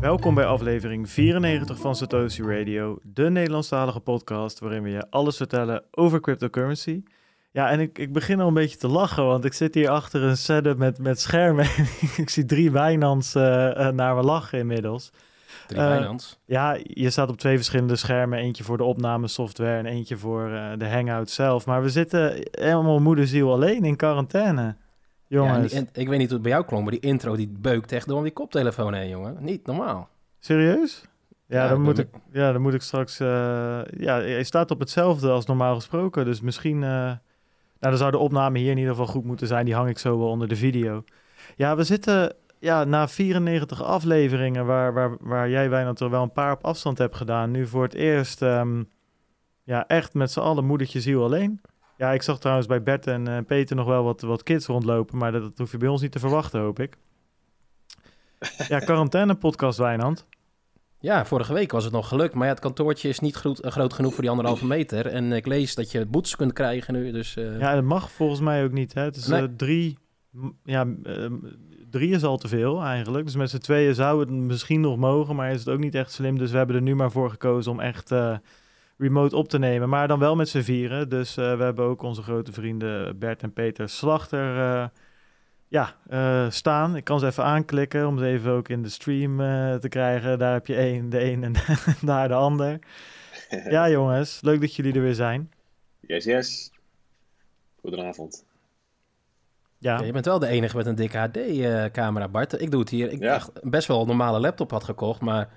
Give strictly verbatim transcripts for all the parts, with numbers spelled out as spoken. Welkom bij aflevering vierennegentig van Satoshi Radio, de Nederlandstalige podcast waarin we je alles vertellen over cryptocurrency. Ja, en ik, ik begin al een beetje te lachen, want ik zit hier achter een setup met, met schermen. Ik zie drie Binance uh, naar me lachen inmiddels. Drie uh, Binance? Ja, je staat op twee verschillende schermen. Eentje voor de opnamesoftware en eentje voor uh, de Hangout zelf. Maar we zitten helemaal moederziel alleen in quarantaine. Jongens. Ja, en die, ik weet niet hoe het bij jou klonk, maar die intro die beukt echt door die koptelefoon heen, jongen. Niet normaal. Serieus? Ja, ja, dan, moet ik, ja dan moet ik straks... Uh, ja, je staat op hetzelfde als normaal gesproken, dus misschien... Uh, nou, dan zou de opname hier in ieder geval goed moeten zijn. Die hang ik zo wel onder de video. Ja, we zitten ja, na vierennegentig afleveringen, waar, waar, waar jij, Wijnand, er wel een paar op afstand hebt gedaan. Nu voor het eerst um, ja, echt met z'n allen moedertje ziel alleen. Ja, ik zag trouwens bij Bert en uh, Peter nog wel wat, wat kids rondlopen, maar dat, dat hoef je bij ons niet te verwachten, hoop ik. Ja, quarantaine-podcast, Wijnand. Ja, vorige week was het nog gelukt, maar ja, het kantoortje is niet groot, groot genoeg voor die anderhalve meter. En ik lees dat je boetes kunt krijgen nu, dus... Uh... Ja, dat mag volgens mij ook niet, hè. Het is nee. uh, drie... Ja, uh, drie is al te veel eigenlijk. Dus met z'n tweeën zou het misschien nog mogen, maar is het ook niet echt slim. Dus we hebben er nu maar voor gekozen om echt... Uh, remote op te nemen, maar dan wel met z'n vieren. Dus uh, we hebben ook onze grote vrienden Bert en Peter Slachter uh, ja, uh, staan. Ik kan ze even aanklikken om ze even ook in de stream uh, te krijgen. Daar heb je één, de een en daar de ander. Ja, jongens, leuk dat jullie er weer zijn. Yes, yes. Goedenavond. Ja. Ja, je bent wel de enige met een dikke H D-camera, uh, Bart. Ik doe het hier. Ik ja. dacht best wel een normale laptop had gekocht, maar...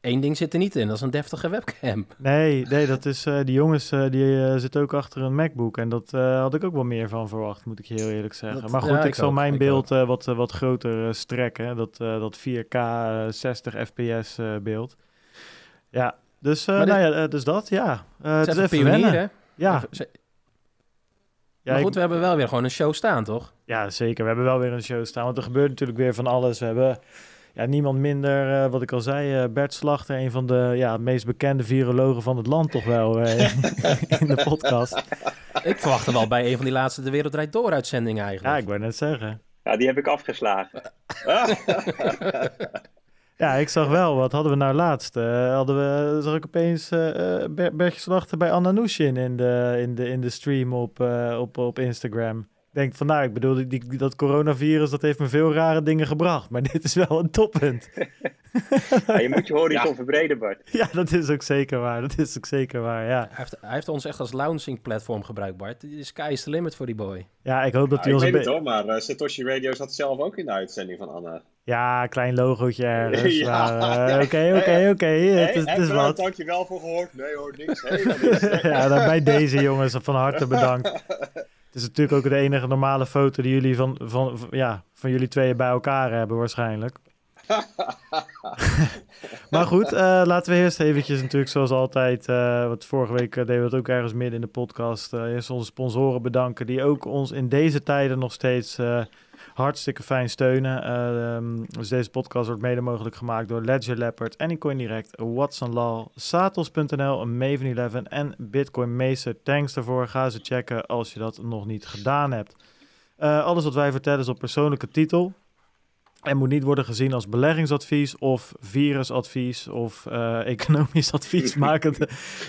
Eén ding zit er niet in, dat is een deftige webcam. Nee, nee, dat is uh, die jongens uh, die uh, zitten ook achter een MacBook. En dat uh, had ik ook wel meer van verwacht, moet ik heel eerlijk zeggen. Dat, maar goed, ja, ik, ik zal ook, mijn ik beeld uh, wat, wat groter uh, strekken. Dat, uh, dat vier K uh, zestig F P S uh, beeld. Ja, dus, uh, dit, nou ja, dus dat, ja. Uh, het is even pionier, hè? Ja. Even, ja, maar goed, ik... we hebben wel weer gewoon een show staan, toch? Ja, zeker. We hebben wel weer een show staan. Want er gebeurt natuurlijk weer van alles. We hebben... Ja, niemand minder, uh, wat ik al zei, uh, Bert Slachter, een van de ja, meest bekende virologen van het land toch wel, uh, in de podcast. Ik verwacht hem al bij een van die laatste De Wereld Draait Door uitzendingen eigenlijk. Ja, ik wou net zeggen. Ja, die heb ik afgeslagen. Ja, ik zag wel, wat hadden we nou laatst? Uh, hadden we, zag ik opeens uh, Ber- Bertje Slachter bij Anna Nushin in de, in de, in de stream op, uh, op, op Instagram. Denk van, nou, ik bedoel, die, die, dat coronavirus, dat heeft me veel rare dingen gebracht. Maar dit is wel een toppunt. Ja, je moet je horizon ja. verbreden, Bart. Ja, dat is ook zeker waar. Dat is ook zeker waar, ja. Hij heeft, hij heeft ons echt als launching platform gebruikt, Bart. The sky is the limit voor die boy. Ja, ik hoop dat hij nou, ons... Ik weet be- het al, maar uh, Satoshi Radio zat zelf ook in de uitzending van Anna. Ja, klein logootje ergens. Oké, oké, oké. Het is wat. Dank je wel voor gehoord. Nee hoor, niks. Hey, niks. Ja, dan bij deze jongens van harte bedankt. Het is natuurlijk ook de enige normale foto die jullie van, van, van, ja, van jullie tweeën bij elkaar hebben waarschijnlijk. Maar goed, uh, laten we eerst eventjes natuurlijk zoals altijd, uh, want vorige week deden we het ook ergens midden in de podcast, uh, eerst onze sponsoren bedanken die ook ons in deze tijden nog steeds uh, hartstikke fijn steunen. Uh, um, dus deze podcast wordt mede mogelijk gemaakt door Ledger Leopard, Anycoin Direct, Watson Law, Satos punt n l, Maven Eleven en Bitcoin Meester. Thanks daarvoor, ga ze checken als je dat nog niet gedaan hebt. Uh, alles wat wij vertellen is op persoonlijke titel. En moet niet worden gezien als beleggingsadvies of virusadvies of uh, economisch advies. Maak het.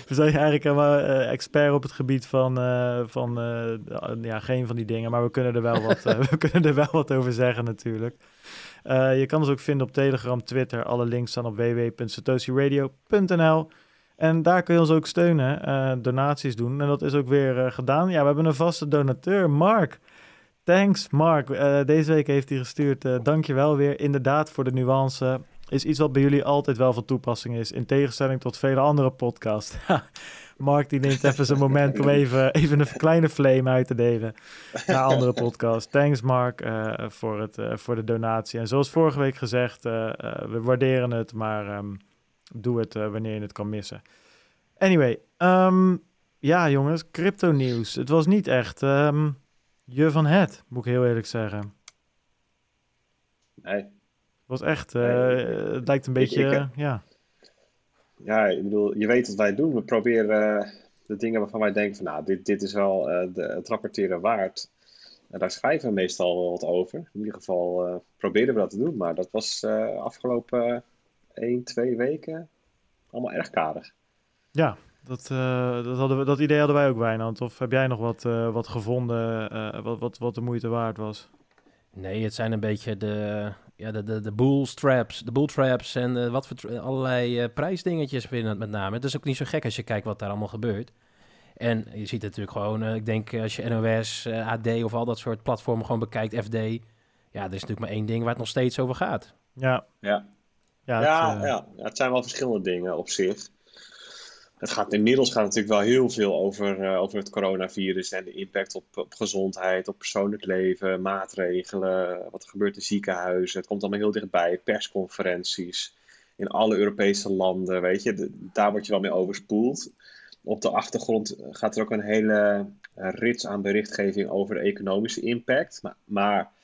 We zijn eigenlijk helemaal uh, expert op het gebied van, uh, van uh, ja, geen van die dingen. Maar we kunnen er wel wat, uh, we kunnen er wel wat over zeggen natuurlijk. Uh, je kan ons ook vinden op Telegram, Twitter. Alle links staan op w w w punt satoshi radio punt n l. En daar kun je ons ook steunen, uh, donaties doen. En dat is ook weer uh, gedaan. Ja, we hebben een vaste donateur, Mark. Thanks, Mark. Uh, deze week heeft hij gestuurd. Uh, Dank je wel weer. Inderdaad, voor de nuance. Is iets wat bij jullie altijd wel van toepassing is. In tegenstelling tot vele andere podcasts. Mark die neemt even zijn moment om even, even een kleine flame uit te delen. Naar andere podcasts. Thanks, Mark, uh, voor, het, uh, voor de donatie. En zoals vorige week gezegd, uh, uh, we waarderen het. Maar um, doe het uh, wanneer je het kan missen. Anyway. Um, ja, jongens. Crypto nieuws. Het was niet echt... Um, Je van het, moet ik heel eerlijk zeggen. Nee. Het was echt, uh, nee. Het lijkt een ik, beetje, ik, uh, ja. Ja, ik bedoel, je weet wat wij doen. We proberen uh, de dingen waarvan wij denken van, nou, dit, dit is wel uh, de, het rapporteren waard. En daar schrijven we meestal wat over. In ieder geval uh, proberen we dat te doen. Maar dat was uh, afgelopen één, twee weken. Allemaal erg karig. Ja, dat, uh, dat, hadden we, dat idee hadden wij ook, Wijnand. Of heb jij nog wat, uh, wat gevonden uh, wat, wat, wat de moeite waard was? Nee, het zijn een beetje de... Ja, de, de, de bull traps, de bull traps en uh, wat voor tra- allerlei uh, prijsdingetjes binnen het met name. Het is ook niet zo gek als je kijkt wat daar allemaal gebeurt. En je ziet het natuurlijk gewoon, uh, ik denk als je N O S, uh, A D of al dat soort platformen gewoon bekijkt, F D. Ja, er is natuurlijk maar één ding waar het nog steeds over gaat. Ja, ja. Ja, het, ja, uh... ja. Het zijn wel verschillende dingen op zich. Het gaat, inmiddels gaat natuurlijk wel heel veel over, uh, over het coronavirus en de impact op, op gezondheid, op persoonlijk leven, maatregelen, wat er gebeurt in ziekenhuizen. Het komt allemaal heel dichtbij, persconferenties in alle Europese landen, weet je. De, daar word je wel mee overspoeld. Op de achtergrond gaat er ook een hele rits aan berichtgeving over de economische impact. Maar, maar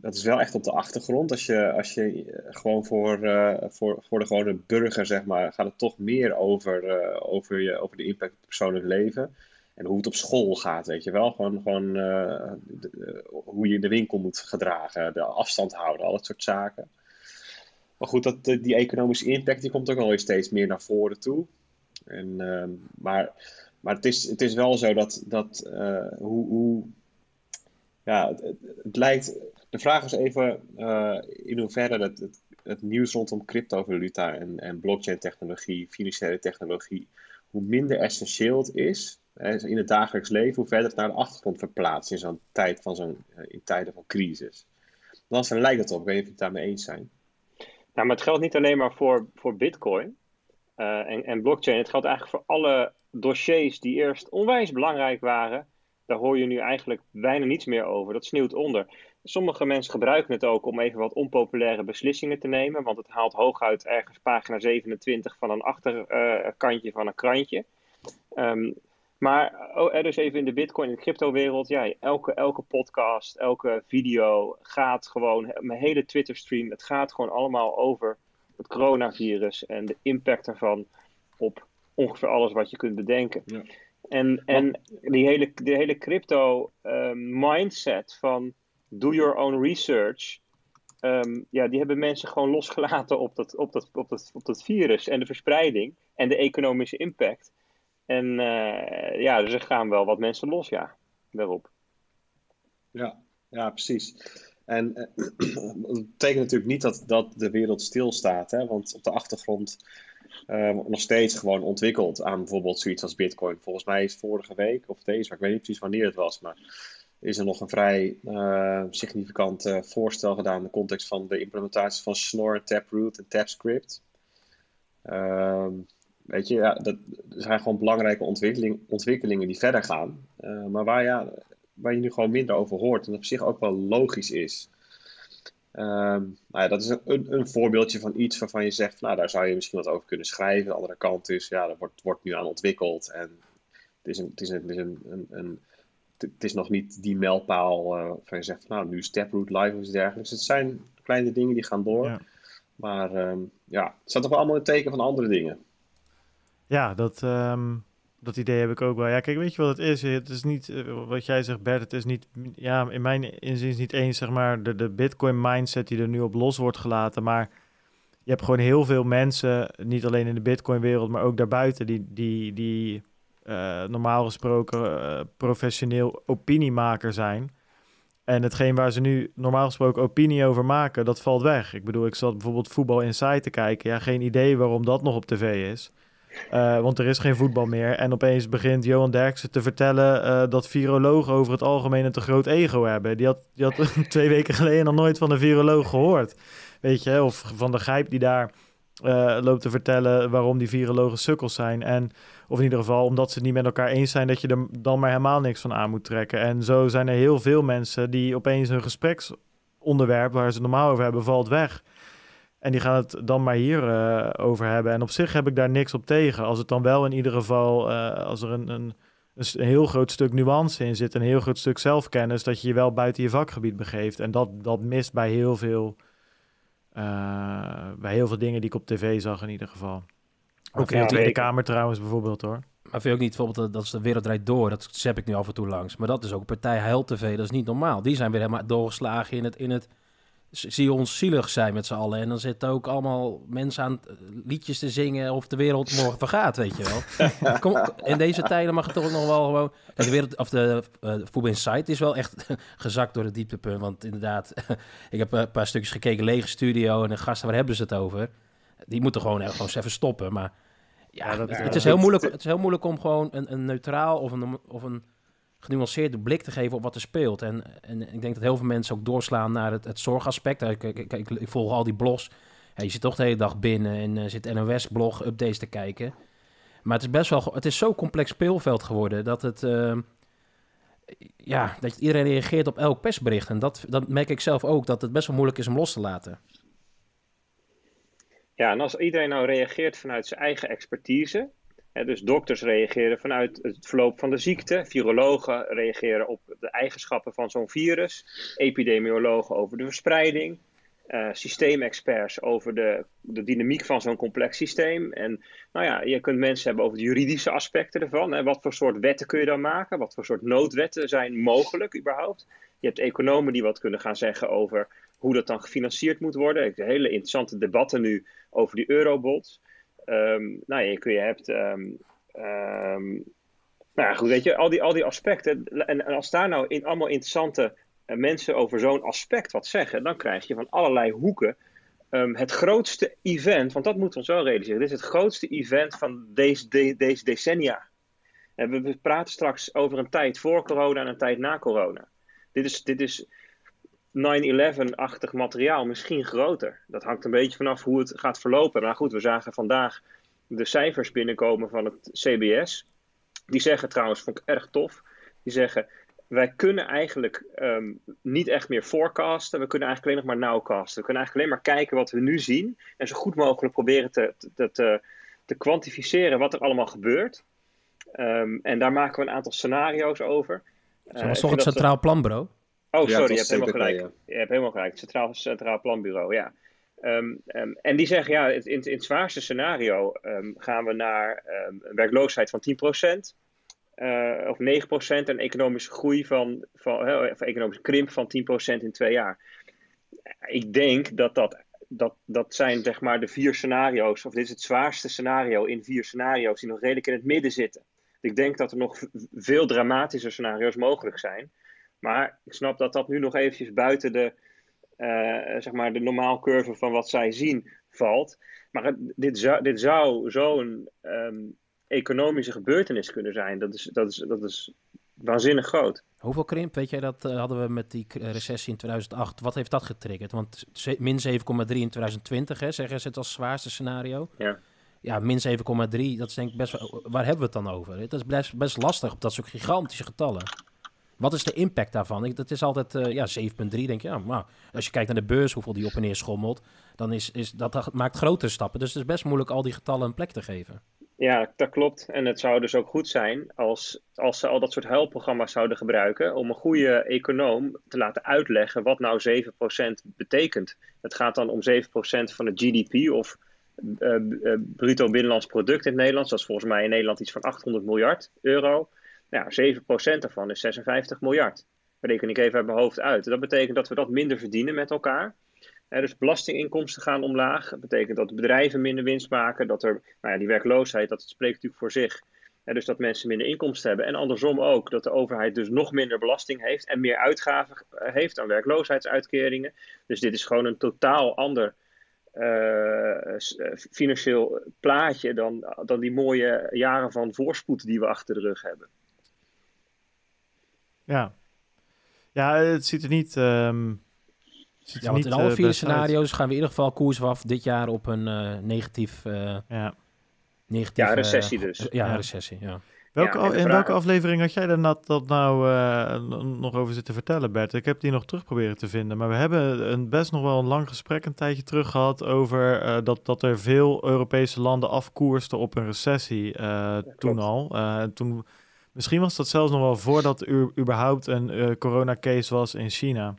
dat is wel echt op de achtergrond. Als je, als je gewoon voor, uh, voor, voor de gewone burger, zeg maar, gaat het toch meer over, uh, over, je, over de impact op het persoonlijk leven. En hoe het op school gaat, weet je wel. Gewoon, gewoon uh, de, uh, hoe je in de winkel moet gedragen, de afstand houden, al dat soort zaken. Maar goed, dat, die economische impact die komt ook alweer steeds meer naar voren toe. En, uh, maar maar het, is, het is wel zo dat, dat uh, hoe, hoe... Ja, het, het lijkt... De vraag is even uh, in hoeverre het, het, het nieuws rondom cryptovaluta en, en blockchain-technologie, financiële technologie, hoe minder essentieel het is hè, in het dagelijks leven, hoe verder het naar de achtergrond verplaatst in zo'n tijd van zo'n in tijden van crisis. Lars, dan lijkt het op. Ik weet niet of je het daarmee eens zijn. Nou, maar het geldt niet alleen maar voor, voor Bitcoin uh, en, en blockchain. Het geldt eigenlijk voor alle dossiers die eerst onwijs belangrijk waren. Daar hoor je nu eigenlijk bijna niets meer over. Dat sneeuwt onder. Sommige mensen gebruiken het ook om even wat onpopulaire beslissingen te nemen. Want het haalt hooguit ergens pagina zevenentwintig van een achterkantje uh, van een krantje. Um, maar oh, er dus even in de Bitcoin en de cryptowereld. Ja, elke, elke podcast, elke video gaat gewoon. Mijn hele Twitter stream. Het gaat gewoon allemaal over het coronavirus. En de impact ervan op ongeveer alles wat je kunt bedenken. Ja. En, en die hele, die hele crypto uh, mindset van do your own research, um, ja, die hebben mensen gewoon losgelaten op dat, op, dat, op, dat, op dat virus en de verspreiding en de economische impact. En uh, ja, dus er gaan wel wat mensen los, ja, daarop. Ja, ja, precies. En uh, dat betekent natuurlijk niet dat, dat de wereld stilstaat, hè? Want op de achtergrond Uh, nog steeds gewoon ontwikkeld aan bijvoorbeeld zoiets als Bitcoin. Volgens mij is vorige week of deze, maar ik weet niet precies wanneer het was, maar is er nog een vrij uh, significant uh, voorstel gedaan in de context van de implementatie van Schnorr, Taproot en Tapscript. Uh, weet je, ja, dat zijn gewoon belangrijke ontwikkeling, ontwikkelingen die verder gaan, uh, maar waar, ja, waar je nu gewoon minder over hoort en op zich ook wel logisch is. Um, nou ja, dat is een, een voorbeeldje van iets waarvan je zegt, nou daar zou je misschien wat over kunnen schrijven. De andere kant is, ja, dat wordt, wordt nu aan ontwikkeld en het is, een, het, is een, het, is een, een, een, het is nog niet die mijlpaal uh, waarvan je zegt, nou nu is Taproot live of iets dergelijks. Het zijn kleine dingen die gaan door, ja. Maar um, ja, het staat toch wel allemaal in het teken van andere dingen. Ja, dat... Um... Dat idee heb ik ook wel. Ja, kijk, weet je wat het is? Het is niet, wat jij zegt Bert, het is niet, ja, in mijn inziens niet eens, zeg maar, de, de Bitcoin mindset die er nu op los wordt gelaten. Maar je hebt gewoon heel veel mensen, niet alleen in de Bitcoin wereld, maar ook daarbuiten, die, die, die uh, normaal gesproken uh, professioneel opiniemaker zijn. En hetgeen waar ze nu normaal gesproken opinie over maken, dat valt weg. Ik bedoel, ik zat bijvoorbeeld Voetbal Inside te kijken. Ja, geen idee waarom dat nog op tv is. Uh, want er is geen voetbal meer. En opeens begint Johan Derksen te vertellen uh, dat virologen over het algemeen een te groot ego hebben. Die had, die had twee weken geleden nog nooit van een viroloog gehoord. Weet je, of van de Gijp die daar uh, loopt te vertellen waarom die virologen sukkels zijn. En of in ieder geval omdat ze het niet met elkaar eens zijn, dat je er dan maar helemaal niks van aan moet trekken. En zo zijn er heel veel mensen die opeens hun gespreksonderwerp waar ze normaal over hebben, valt weg. En die gaan het dan maar hier uh, over hebben. En op zich heb ik daar niks op tegen. Als het dan wel in ieder geval, uh, als er een, een, een heel groot stuk nuance in zit, een heel groot stuk zelfkennis, dat je je wel buiten je vakgebied begeeft. En dat, dat mist bij heel veel, uh, bij heel veel dingen die ik op tv zag in ieder geval. Ook in de Kamer trouwens bijvoorbeeld hoor. Maar vind je ook niet bijvoorbeeld dat is de Wereld Draait Door, dat zap ik nu af en toe langs. Maar dat is ook partij Heil T V, dat is niet normaal. Die zijn weer helemaal doorgeslagen in het... In het zie je ons zielig zijn met z'n allen. En dan zitten ook allemaal mensen aan liedjes te zingen of de wereld morgen vergaat, weet je wel. Kom, in deze tijden mag het toch nog wel gewoon... Kijk, de wereld, of de uh, Football Insight is wel echt gezakt door het dieptepunt. Want inderdaad, ik heb een paar stukjes gekeken, lege studio en de gasten, waar hebben ze het over? Die moeten gewoon, eh, gewoon eens even stoppen. Maar ja, dat, het, het, is heel moeilijk, het is heel moeilijk om gewoon een, een neutraal of een... Of een genuanceerde blik te geven op wat er speelt. En, en ik denk dat heel veel mensen ook doorslaan naar het, het zorgaspect. Ik, ik, ik, ik volg al die blogs. Ja, je zit toch de hele dag binnen en uh, zit N O S-blog updates te kijken. Maar het is best wel... Het is zo complex speelveld geworden dat het... Uh, ja, dat iedereen reageert op elk persbericht. En dat, dat merk ik zelf ook, dat het best wel moeilijk is om los te laten. Ja, en als iedereen nou reageert vanuit zijn eigen expertise... He, dus dokters reageren vanuit het verloop van de ziekte. Virologen reageren op de eigenschappen van zo'n virus. Epidemiologen over de verspreiding. Uh, systeemexperts over de, de dynamiek van zo'n complex systeem. En nou ja, je kunt mensen hebben over de juridische aspecten ervan. He, wat voor soort wetten kun je dan maken? Wat voor soort noodwetten zijn mogelijk überhaupt? Je hebt economen die wat kunnen gaan zeggen over hoe dat dan gefinancierd moet worden. Ik heb hele interessante debatten nu over die eurobonds. Um, nou, je, je hebt, um, um, nou ja, goed, weet je, al die, al die aspecten. En, en als daar nou in allemaal interessante uh, mensen over zo'n aspect wat zeggen, dan krijg je van allerlei hoeken um, het grootste event, want dat moeten we ons wel realiseren. Dit is het grootste event van deze, de, deze decennia. En we, we praten straks over een tijd voor corona en een tijd na corona. Dit is, dit is nine eleven-achtig materiaal, misschien groter. Dat hangt een beetje vanaf hoe het gaat verlopen. Maar goed, we zagen vandaag de cijfers binnenkomen van het C B S. Die zeggen trouwens, vond ik erg tof, die zeggen, wij kunnen eigenlijk um, niet echt meer forecasten. We kunnen eigenlijk alleen nog maar nowcasten. We kunnen eigenlijk alleen maar kijken wat we nu zien. En zo goed mogelijk proberen te, te, te, te kwantificeren wat er allemaal gebeurt. Um, en daar maken we een aantal scenario's over. Dat was uh, toch het Centraal Planbureau? Oh, sorry, ja, je hebt helemaal gelijk. Ja. Je hebt helemaal gelijk. Het Centraal, Centraal Planbureau, ja. Um, um, en die zeggen, ja, in, in het zwaarste scenario um, gaan we naar um, een werkloosheid van tien procent uh, of negen procent en economische groei van, van uh, of economische krimp van tien procent in twee jaar. Ik denk dat dat, dat dat zijn, zeg maar, de vier scenario's, of dit is het zwaarste scenario in vier scenario's die nog redelijk in het midden zitten. Ik denk dat er nog veel dramatischer scenario's mogelijk zijn. Maar ik snap dat dat nu nog eventjes buiten de, uh, zeg maar de normaalcurve van wat zij zien valt. Maar het, dit, zou, dit zou zo'n um, economische gebeurtenis kunnen zijn. Dat is, dat, is, dat is waanzinnig groot. Hoeveel krimp, weet jij, dat uh, hadden we met die recessie in tweeduizend acht. Wat heeft dat getriggerd? Want min zeven komma drie in twintig twintig, hè, zeggen ze het als zwaarste scenario. Ja, ja, min zeven komma drie, dat is denk ik best wel... Waar hebben we het dan over? Het is best, best lastig op dat soort gigantische getallen. Wat is de impact daarvan? Ik, dat is altijd uh, ja, zeven komma drie, denk je. Ja, maar als je kijkt naar de beurs, hoeveel die op en neer schommelt, dan is, is dat, dat maakt grotere stappen. Dus het is best moeilijk al die getallen een plek te geven. Ja, dat klopt. En het zou dus ook goed zijn als, als ze al dat soort huilprogramma's zouden gebruiken om een goede econoom te laten uitleggen wat nou zeven procent betekent. Het gaat dan om zeven procent van het G D P of uh, uh, bruto binnenlands product in het Nederlands. Dat is volgens mij in Nederland iets van achthonderd miljard euro. Nou, zeven procent daarvan is zesenvijftig miljard. Dat reken ik even uit mijn hoofd uit. Dat betekent dat we dat minder verdienen met elkaar. Eh, dus belastinginkomsten gaan omlaag. Dat betekent dat bedrijven minder winst maken. Dat er, nou ja, die werkloosheid, dat spreekt natuurlijk voor zich. Eh, dus dat mensen minder inkomsten hebben. En andersom ook, dat de overheid dus nog minder belasting heeft en meer uitgaven heeft aan werkloosheidsuitkeringen. Dus dit is gewoon een totaal ander uh, financieel plaatje dan, dan die mooie jaren van voorspoed die we achter de rug hebben. Ja. ja, het ziet er niet... Um, ziet er ja, want niet, in alle vier uh, scenario's uit. Gaan we in ieder geval koers af dit jaar op een uh, negatief... Uh, ja. negatief... Ja, recessie uh, dus. Ja, ja, recessie, ja. Welke, ja, in welke aflevering had jij dan dat, dat nou uh, nog over zitten vertellen, Bert? Ik heb die nog terug proberen te vinden. Maar we hebben een best nog wel een lang gesprek een tijdje terug gehad over uh, dat, dat er veel Europese landen afkoersten op een recessie uh, ja, toen al. Uh, toen... Misschien was dat zelfs nog wel voordat er überhaupt een uh, coronacase was in China.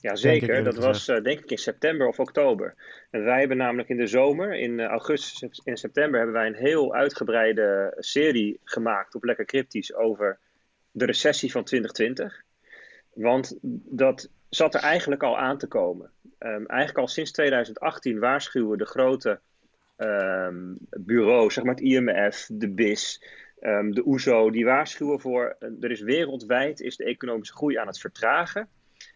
Ja, zeker. Dat was uh, denk ik in september of oktober. En wij hebben namelijk in de zomer, in uh, augustus en september, hebben wij een heel uitgebreide serie gemaakt op Lekker Cryptisch over de recessie van twintig twintig. Want dat zat er eigenlijk al aan te komen. Um, eigenlijk al sinds tweeduizend achttien waarschuwen de grote um, bureaus, zeg maar het I M F, de B I S, um, de O E S O, die waarschuwen voor, er is wereldwijd is de economische groei aan het vertragen.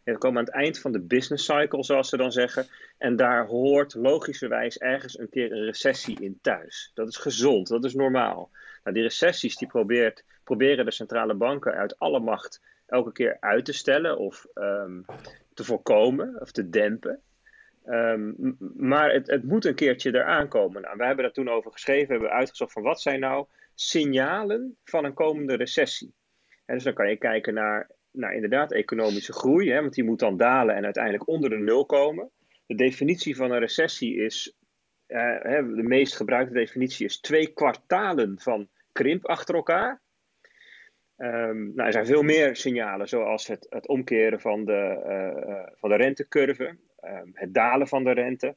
En we komen aan het eind van de business cycle, zoals ze dan zeggen. En daar hoort logischerwijs ergens een keer een recessie in thuis. Dat is gezond, dat is normaal. Nou, die recessies die probeert, proberen de centrale banken uit alle macht elke keer uit te stellen of um, te voorkomen of te dempen. Um, maar het, het moet een keertje eraan komen. Nou, wij hebben daar toen over geschreven, hebben uitgezocht van wat zijn nou signalen van een komende recessie. En dus dan kan je kijken naar... Nou, inderdaad, economische groei, hè, want die moet dan dalen en uiteindelijk onder de nul komen. De definitie van een recessie is, eh, de meest gebruikte definitie is twee kwartalen van krimp achter elkaar. Um, nou, er zijn veel meer signalen, zoals het, het omkeren van de, uh, van de rentecurve, uh, het dalen van de rente.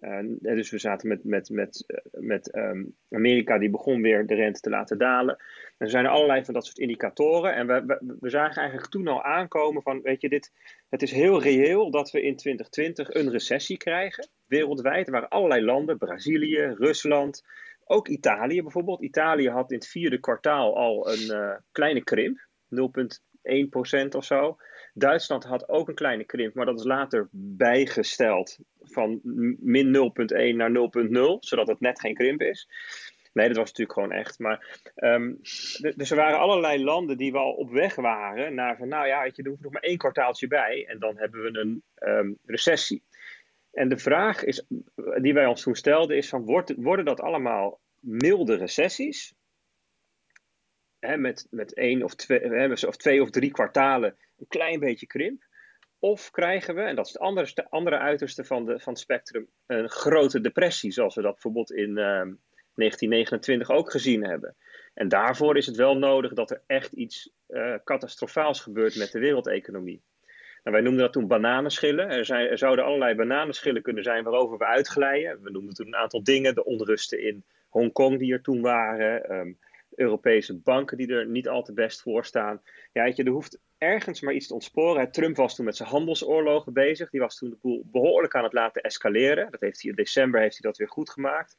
Uh, dus we zaten met, met, met, met um, Amerika, die begon weer de rente te laten dalen. En er zijn allerlei van dat soort indicatoren. En we, we, we zagen eigenlijk toen al aankomen van, weet je, dit, het is heel reëel dat we in twintig twintig een recessie krijgen. Wereldwijd, er waren allerlei landen, Brazilië, Rusland, ook Italië bijvoorbeeld. Italië had in het vierde kwartaal al een uh, kleine krimp, nul komma één procent of zo. Duitsland had ook een kleine krimp, maar dat is later bijgesteld van min nul komma één naar nul komma nul, zodat het net geen krimp is. Nee, dat was natuurlijk gewoon echt. Maar, um, dus er waren allerlei landen die wel op weg waren naar van, nou ja, weet je, er hoeft nog maar één kwartaaltje bij en dan hebben we een um, recessie. En de vraag is, die wij ons toen stelden is van, wordt, worden dat allemaal milde recessies? He, met, met één of twee, he, of twee of drie kwartalen een klein beetje krimp. Of krijgen we, en dat is het andere, de andere uiterste van, de, van het spectrum, een grote depressie. Zoals we dat bijvoorbeeld in uh, negentien negenentwintig ook gezien hebben. En daarvoor is het wel nodig dat er echt iets uh, catastrofaals gebeurt met de wereldeconomie. Nou, wij noemden dat toen bananenschillen. Er, zijn, er zouden allerlei bananenschillen kunnen zijn waarover we uitglijden. We noemden toen een aantal dingen. De onrusten in Hongkong die er toen waren. Um, Europese banken die er niet al te best voor staan. Ja, weet je, er hoeft ergens maar iets te ontsporen. Trump was toen met zijn handelsoorlogen bezig. Die was toen de boel behoorlijk aan het laten escaleren. Dat heeft hij in december heeft hij dat weer goed gemaakt.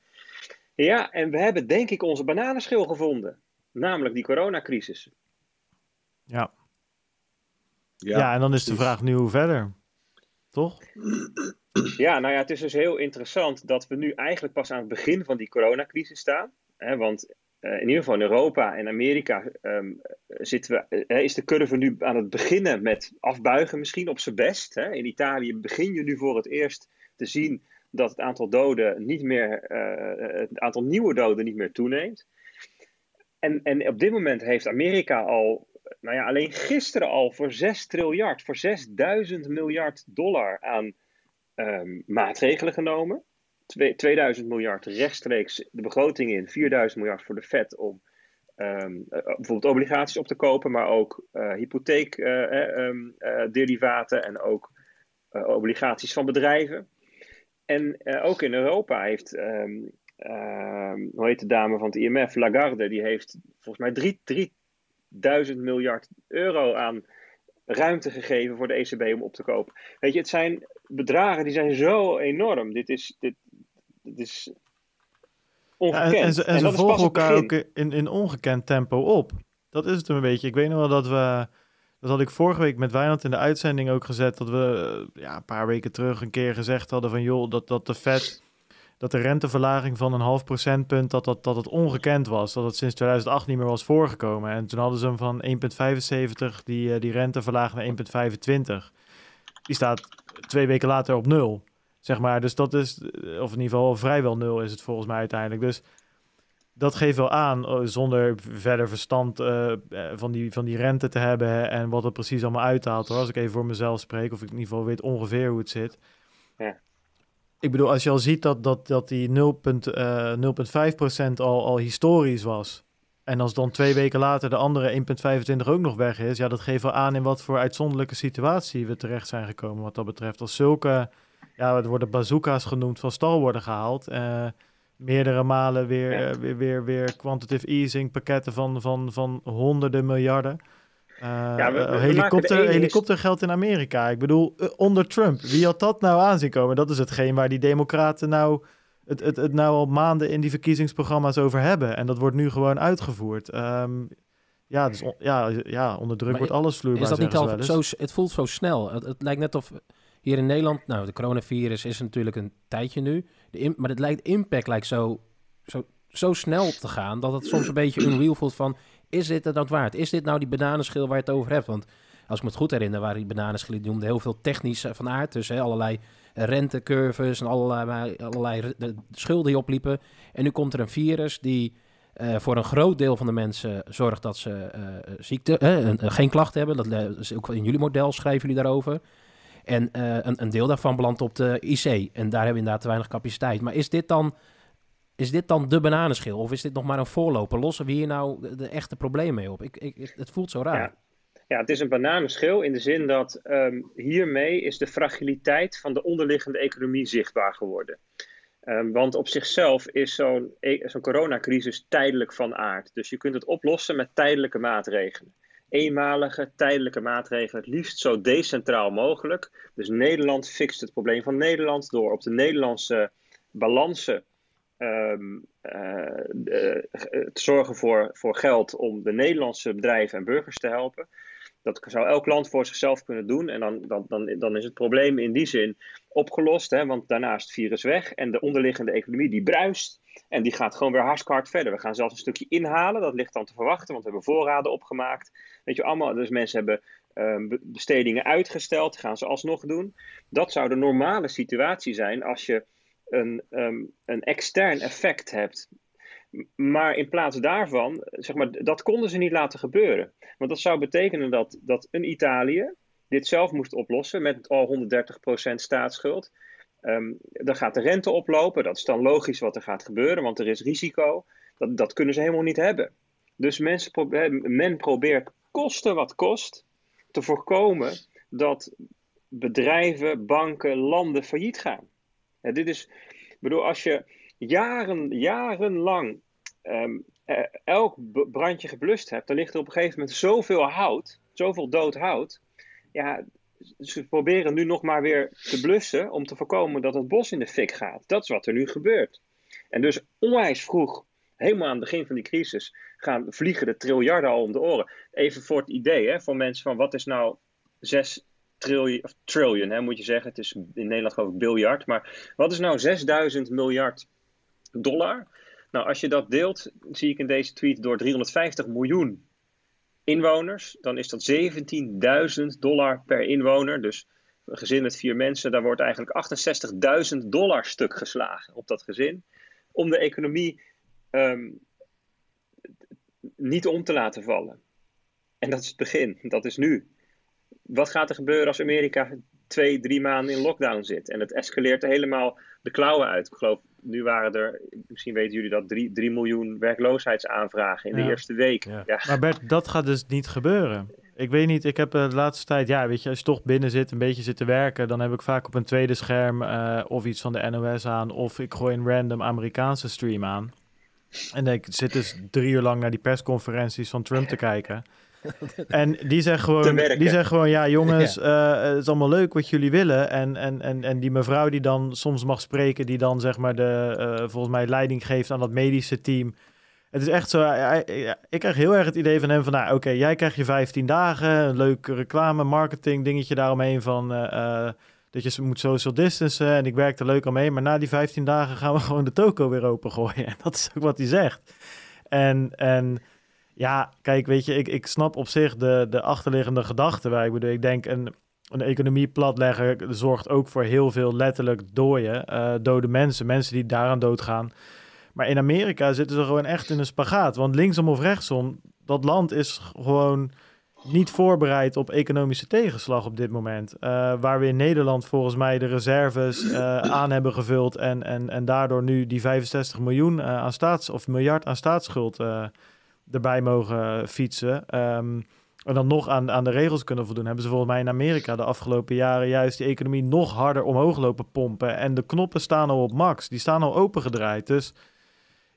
Ja, en we hebben denk ik onze bananenschil gevonden. Namelijk die coronacrisis. Ja. Ja, ja en dan is de vraag nu hoe verder. Toch? Ja, nou ja, het is dus heel interessant dat we nu eigenlijk pas aan het begin van die coronacrisis staan. Hè, want... in ieder geval in Europa en Amerika um, zitten we, is de curve nu aan het beginnen met afbuigen misschien op zijn best. Hè? In Italië begin je nu voor het eerst te zien dat het aantal doden niet meer, uh, het aantal nieuwe doden niet meer toeneemt. En, en op dit moment heeft Amerika al, nou ja, alleen gisteren al voor zes triljard, voor zesduizend miljard dollar aan um, maatregelen genomen. tweeduizend miljard rechtstreeks de begroting in, vierduizend miljard voor de Fed om um, bijvoorbeeld obligaties op te kopen, maar ook uh, hypotheekderivaten uh, um, uh, en ook uh, obligaties van bedrijven. En uh, ook in Europa heeft, um, uh, hoe heet de dame van het I M F, Lagarde, die heeft volgens mij drieduizend miljard euro aan ruimte gegeven voor de E C B om op te kopen. Weet je, het zijn bedragen die zijn zo enorm. Dit is, dit, dit is ongekend. Ja, en, en ze, en en ze volgen elkaar ook in, in ongekend tempo op. Dat is het een beetje. Ik weet nog wel dat we... Dat had ik vorige week met Wijnand in de uitzending ook gezet. Dat we ja, een paar weken terug een keer gezegd hadden van... joh, dat, dat de Fed... dat de renteverlaging van een half procentpunt... Dat, dat, dat het ongekend was. Dat het sinds tweeduizend acht niet meer was voorgekomen. En toen hadden ze hem van één komma vijfenzeventig... die, die rente verlaagd naar één komma vijfentwintig. Die staat... twee weken later op nul, zeg maar. Dus dat is, of in ieder geval vrijwel nul is het volgens mij uiteindelijk. Dus dat geeft wel aan, zonder verder verstand uh, van, die, van die rente te hebben en wat het precies allemaal uithaalt. Hoor. Als ik even voor mezelf spreek, of ik in ieder geval weet ongeveer hoe het zit. Ja. Ik bedoel, als je al ziet dat, dat, dat die nul komma vijf procent al, al historisch was, en als dan twee weken later de andere één komma vijfentwintig ook nog weg is... ja, dat geeft wel aan in wat voor uitzonderlijke situatie we terecht zijn gekomen wat dat betreft. Als zulke, ja, het worden bazooka's genoemd, van stal worden gehaald. Uh, meerdere malen weer, ja. weer, weer, weer quantitative easing, pakketten van, van, van honderden miljarden. Uh, ja, we, we helikopter, enige... helikoptergeld in Amerika. Ik bedoel, onder Trump. Wie had dat nou aanzien komen? Dat is hetgeen waar die democraten nou het, het, het nou al maanden in die verkiezingsprogramma's over hebben. En dat wordt nu gewoon uitgevoerd. Um, ja, dus on, ja, ja, onder druk maar wordt alles vloeibaar. Is dat niet al zo, het voelt zo snel. Het, het lijkt net of hier in Nederland... Nou, de coronavirus is natuurlijk een tijdje nu. De in, maar het lijkt, impact lijkt zo, zo, zo snel te gaan... dat het soms een beetje unreal voelt van... Is dit het nou waard? Is dit nou die bananenschil waar je het over hebt? Want als ik me het goed herinner, waren die bananenschillen... die noemden heel veel technisch van aard. Dus hè, allerlei rentecurves en allerlei, allerlei schulden die opliepen. En nu komt er een virus die uh, voor een groot deel van de mensen... zorgt dat ze uh, ziekte, uh, geen klachten hebben. Dat is ook in jullie model, schrijven jullie daarover. En uh, een, een deel daarvan belandt op de I C. En daar hebben we inderdaad te weinig capaciteit. Maar is dit dan... Is dit dan de bananenschil? Of is dit nog maar een voorloper? Lossen we hier nou de, de echte problemen mee op? Ik, ik, het voelt zo raar. Ja. ja, het is een bananenschil in de zin dat um, hiermee is de fragiliteit van de onderliggende economie zichtbaar geworden. Um, want op zichzelf is zo'n, zo'n coronacrisis tijdelijk van aard. Dus je kunt het oplossen met tijdelijke maatregelen. Eenmalige tijdelijke maatregelen, het liefst zo decentraal mogelijk. Dus Nederland fixt het probleem van Nederland door op de Nederlandse balansen Um, uh, de, uh, te zorgen voor, voor geld om de Nederlandse bedrijven en burgers te helpen. Dat zou elk land voor zichzelf kunnen doen. En dan, dan, dan, dan is het probleem in die zin opgelost. Hè, want daarna is het virus weg. En de onderliggende economie die bruist. En die gaat gewoon weer hartstikke hard verder. We gaan zelfs een stukje inhalen. Dat ligt dan te verwachten. Want we hebben voorraden opgemaakt. Weet je, allemaal. Dus mensen hebben uh, bestedingen uitgesteld. Gaan ze alsnog doen. Dat zou de normale situatie zijn als je Een, um, een extern effect hebt. Maar in plaats daarvan, zeg maar, dat konden ze niet laten gebeuren. Want dat zou betekenen dat, dat een Italië dit zelf moest oplossen met al honderddertig procent staatsschuld. Um, dan gaat de rente oplopen, dat is dan logisch wat er gaat gebeuren, want er is risico. Dat, dat kunnen ze helemaal niet hebben. Dus mensen probe- men probeert koste wat kost te voorkomen dat bedrijven, banken, landen failliet gaan. Ja, dit is, ik bedoel, als je jaren, jarenlang um, eh, elk b- brandje geblust hebt, dan ligt er op een gegeven moment zoveel hout, zoveel dood hout. Ja, ze proberen nu nog maar weer te blussen om te voorkomen dat het bos in de fik gaat. Dat is wat er nu gebeurt. En dus onwijs vroeg, helemaal aan het begin van die crisis, gaan vliegen de triljarden al om de oren. Even voor het idee hè, van mensen van wat is nou zes... Trillion, of trillion hè, moet je zeggen. Het is in Nederland geloof ik biljard. Maar wat is nou zesduizend miljard dollar? Nou, als je dat deelt, zie ik in deze tweet, door driehonderdvijftig miljoen inwoners, dan is dat zeventienduizend dollar per inwoner. Dus een gezin met vier mensen, daar wordt eigenlijk achtenzestigduizend dollar stuk geslagen op dat gezin. Om de economie um, niet om te laten vallen. En dat is het begin. Dat is nu. Wat gaat er gebeuren als Amerika twee, drie maanden in lockdown zit? En het escaleert helemaal de klauwen uit. Ik geloof, nu waren er, misschien weten jullie dat, drie, drie miljoen werkloosheidsaanvragen in ja. de eerste week. Ja. Ja. Maar Bert, dat gaat dus niet gebeuren. Ik weet niet, ik heb de laatste tijd, ja, weet je, als je toch binnen zit, een beetje zit te werken, dan heb ik vaak op een tweede scherm uh, of iets van de N O S aan, of ik gooi een random Amerikaanse stream aan. En ik zit dus drie uur lang naar die persconferenties van Trump te kijken. En die zegt gewoon, die zegt gewoon ja jongens, uh, het is allemaal leuk wat jullie willen. En, en, en, en die mevrouw die dan soms mag spreken, die dan zeg maar de, uh, volgens mij leiding geeft aan dat medische team. Het is echt zo, uh, uh, ik krijg heel erg het idee van hem van, nou oké, okay, jij krijgt je vijftien dagen, een leuk reclame, marketing dingetje daaromheen van uh, uh, dat je moet social distancen en ik werk er leuk omheen. Maar na die vijftien dagen gaan we gewoon de toko weer opengooien. En dat is ook wat hij zegt. En... en ja, kijk, weet je, ik, ik snap op zich de, de achterliggende gedachte. Waar ik bedoel, ik denk een, een economie platleggen zorgt ook voor heel veel letterlijk dooien, uh, dode mensen, mensen die daaraan doodgaan. Maar in Amerika zitten ze gewoon echt in een spagaat. Want linksom of rechtsom, dat land is gewoon niet voorbereid op economische tegenslag op dit moment. Uh, waar we in Nederland volgens mij de reserves uh, aan hebben gevuld en, en, en daardoor nu die vijfenzestig miljoen uh, aan staats of miljard aan staatsschuld Uh, erbij mogen fietsen um, en dan nog aan, aan de regels kunnen voldoen, hebben ze volgens mij in Amerika de afgelopen jaren juist die economie nog harder omhoog lopen pompen. En de knoppen staan al op max, die staan al opengedraaid. Dus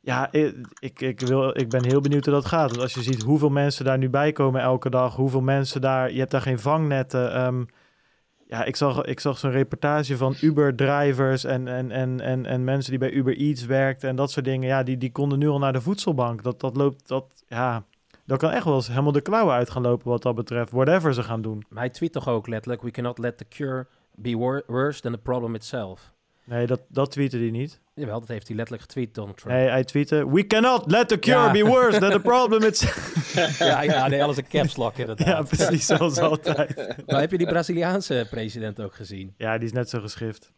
Ja, ik, ik, wil, ik ben heel benieuwd hoe dat gaat. Want als je ziet hoeveel mensen daar nu bij komen elke dag, hoeveel mensen daar... Je hebt daar geen vangnetten. Um, ja, ik zag, ik zag zo'n reportage van Uber-drivers en, en, en, en, en mensen die bij Uber Eats werkten en dat soort dingen. Ja, die, die konden nu al naar de voedselbank. Dat, dat loopt... Dat, ja, dat kan echt wel eens helemaal de klauwen uit gaan lopen wat dat betreft. Whatever ze gaan doen. Maar hij tweet toch ook letterlijk... We cannot let the cure be worse than the problem itself. Nee, dat, dat tweette hij niet. Jawel, dat heeft hij letterlijk getweet, Donald Trump. Nee, hij tweette... We cannot let the cure ja. be worse than the problem itself. ja, ja, nee, alles een caps lock inderdaad. Ja, precies, zoals altijd. Maar heb je die Braziliaanse president ook gezien? Ja, die is net zo geschift.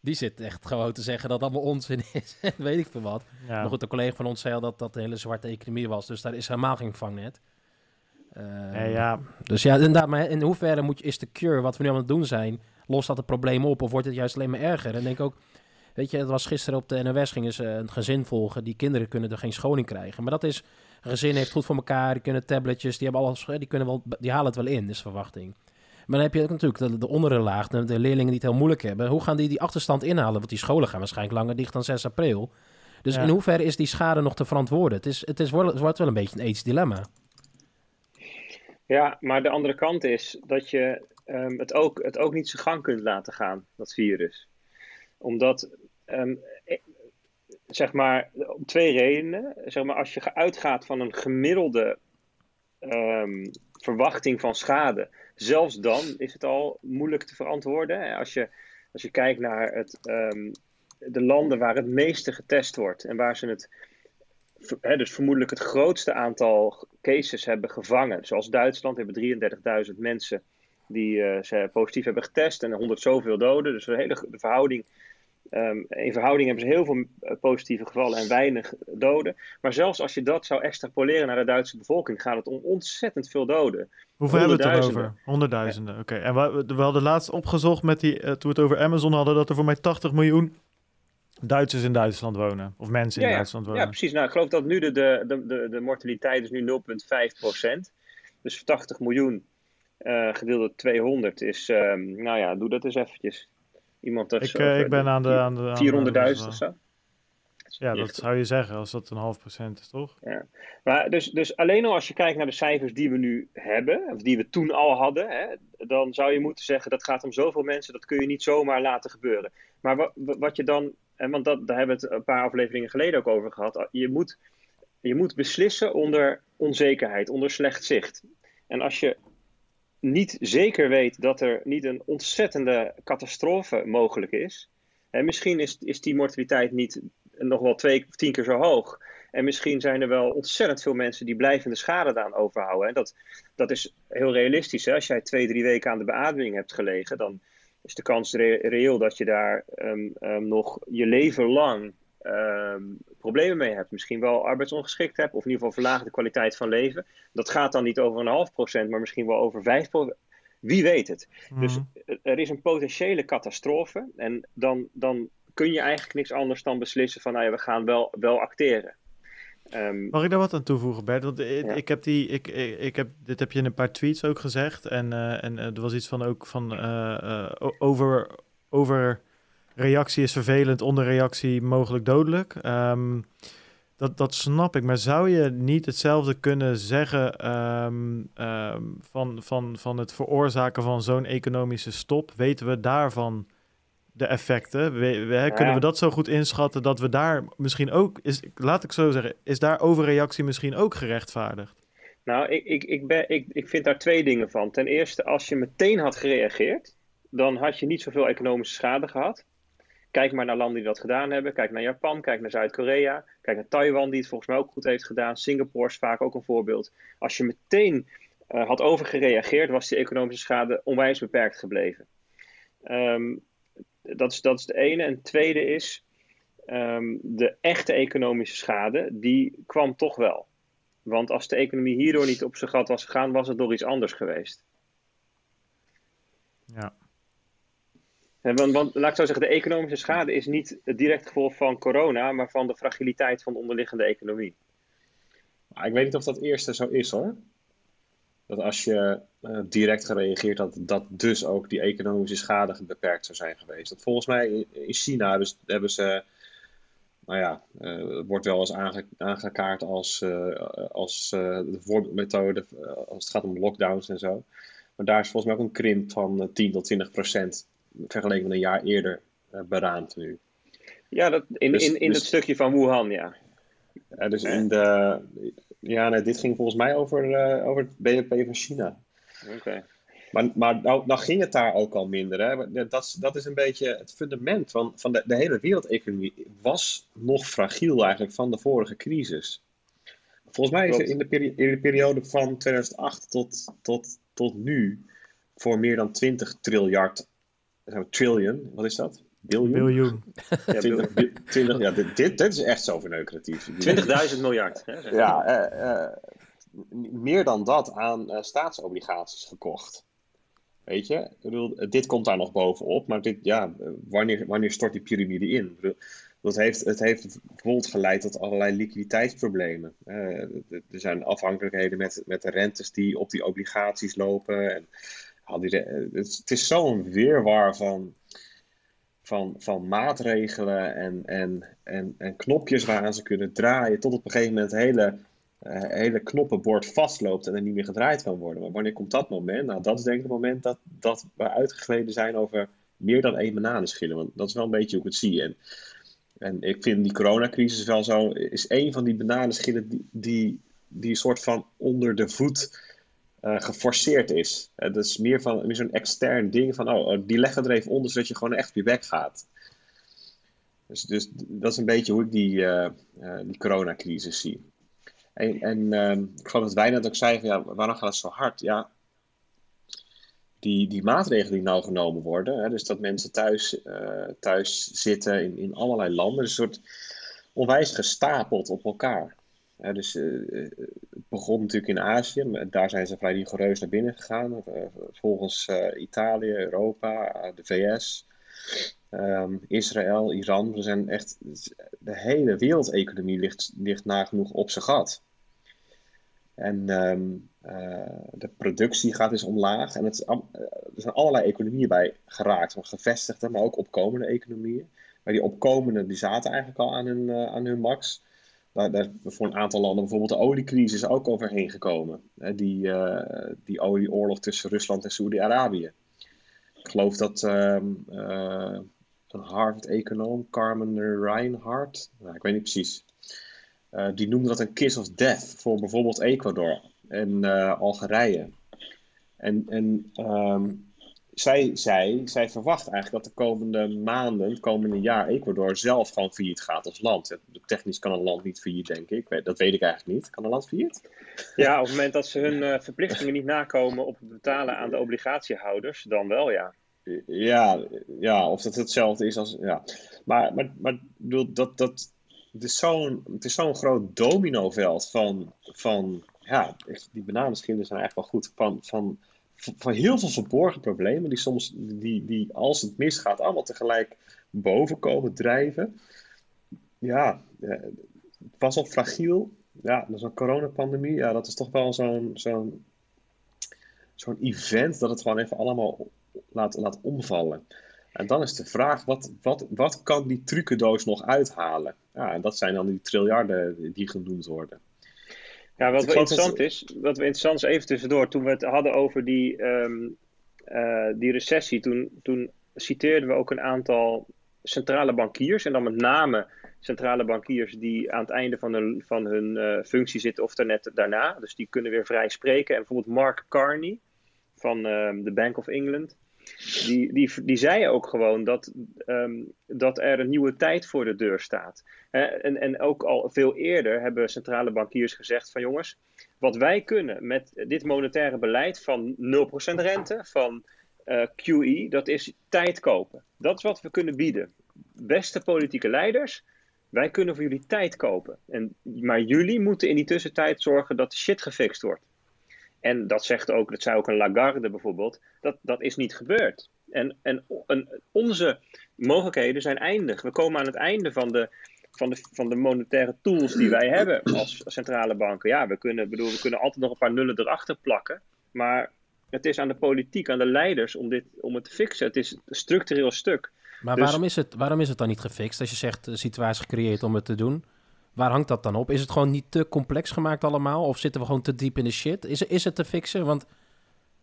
Die zit echt gewoon te zeggen dat allemaal onzin is. Weet ik veel wat. Ja. Maar goed, een collega van ons zei al dat dat de hele zwarte economie was. Dus daar is helemaal geen vangnet. Uh, nee, ja. Dus ja, inderdaad. Maar in hoeverre moet je, is de cure, wat we nu aan het doen zijn... Lost dat het probleem op of wordt het juist alleen maar erger? En denk ook... Weet je, het was gisteren op de N O S, gingen ze een gezin volgen. Die kinderen kunnen er geen scholing krijgen. Maar dat is, een gezin heeft goed voor elkaar. Die kunnen tabletjes, die hebben alles, die kunnen wel, die halen het wel in, is verwachting. Maar dan heb je ook natuurlijk de, de ondere laag, de, de leerlingen die het heel moeilijk hebben. Hoe gaan die die achterstand inhalen? Want die scholen gaan waarschijnlijk langer dicht dan zes april. Dus ja. In hoeverre is die schade nog te verantwoorden? Het, is, het, is, het wordt wel een beetje een ethisch dilemma. Ja, maar de andere kant is dat je um, het, ook, het ook niet zijn gang kunt laten gaan, dat virus. Omdat... Um, zeg maar, om twee redenen. Zeg maar, als je uitgaat van een gemiddelde um, verwachting van schade, zelfs dan is het al moeilijk te verantwoorden. Als je, als je kijkt naar het, um, de landen waar het meeste getest wordt en waar ze het, he, dus vermoedelijk het grootste aantal cases hebben gevangen. Zoals Duitsland hebben drieëndertigduizend mensen die uh, ze positief hebben getest en honderd zoveel doden. Dus de hele de verhouding... Um, in verhouding hebben ze heel veel positieve gevallen en weinig doden. Maar zelfs als je dat zou extrapoleren naar de Duitse bevolking, gaat het om ontzettend veel doden. Hoeveel hebben we het erover? Honderdduizenden. Ja. Oké. Okay. En we, we hadden laatst opgezocht met die, uh, toen we het over Amazon hadden, dat er voor mij tachtig miljoen Duitsers in Duitsland wonen. Of mensen in ja, Duitsland wonen. Ja, precies. Nou, ik geloof dat nu de, de, de, de mortaliteit is nu nul komma vijf procent. Dus tachtig miljoen uh, gedeeld door tweehonderd is, uh, nou ja, doe dat eens eventjes. Iemand ik, zo, ik ben aan de... Aan de vierhonderdduizend of zo. Ja, dat zou je zeggen als dat een half procent is, toch? Ja. Maar dus, dus alleen al als je kijkt naar de cijfers die we nu hebben, of die we toen al hadden, hè, dan zou je moeten zeggen, dat gaat om zoveel mensen, dat kun je niet zomaar laten gebeuren. Maar wat, wat je dan, en want dat, daar hebben we het een paar afleveringen geleden ook over gehad, je moet, je moet beslissen onder onzekerheid, onder slecht zicht. En als je niet zeker weet dat er niet een ontzettende catastrofe mogelijk is. En misschien is, is die mortaliteit niet nog wel twee of tien keer zo hoog. En misschien zijn er wel ontzettend veel mensen die blijvende schade daaraan overhouden. En dat, dat is heel realistisch. Hè? Als jij twee, drie weken aan de beademing hebt gelegen, dan is de kans re- reëel dat je daar um, um, nog je leven lang um, problemen mee hebt. Misschien wel arbeidsongeschikt hebt, of in ieder geval verlaagde kwaliteit van leven. Dat gaat dan niet over een half procent, maar misschien wel over vijf procent. Wie weet het. Mm. Dus er is een potentiële catastrofe. En dan, dan kun je eigenlijk niks anders dan beslissen van, nou ja, we gaan wel, wel acteren. Um, Mag ik daar wat aan toevoegen, Bert? Want ik, ja. ik heb die, ik, ik, ik heb, dit heb je in een paar tweets ook gezegd. En, uh, en uh, er was iets van ook van uh, uh, over... over reactie is vervelend, onderreactie mogelijk dodelijk. Um, dat, dat snap ik, maar zou je niet hetzelfde kunnen zeggen um, um, van, van, van het veroorzaken van zo'n economische stop? Weten we daarvan de effecten? We, we, hè, kunnen we dat zo goed inschatten dat we daar misschien ook, is, laat ik zo zeggen, is daar overreactie misschien ook gerechtvaardigd? Nou, ik, ik, ik, ben, ik, ik vind daar twee dingen van. Ten eerste, als je meteen had gereageerd, dan had je niet zoveel economische schade gehad. Kijk maar naar landen die dat gedaan hebben. Kijk naar Japan, kijk naar Zuid-Korea. Kijk naar Taiwan, die het volgens mij ook goed heeft gedaan. Singapore is vaak ook een voorbeeld. Als je meteen uh, had overgereageerd, was die economische schade onwijs beperkt gebleven. Um, dat is, dat is de ene. En het tweede is, um, de echte economische schade, die kwam toch wel. Want als de economie hierdoor niet op zijn gat was gegaan, was het door iets anders geweest. Ja. Want, want laat ik zo zeggen, de economische schade is niet het direct gevolg van corona, maar van de fragiliteit van de onderliggende economie. Ik weet niet of dat eerste zo is hoor. Dat als je uh, direct gereageerd had, dat dus ook die economische schade beperkt zou zijn geweest. Dat volgens mij in China dus, hebben ze nou ja, uh, wordt wel eens aange- aangekaart als, uh, als uh, de voorbeeldmethode uh, als het gaat om lockdowns en zo. Maar daar is volgens mij ook een krimp van uh, tien tot twintig procent vergeleken met een jaar eerder uh, beraamd nu. Ja, dat, in, dus, in, in, in dus, dat stukje van Wuhan, ja. Uh, dus in de, ja, nee, dit ging volgens mij over, uh, over het B N P van China. Oké. Okay. Maar, maar nou, nou ging het daar ook al minder. Hè? Dat, dat is een beetje het fundament van, van de, de hele wereldeconomie. Was nog fragiel eigenlijk van de vorige crisis. Volgens mij is er in de, peri- in de periode van tweeduizend acht tot, tot, tot nu voor meer dan twintig triljard, trillion, wat is dat? Biljoen? Biljoen. Ja, twintig, twintig, ja, dit, dit, dit is echt zo verneukeratief. twintigduizend miljard. Hè? Ja, eh, eh, meer dan dat aan eh, staatsobligaties gekocht. Weet je, ik bedoel, dit komt daar nog bovenop, maar dit, ja, wanneer, wanneer stort die piramide in? Dat heeft, het heeft bijvoorbeeld geleid tot allerlei liquiditeitsproblemen. Uh, er zijn afhankelijkheden met, met de rentes die op die obligaties lopen. En, al die, het, het is zo'n weerwar van, van, van maatregelen en, en, en, en knopjes waaraan ze kunnen draaien, tot op een gegeven moment het hele... Uh, hele knoppenbord vastloopt en er niet meer gedraaid kan worden. Maar wanneer komt dat moment? Nou, dat is denk ik het moment dat, dat we uitgegleden zijn over meer dan één bananenschillen. Want dat is wel een beetje hoe ik het zie. En, en ik vind die coronacrisis wel zo, is één van die bananenschillen die, die, die een soort van onder de voet uh, geforceerd is. Uh, dat is meer, van, meer zo'n extern ding van, oh, die leggen er even onder zodat je gewoon echt weer weggaat. Dus, dus dat is een beetje hoe ik die, uh, uh, die coronacrisis zie. En, en uh, ik geloof dat wij net ook zeiden van, ja, waarom gaat het zo hard? Ja, die, die maatregelen die nou genomen worden, hè, dus dat mensen thuis, uh, thuis zitten in, in allerlei landen, is een soort onwijs gestapeld op elkaar. Hè, dus uh, het begon natuurlijk in Azië, maar daar zijn ze vrij rigoureus naar binnen gegaan. Uh, volgens uh, Italië, Europa, uh, de V S, Um, Israël, Iran, we zijn echt, de hele wereldeconomie ligt, ligt nagenoeg op zijn gat. En um, uh, de productie gaat dus omlaag en het, uh, er zijn allerlei economieën bij geraakt, van gevestigde, maar ook opkomende economieën. Maar die opkomende die zaten eigenlijk al aan hun, uh, aan hun max. Daar, daar is voor een aantal landen bijvoorbeeld de oliecrisis ook overheen gekomen. Hè, die, uh, die olieoorlog tussen Rusland en Saoedi-Arabië. Ik geloof dat uh, uh, een Harvard-econoom, Carmen Reinhardt, nou, ik weet niet precies, uh, die noemde dat een kiss of death voor bijvoorbeeld Ecuador en uh, Algerije. En, en um, zij, zij, zij verwacht eigenlijk dat de komende maanden, het komende jaar, Ecuador zelf gewoon failliet gaat als land. Technisch kan een land niet failliet, denk ik. Dat weet ik eigenlijk niet. Kan een land failliet? Ja, op het moment dat ze hun uh, verplichtingen niet nakomen op het betalen aan de obligatiehouders, dan wel, ja. Ja, ja, of dat hetzelfde is als... Ja. Maar, maar, maar dat, dat, het is zo'n, het is zo'n groot dominoveld van... van ja, die bananenschillen zijn eigenlijk wel goed. Van, van, van heel veel verborgen problemen die soms, die, die als het misgaat, allemaal tegelijk boven komen drijven. Ja, het was al fragiel. Ja, dat is een coronapandemie. Ja, dat is toch wel zo'n, zo'n, zo'n event dat het gewoon even allemaal... Laat, laat omvallen. En dan is de vraag, wat, wat, wat kan die trucendoos nog uithalen? Ja, en dat zijn dan die triljarden die genoemd worden. Ja, wat wel interessant dat... is, wat we interessant is even tussendoor, toen we het hadden over die, um, uh, die recessie, toen, toen citeerden we ook een aantal centrale bankiers, en dan met name centrale bankiers die aan het einde van hun, van hun uh, functie zitten of daarnet daarna, dus die kunnen weer vrij spreken. En bijvoorbeeld Mark Carney van uh, de Bank of England, Die, die, die zei ook gewoon dat, um, dat er een nieuwe tijd voor de deur staat. He, en, en ook al veel eerder hebben centrale bankiers gezegd van jongens, wat wij kunnen met dit monetaire beleid van nul procent rente, van uh, Q E, dat is tijd kopen. Dat is wat we kunnen bieden. Beste politieke leiders, wij kunnen voor jullie tijd kopen. En, maar jullie moeten in die tussentijd zorgen dat de shit gefixt wordt. En dat zegt ook, dat zei ook een Lagarde bijvoorbeeld, dat, dat is niet gebeurd. En, en, en onze mogelijkheden zijn eindig. We komen aan het einde van de, van de, van de monetaire tools die wij hebben als centrale banken. Ja, we kunnen, bedoel, we kunnen altijd nog een paar nullen erachter plakken. Maar het is aan de politiek, aan de leiders om, dit, om het te fixen. Het is een structureel stuk. Maar dus, waarom, is het, waarom is het dan niet gefixt? Als je zegt, de situatie gecreëerd om het te doen, waar hangt dat dan op? Is het gewoon niet te complex gemaakt allemaal? Of zitten we gewoon te diep in de shit? Is, is het te fixen? Want,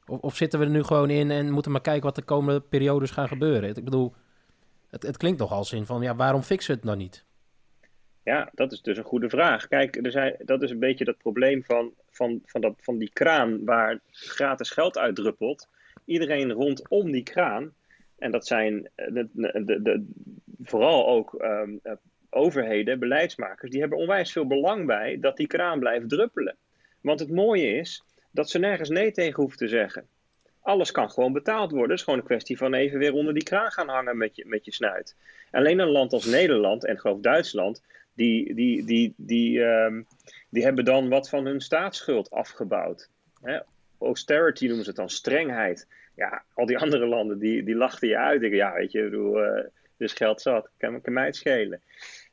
of, of zitten we er nu gewoon in en moeten maar kijken wat de komende periodes gaan gebeuren? Ik bedoel, het, het klinkt nogal zin van, ja, waarom fixen we het nou niet? Ja, dat is dus een goede vraag. Kijk, er zijn, dat is een beetje dat probleem van, van, van, dat, van die kraan waar gratis geld uitdruppelt. Iedereen rondom die kraan, en dat zijn de, de, de, vooral ook um, overheden, beleidsmakers, die hebben onwijs veel belang bij dat die kraan blijft druppelen. Want het mooie is dat ze nergens nee tegen hoeven te zeggen. Alles kan gewoon betaald worden. Het is gewoon een kwestie van even weer onder die kraan gaan hangen met je, met je snuit. Alleen een land als Nederland en geloof Duitsland, die, die, die, die, um, die hebben dan wat van hun staatsschuld afgebouwd. Hè? Austerity noemen ze het dan, strengheid. Ja, al die andere landen, die, die lachten je uit. Ik, ja, weet je, bedoel, uh, dus geld zat, kan, kan mij het schelen.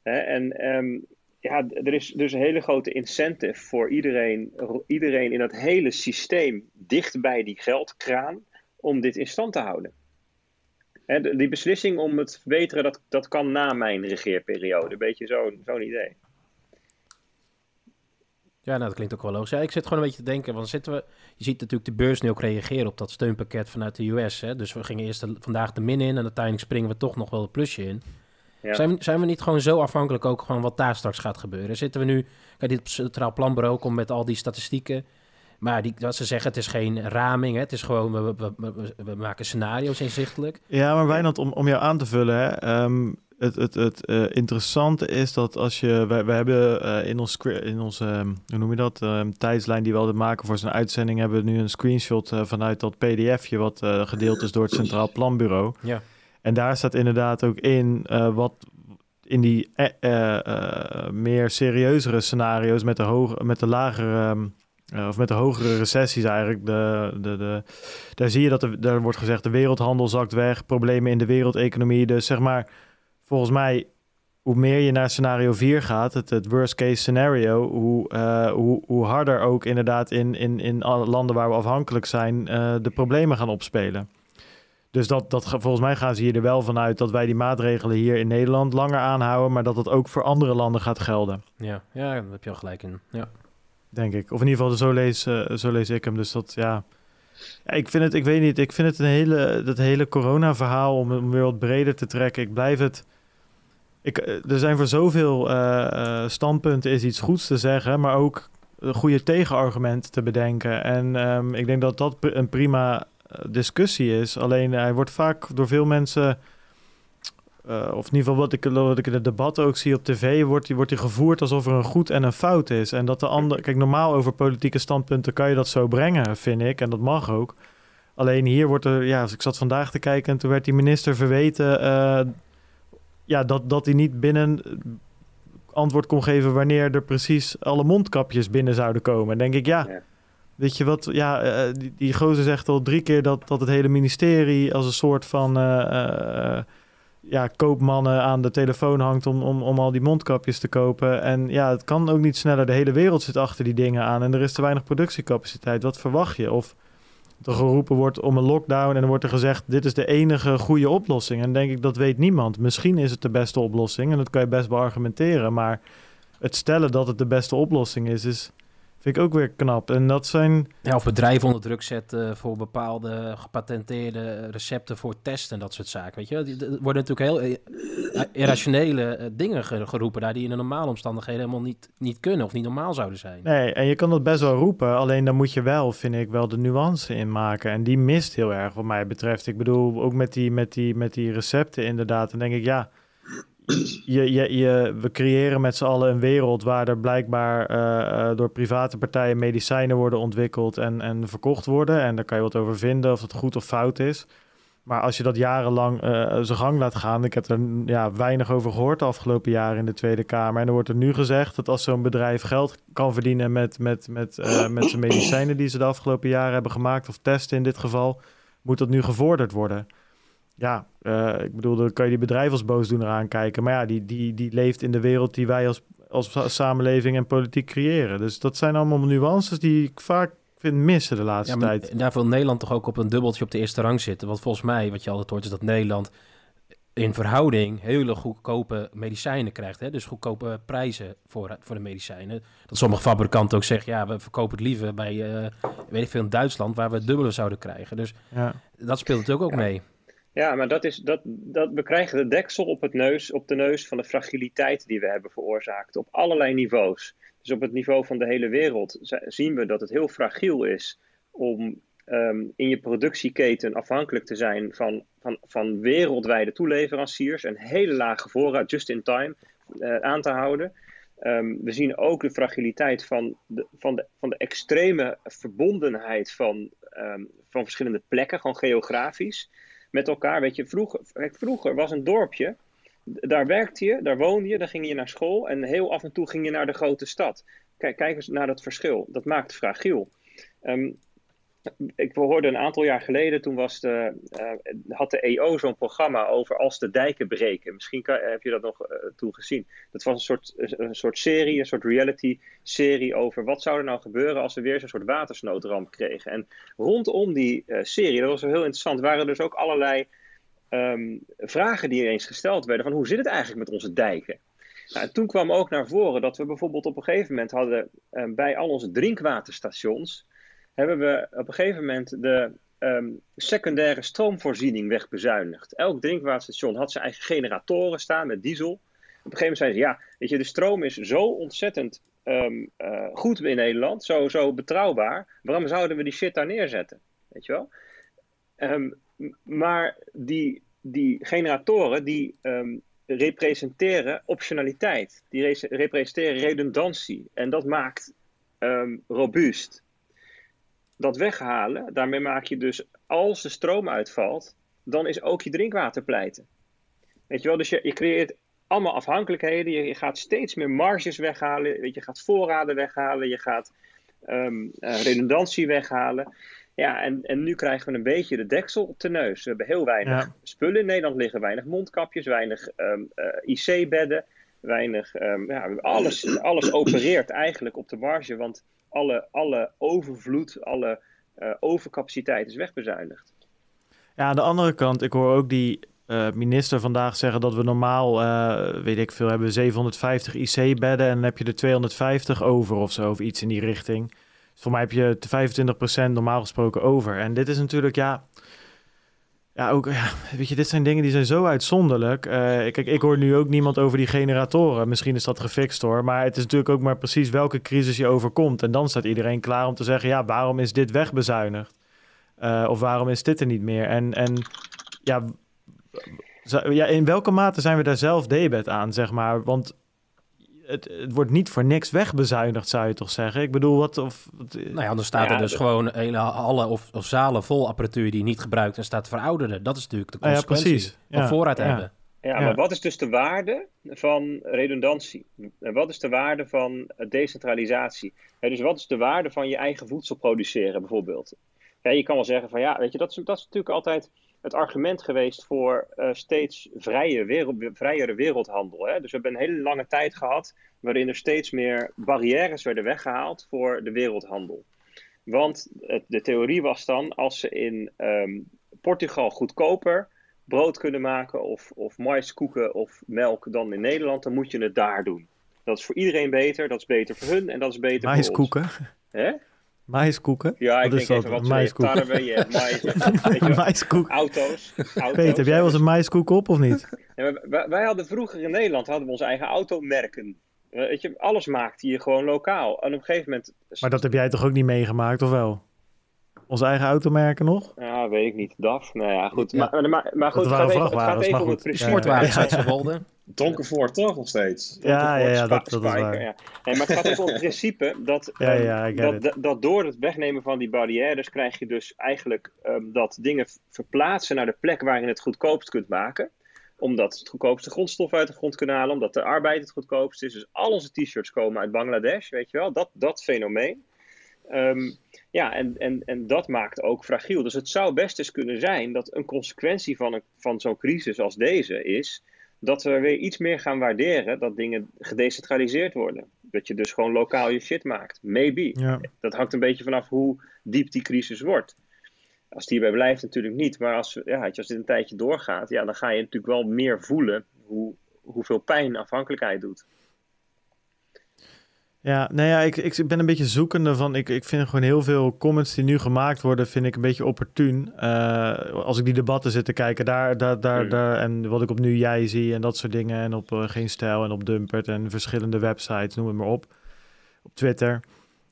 Hè? En um, ja, er is dus een hele grote incentive voor iedereen, iedereen in dat hele systeem dicht bij die geldkraan om dit in stand te houden. Hè, die beslissing om het verbeteren, dat, dat kan na mijn regeerperiode. Een beetje zo'n, zo'n idee. Ja, nou, dat klinkt ook wel logisch. Ja, ik zit gewoon een beetje te denken, want zitten we, je ziet natuurlijk de beurs nu ook reageren op dat steunpakket vanuit de U S. Hè? Dus we gingen eerst de, vandaag de min in en uiteindelijk springen we toch nog wel het plusje in. Ja. Zijn, zijn we niet gewoon zo afhankelijk ook van wat daar straks gaat gebeuren? Zitten we nu, kijk, dit Centraal Planbureau komt met al die statistieken. Maar die, wat ze zeggen, het is geen raming. Hè? Het is gewoon, we, we, we, we maken scenario's inzichtelijk. Ja, maar Wijnand, om, om jou aan te vullen, hè, um... Het, het, het uh, interessante is dat als je... Wij, wij hebben uh, in ons... In onze, um, hoe noem je dat? Um, tijdslijn die we altijd maken voor zijn uitzending... hebben we nu een screenshot uh, vanuit dat pdfje... wat uh, gedeeld is door het Centraal Planbureau. Ja. En daar staat inderdaad ook in... Uh, wat in die uh, uh, uh, meer serieuzere scenario's... met de, hoge, met de lagere... Um, Uh, of met de hogere recessies eigenlijk. De, de, de, daar zie je dat... Er, daar wordt gezegd, de wereldhandel zakt weg... problemen in de wereldeconomie. Dus zeg maar... Volgens mij, hoe meer je naar scenario vier gaat, het, het worst case scenario, hoe, uh, hoe, hoe harder ook inderdaad in, in, in landen waar we afhankelijk zijn, uh, de problemen gaan opspelen. Dus dat, dat, volgens mij gaan ze hier er wel vanuit dat wij die maatregelen hier in Nederland langer aanhouden, maar dat dat ook voor andere landen gaat gelden. Ja, ja, daar heb je al gelijk in. Ja. Denk ik. Of in ieder geval, zo lees, uh, zo lees ik hem. Dus dat, ja... Ja, ik vind het, ik weet niet, ik vind het een hele, dat hele corona-verhaal om het weer wat breder te trekken. Ik blijf het. Ik, er zijn voor zoveel uh, standpunten is iets goeds te zeggen, maar ook een goede tegenargument te bedenken. En um, ik denk dat dat een prima discussie is. Alleen hij wordt vaak door veel mensen, uh, of in ieder geval wat ik, wat ik in het debat ook zie op tv, wordt die, wordt die gevoerd alsof er een goed en een fout is. En dat de ander, kijk, normaal over politieke standpunten kan je dat zo brengen, vind ik, en dat mag ook. Alleen hier wordt er, ja, ik zat vandaag te kijken en toen werd die minister verweten. Uh, Ja, dat, dat hij niet binnen antwoord kon geven wanneer er precies alle mondkapjes binnen zouden komen. Dan denk ik, ja, ja, weet je wat, ja, uh, die, die gozer zegt al drie keer dat, dat het hele ministerie als een soort van uh, uh, ja, koopmannen aan de telefoon hangt om, om, om al die mondkapjes te kopen. En ja, het kan ook niet sneller. De hele wereld zit achter die dingen aan en er is te weinig productiecapaciteit. Wat verwacht je? Of er geroepen wordt om een lockdown en dan wordt er gezegd... dit is de enige goede oplossing. En dan denk ik, dat weet niemand. Misschien is het de beste oplossing en dat kan je best beargumenteren. Maar het stellen dat het de beste oplossing is, is vind ik ook weer knap. En dat zijn... Ja, of bedrijven onder druk zetten voor bepaalde gepatenteerde recepten voor testen en dat soort zaken. Weet je, er worden natuurlijk heel irrationele dingen geroepen daar die in de normale omstandigheden helemaal niet, niet kunnen of niet normaal zouden zijn. Nee, en je kan dat best wel roepen, alleen dan moet je wel, vind ik, wel de nuance in maken. En die mist heel erg wat mij betreft. Ik bedoel, ook met die, met die, met die recepten inderdaad, dan denk ik, ja... Je, je, je, we creëren met z'n allen een wereld waar er blijkbaar uh, door private partijen medicijnen worden ontwikkeld en, en verkocht worden. En daar kan je wat over vinden of dat goed of fout is. Maar als je dat jarenlang uh, zijn gang laat gaan, ik heb er ja, weinig over gehoord de afgelopen jaren in de Tweede Kamer. En er wordt er nu gezegd dat als zo'n bedrijf geld kan verdienen met, met, met, uh, met zijn medicijnen die ze de afgelopen jaren hebben gemaakt of testen in dit geval, moet dat nu gevorderd worden. Ja, uh, ik bedoel, dan kan je die bedrijven als boosdoener aankijken. Maar ja, die, die, die leeft in de wereld die wij als, als samenleving en politiek creëren. Dus dat zijn allemaal nuances die ik vaak vind missen de laatste ja, maar tijd. En daar wil Nederland toch ook op een dubbeltje op de eerste rang zitten. Want volgens mij, wat je altijd hoort, is dat Nederland in verhouding hele goedkope medicijnen krijgt. Hè? Dus goedkope prijzen voor, voor de medicijnen. Dat sommige fabrikanten ook zeggen, ja, we verkopen het liever bij, uh, weet ik veel, in Duitsland, waar we het dubbele zouden krijgen. Dus ja. dat speelt natuurlijk ook ja. mee. Ja, maar dat is, dat, dat, we krijgen de deksel op, het neus, op de neus van de fragiliteit die we hebben veroorzaakt. Op allerlei niveaus. Dus op het niveau van de hele wereld zien we dat het heel fragiel is om um, in je productieketen afhankelijk te zijn van, van, van wereldwijde toeleveranciers en hele lage voorraad, just in time, uh, aan te houden. Um, we zien ook de fragiliteit van de, van de, van de extreme verbondenheid van, um, van verschillende plekken, gewoon geografisch, met elkaar. Weet je, vroeger, vroeger was een dorpje. Daar werkte je, daar woonde je, daar ging je naar school en heel af en toe ging je naar de grote stad. Kijk, kijk eens naar dat verschil. Dat maakt fragiel. Um, ik hoorde een aantal jaar geleden, toen was de, uh, had de E O zo'n programma over als de dijken breken. Misschien kan, heb je dat nog uh, toen gezien. Dat was een soort, een soort serie, een soort reality serie over wat zou er nou gebeuren als we weer zo'n soort watersnoodramp kregen. En rondom die uh, serie, dat was wel heel interessant, waren dus ook allerlei Um, vragen die ineens gesteld werden van hoe zit het eigenlijk met onze dijken? Nou, en toen kwam ook naar voren dat we bijvoorbeeld op een gegeven moment hadden um, bij al onze drinkwaterstations hebben we op een gegeven moment de um, secundaire stroomvoorziening wegbezuinigd. Elk drinkwaterstation had zijn eigen generatoren staan met diesel. Op een gegeven moment zeiden ze ja, weet je, de stroom is zo ontzettend um, uh, goed in Nederland, zo, zo betrouwbaar. Waarom zouden we die shit daar neerzetten? Weet je wel? Um, Maar die, die generatoren die um, representeren optionaliteit. Die re- representeren redundantie. En dat maakt um, robuust. Dat weghalen, daarmee maak je dus als de stroom uitvalt, dan is ook je drinkwater pleiten. Weet je wel, dus je, je creëert allemaal afhankelijkheden. Je, je gaat steeds meer marges weghalen. Weet je, je gaat voorraden weghalen. Je gaat um, uh, redundantie weghalen. Ja, en, en nu krijgen we een beetje de deksel op de neus. We hebben heel weinig ja. spullen in Nederland liggen. Weinig mondkapjes, weinig um, uh, I C bedden. Weinig, um, ja, alles, alles opereert eigenlijk op de marge. Want alle, alle overvloed, alle uh, overcapaciteit is wegbezuinigd. Ja, aan de andere kant, ik hoor ook die uh, minister vandaag zeggen dat we normaal, uh, weet ik veel, hebben we zevenhonderdvijftig I C bedden. En dan heb je er tweehonderdvijftig over of zo, of iets in die richting. Voor mij heb je vijfentwintig procent normaal gesproken over. En dit is natuurlijk, ja... Ja, ook, ja, weet je, dit zijn dingen die zijn zo uitzonderlijk. Uh, kijk, ik hoor nu ook niemand over die generatoren. Misschien is dat gefixt hoor. Maar het is natuurlijk ook maar precies welke crisis je overkomt. En dan staat iedereen klaar om te zeggen, ja, waarom is dit wegbezuinigd? Uh, of waarom is dit er niet meer? En, en ja, z- ja, in welke mate zijn we daar zelf debet aan, zeg maar? Want... Het, het wordt niet voor niks wegbezuinigd, zou je toch zeggen? Ik bedoel, wat... of wat... Nou ja, dan staat er ja, dus de... gewoon hele hallen of, of zalen vol apparatuur die je niet gebruikt en staat verouderde. Dat is natuurlijk de consequentie. Ja, ja, precies. Van ja. voorraad ja. hebben. Ja, ja, maar ja. wat is dus de waarde van redundantie? En wat is de waarde van decentralisatie? Ja, dus wat is de waarde van je eigen voedsel produceren, bijvoorbeeld? Ja, je kan wel zeggen van, ja, weet je, dat is, dat is natuurlijk altijd... het argument geweest voor uh, steeds vrije wereld, vrijere wereldhandel. Hè? Dus we hebben een hele lange tijd gehad waarin er steeds meer barrières werden weggehaald voor de wereldhandel. Want het, de theorie was dan, als ze in um, Portugal goedkoper brood kunnen maken of, of maïskoeken of melk dan in Nederland, dan moet je het daar doen. Dat is voor iedereen beter, dat is beter voor hun en dat is beter maïskoeken. Voor ons. Hè? Maïskoeken? Ja, ik wat denk even wat maïskoeken. Tarwe, je hebt maïs, maïskoeken. Auto's, auto's. Peter, heb jij wel eens een maïskoek op of niet? Ja, wij, wij hadden vroeger in Nederland hadden we onze eigen automerken. Weet je, alles maakte je gewoon lokaal. En op een gegeven moment... Maar dat heb jij toch ook niet meegemaakt, of wel? Onze eigen automerken nog? Ja, weet ik niet. D A F, nou ja, goed. Ja. Maar, maar, maar goed, het gaat even, gaat even om het principe. Sportwagens uit vervolden. Donkervoort toch nog steeds? Ja, ja, ja, dat, dat is waar. Ja. Nee, maar het gaat even om het principe dat, ja, ja, dat, dat, dat door het wegnemen van die barrières krijg je dus eigenlijk um, dat dingen verplaatsen naar de plek waar je het goedkoopst kunt maken. Omdat het goedkoopste grondstof uit de grond kunnen halen, omdat de arbeid het goedkoopst is. Dus al onze t-shirts komen uit Bangladesh, weet je wel, dat, dat fenomeen. Um, ja, en, en, en dat maakt ook fragiel. Dus het zou best eens kunnen zijn dat een consequentie van, een, van zo'n crisis als deze is... dat we weer iets meer gaan waarderen dat dingen gedecentraliseerd worden. Dat je dus gewoon lokaal je shit maakt. Maybe. Ja. Dat hangt een beetje vanaf hoe diep die crisis wordt. Als het hierbij blijft natuurlijk niet. Maar als, ja, als dit een tijdje doorgaat, ja, dan ga je natuurlijk wel meer voelen hoe, hoeveel pijn afhankelijkheid doet. Ja, nou ja, ik, ik ben een beetje zoekende van... Ik, ik vind gewoon heel veel comments die nu gemaakt worden... vind ik een beetje opportun. Uh, als ik die debatten zit te kijken, daar, daar, daar, daar... en wat ik op Nu Jij zie en dat soort dingen... en op uh, Geen Stijl en op Dumpert en verschillende websites, noem het maar op. Op Twitter.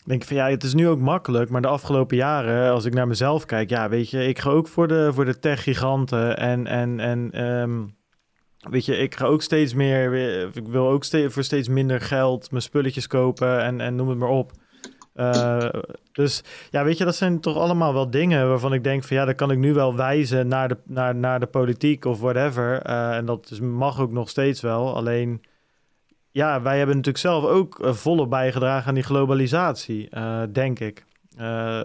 Denk ik van ja, het is nu ook makkelijk... maar de afgelopen jaren, als ik naar mezelf kijk... ja, weet je, ik ga ook voor de, voor de tech-giganten en... en, en um, weet je, ik ga ook steeds meer... Ik wil ook steeds, voor steeds minder geld mijn spulletjes kopen en, en noem het maar op. Uh, dus ja, weet je, dat zijn toch allemaal wel dingen waarvan ik denk van... ja, dan kan ik nu wel wijzen naar de, naar, naar de politiek of whatever. Uh, en dat is, mag ook nog steeds wel. Alleen, ja, wij hebben natuurlijk zelf ook uh, volop bijgedragen aan die globalisatie, uh, denk ik. Uh,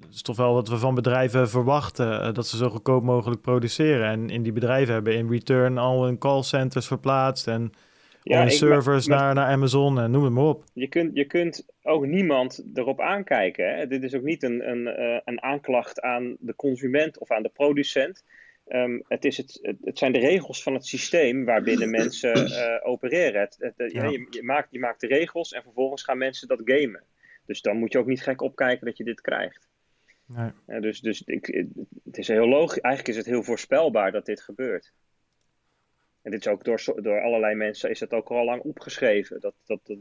het is toch wel wat we van bedrijven verwachten, uh, dat ze zo goedkoop mogelijk produceren. En in die bedrijven hebben in return al hun callcenters verplaatst en ja, hun servers maar, maar, naar, naar Amazon en noem het maar op. Je kunt, je kunt ook niemand erop aankijken. Hè? Dit is ook niet een, een, uh, een aanklacht aan de consument of aan de producent. Um, het, is het, het zijn de regels van het systeem waarbinnen mensen uh, opereren. Het, het, uh, ja. je, je, maakt, je maakt de regels en vervolgens gaan mensen dat gamen. Dus dan moet je ook niet gek opkijken dat je dit krijgt. Nee. Ja, dus dus ik, het is heel logisch. Eigenlijk is het heel voorspelbaar dat dit gebeurt. En dit is ook door, door allerlei mensen is het ook al lang opgeschreven. Dat, dat, dat,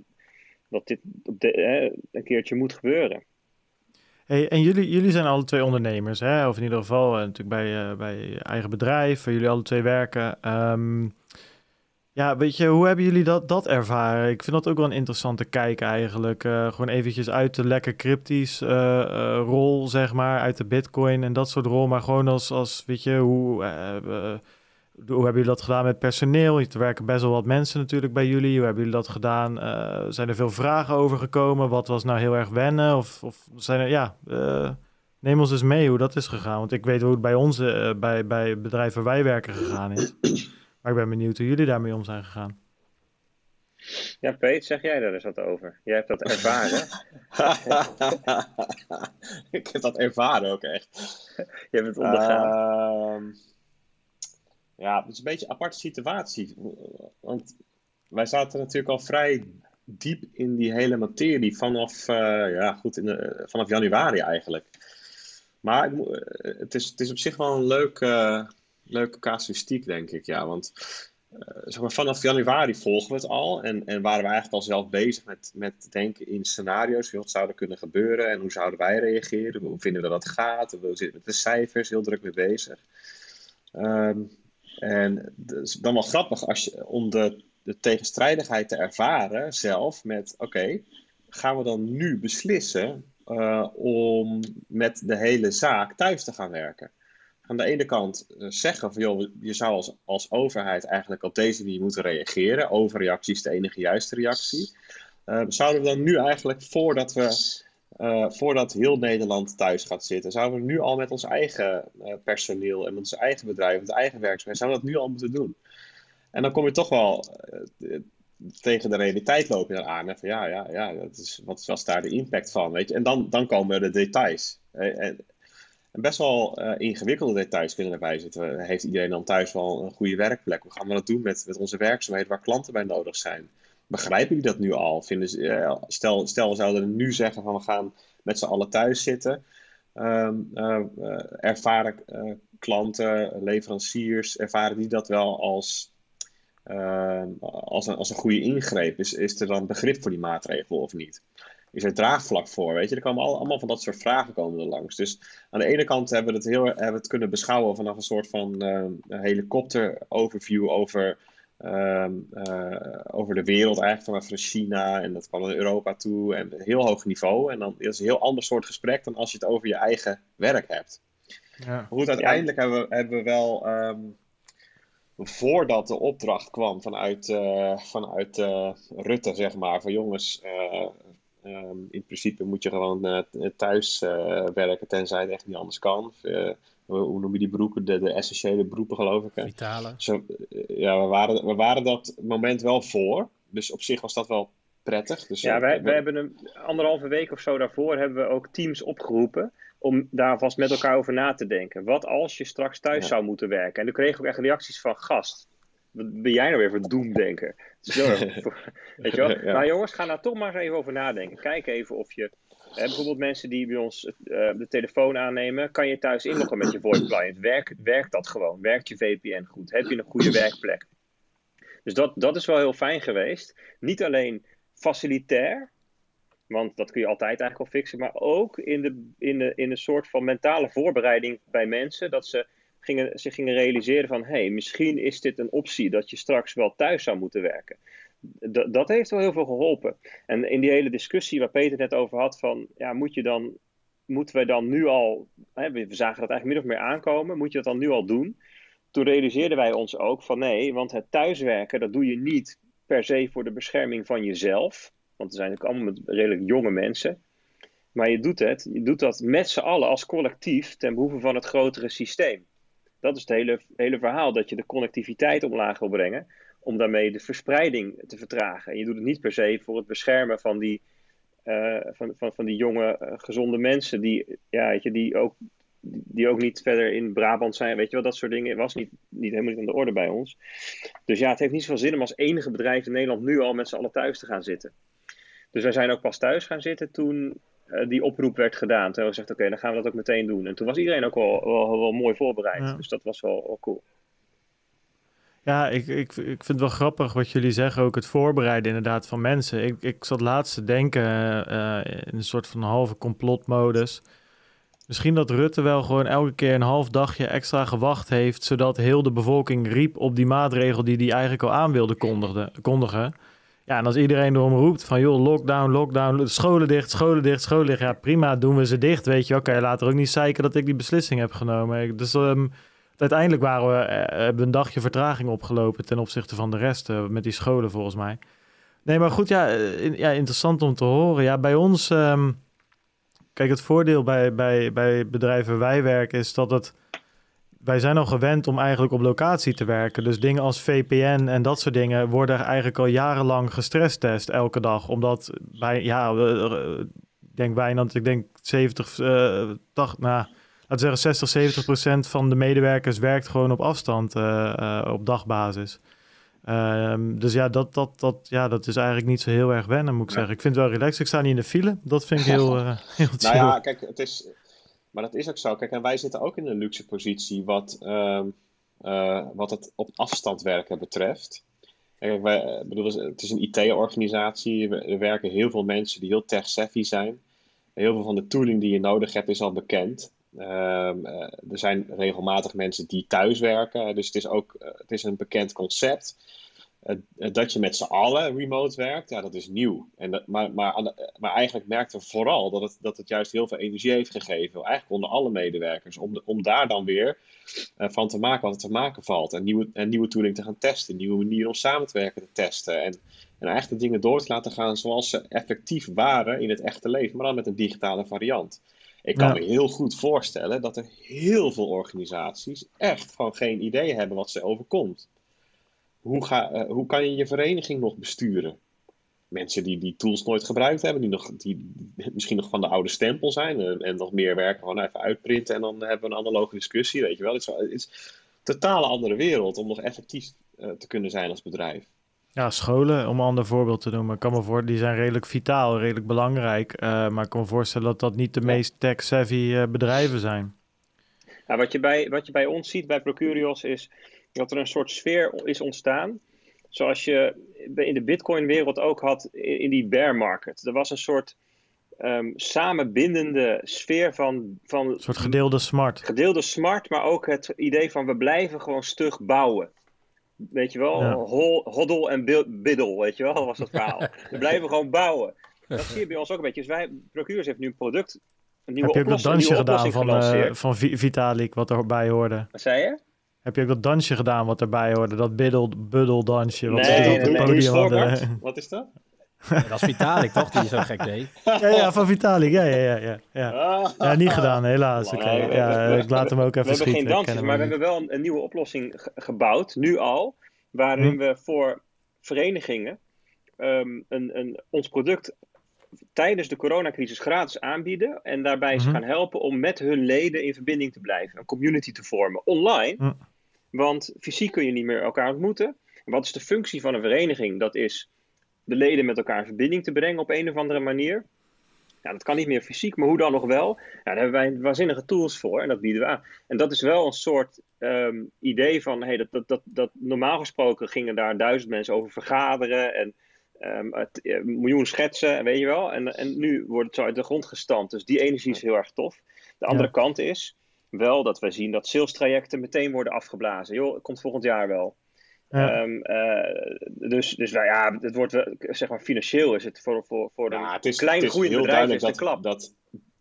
dat dit op de, hè, een keertje moet gebeuren. Hey, en jullie, jullie zijn alle twee ondernemers. Hè? Of in ieder geval uh, natuurlijk bij, uh, bij je eigen bedrijf. Waar jullie alle twee werken. Um... Ja, weet je, hoe hebben jullie dat, dat ervaren? Ik vind dat ook wel een interessante kijk eigenlijk. Uh, gewoon eventjes uit de lekker cryptisch uh, uh, rol, zeg maar, uit de Bitcoin en dat soort rol. Maar gewoon als, als weet je, hoe, uh, uh, hoe hebben jullie dat gedaan met personeel? Er werken best wel wat mensen natuurlijk bij jullie. Hoe hebben jullie dat gedaan? Uh, zijn er veel vragen over gekomen? Wat was nou heel erg wennen? Of, of zijn er, ja, uh, neem ons eens mee hoe dat is gegaan. Want ik weet hoe het bij ons, uh, bij, bij het bedrijf waar wij werken gegaan is. Maar ik ben benieuwd hoe jullie daarmee om zijn gegaan. Ja, Peet, zeg jij daar eens wat over? Jij hebt dat ervaren. Ik heb dat ervaren ook echt. Je hebt het ondergaan. Uh, ja, het is een beetje een aparte situatie. Want wij zaten natuurlijk al vrij diep in die hele materie. Vanaf, uh, ja, goed, in de, vanaf januari eigenlijk. Maar het is, het is op zich wel een leuk... Uh, leuke casuïstiek, denk ik, ja. Want uh, zeg maar, vanaf januari volgen we het al. En, en waren we eigenlijk al zelf bezig met, met denken in scenario's. Wat zou er kunnen gebeuren en hoe zouden wij reageren? Hoe vinden we dat het gaat? We zitten met de cijfers, heel druk mee bezig. Um, en dat is dan wel grappig als je, om de, de tegenstrijdigheid te ervaren zelf met... Oké, okay, gaan we dan nu beslissen uh, om met de hele zaak thuis te gaan werken? Aan de ene kant zeggen van joh, je zou als, als overheid eigenlijk op deze manier moeten reageren. Overreactie is de enige juiste reactie. Uh, zouden we dan nu eigenlijk voordat we uh, voordat heel Nederland thuis gaat zitten, zouden we nu al met ons eigen uh, personeel en met ons eigen bedrijf, met eigen werkzaamheden, zouden we dat nu al moeten doen? En dan kom je toch wel uh, tegen de realiteit lopen je aan. En van ja, ja, ja, dat is, wat was daar de impact van? Weet je? En dan, dan komen de details. Uh, uh, Best wel uh, ingewikkelde details kunnen erbij zitten. Heeft iedereen dan thuis wel een goede werkplek? Hoe gaan we dat doen met, met onze werkzaamheden waar klanten bij nodig zijn? Begrijpen jullie dat nu al? Vinden ze, uh, stel, stel we zouden nu zeggen van we gaan met z'n allen thuis zitten. Um, uh, uh, ervaren uh, klanten, leveranciers, ervaren die dat wel als, uh, als, een, als een goede ingreep? Is, is er dan begrip voor die maatregel of niet? Is er draagvlak voor, weet je? Er komen allemaal van dat soort vragen komen er langs. Dus aan de ene kant hebben we het, heel, hebben we het kunnen beschouwen vanaf een soort van uh, helikopter-overview over, uh, uh, over de wereld eigenlijk. Vanaf China en dat kwam naar Europa toe en een heel hoog niveau. En dan is het een heel ander soort gesprek dan als je het over je eigen werk hebt. Ja. Goed, uiteindelijk ja. hebben, we, hebben we wel... Um, Voordat de opdracht kwam vanuit, uh, vanuit uh, Rutte, zeg maar, van jongens... Uh, Um, in principe moet je gewoon uh, thuis uh, werken, tenzij het echt niet anders kan. Uh, hoe noem je die beroepen? De, de essentiële beroepen, geloof ik. Hè? Vitale. Zo, ja, we waren, we waren dat moment wel voor. Dus op zich was dat wel prettig. Dus ja, wij, wij hebben een anderhalve week of zo daarvoor hebben we ook teams opgeroepen om daar vast met elkaar over na te denken. Wat als je straks thuis ja. zou moeten werken? En dan kreeg ik ook echt reacties van: gast, wat ben jij nou weer voor doemdenker? Weet je wel? Ja. Maar jongens, ga daar toch maar eens even over nadenken. Kijk even of je... Hè, bijvoorbeeld mensen die bij ons uh, de telefoon aannemen. Kan je thuis inloggen met je voice client? Werkt werk dat gewoon? Werkt je V P N goed? Heb je een goede werkplek? Dus dat, dat is wel heel fijn geweest. Niet alleen facilitair, want dat kun je altijd eigenlijk al fixen. Maar ook in de, in de, in een soort van mentale voorbereiding bij mensen. Dat ze gingen, zich gingen realiseren van... hé, hey, misschien is dit een optie dat je straks wel thuis zou moeten werken. D- dat heeft wel heel veel geholpen. En in die hele discussie waar Peter net over had van... ja, moet je dan, moeten wij dan nu al... Hè, we zagen dat eigenlijk min of meer aankomen. Moet je dat dan nu al doen? Toen realiseerden wij ons ook van nee, want het thuiswerken... dat doe je niet per se voor de bescherming van jezelf... Want er zijn natuurlijk allemaal redelijk jonge mensen. Maar je doet het. Je doet dat met z'n allen als collectief ten behoeve van het grotere systeem. Dat is het hele, hele verhaal. Dat je de connectiviteit omlaag wil brengen. Om daarmee de verspreiding te vertragen. En je doet het niet per se voor het beschermen van die, uh, van, van, van die jonge, uh, gezonde mensen. Die, ja, weet je, die, ook, die ook niet verder in Brabant zijn. Weet je wel, dat soort dingen was niet, niet helemaal niet aan de orde bij ons. Dus ja, het heeft niet zoveel zin om als enige bedrijf in Nederland nu al met z'n allen thuis te gaan zitten. Dus wij zijn ook pas thuis gaan zitten toen uh, die oproep werd gedaan. Toen hebben we gezegd, oké, okay, dan gaan we dat ook meteen doen. En toen was iedereen ook wel, wel, wel mooi voorbereid. Ja. Dus dat was wel, wel cool. Ja, ik, ik, ik vind het wel grappig wat jullie zeggen. Ook het voorbereiden inderdaad van mensen. Ik, ik zat laatst te denken uh, in een soort van halve complotmodus. Misschien dat Rutte wel gewoon elke keer een half dagje extra gewacht heeft... zodat heel de bevolking riep op die maatregel die hij eigenlijk al aan wilde kondigen... Ja, en als iedereen erom roept van joh, lockdown, lockdown, scholen dicht, scholen dicht, scholen dicht. Ja, prima, doen we ze dicht, weet je. Oké, okay, laat er ook niet zeiken dat ik die beslissing heb genomen. Dus um, uiteindelijk waren we, uh, hebben we een dagje vertraging opgelopen ten opzichte van de rest uh, met die scholen volgens mij. Nee, maar goed, ja, in, ja interessant om te horen. Ja, bij ons, um, kijk, het voordeel bij, bij, bij bedrijven waar wij werken is dat het... Wij zijn al gewend om eigenlijk op locatie te werken. Dus dingen als V P N en dat soort dingen worden eigenlijk al jarenlang gestresstest elke dag. Omdat bij, ja, ik denk bijna, ik denk zeventig, uh, tachtig, nou, laten we zeggen zestig, zeventig procent van de medewerkers werkt gewoon op afstand uh, uh, op dagbasis. Um, dus ja dat, dat, dat, ja, dat is eigenlijk niet zo heel erg wennen, moet ik zeggen. Ik vind het wel relaxed. Ik sta niet in de file. Dat vind ik heel, uh, heel chill. Nou ja, kijk, het is... Maar dat is ook zo. Kijk, en wij zitten ook in een luxe positie wat, uh, uh, wat het op afstand werken betreft. Kijk, wij, bedoel, het is een I T-organisatie. Er werken heel veel mensen die heel tech-savvy zijn. Heel veel van de tooling die je nodig hebt is al bekend. Uh, er zijn regelmatig mensen die thuis werken. Dus het is ook het is een bekend concept. Uh, dat je met z'n allen remote werkt, ja, dat is nieuw. En dat, maar, maar, maar eigenlijk merkten we vooral dat het, dat het juist heel veel energie heeft gegeven. Eigenlijk onder alle medewerkers. Om, de, om daar dan weer uh, van te maken wat er te maken valt. En nieuwe, en nieuwe tooling te gaan testen. Nieuwe manieren om samen te werken te testen. En, en eigenlijk de dingen door te laten gaan zoals ze effectief waren in het echte leven. Maar dan met een digitale variant. Ik kan ja. me heel goed voorstellen dat er heel veel organisaties echt gewoon geen idee hebben wat ze overkomt. Hoe, ga, uh, hoe kan je je vereniging nog besturen? Mensen die die tools nooit gebruikt hebben, die, nog, die misschien nog van de oude stempel zijn en, en nog meer werken, gewoon even uitprinten en dan hebben we een analoge discussie, weet je wel. Het is, het is een totale andere wereld om nog effectief uh, te kunnen zijn als bedrijf. Ja, scholen, om een ander voorbeeld te noemen, kan me voor, die zijn redelijk vitaal, redelijk belangrijk, uh, maar ik kan me voorstellen dat dat niet de ja. meest tech-savvy uh, bedrijven zijn. Ja, wat je bij, wat je bij ons ziet, bij Procurios, is... dat er een soort sfeer is ontstaan. Zoals je in de Bitcoin-wereld ook had in die bear market. Er was een soort um, samenbindende sfeer van, van... Een soort gedeelde smart. Gedeelde smart, maar ook het idee van we blijven gewoon stug bouwen. Weet je wel? Ja. Hol, hoddle en biddle, weet je wel? Was dat verhaal. We blijven gewoon bouwen. Dat zie je bij ons ook een beetje. Dus wij, Procurus heeft nu een product, een nieuwe Heb oplossing. Heb je ook dat dansje gedaan van, uh, van Vitalik, wat erbij hoorde? Wat zei je? Heb je ook dat dansje gedaan wat erbij hoorde? Dat biddel-buddel-dansje? Nee, nee, nee, nee. Wat is dat? Ja, dat is Vitalik, toch? Die zo gek deed. Ja, ja, van Vitalik. Ja, ja, ja. ja. ja niet gedaan, helaas. Ik, ja, ik laat hem ook even schieten. We hebben geen dansjes, maar we hebben wel een, een nieuwe oplossing ge- gebouwd, nu al. Waarin hm. we voor verenigingen um, een, een, ons product tijdens de coronacrisis gratis aanbieden en daarbij mm-hmm. ze gaan helpen om met hun leden in verbinding te blijven, een community te vormen, online. Mm. Want fysiek kun je niet meer elkaar ontmoeten. En wat is de functie van een vereniging? Dat is de leden met elkaar in verbinding te brengen op een of andere manier. Ja, dat kan niet meer fysiek, maar hoe dan nog wel? Nou, daar hebben wij waanzinnige tools voor en dat bieden we aan. En dat is wel een soort um, idee van... Hey, dat, dat, dat, dat, normaal gesproken gingen daar duizend mensen over vergaderen... en um, het, uh, miljoen schetsen, weet je wel. En, en nu wordt het zo uit de grond gestampt. Dus die energie is heel erg tof. De andere ja. kant is wel dat wij zien dat sales trajecten meteen worden afgeblazen. Joh, het komt volgend jaar wel. Ja. Um, uh, dus, dus nou ja, het wordt zeg maar financieel is het voor, voor, voor ja, een het is, klein het is groeiend heel bedrijf duidelijk is dat, klap. Dat,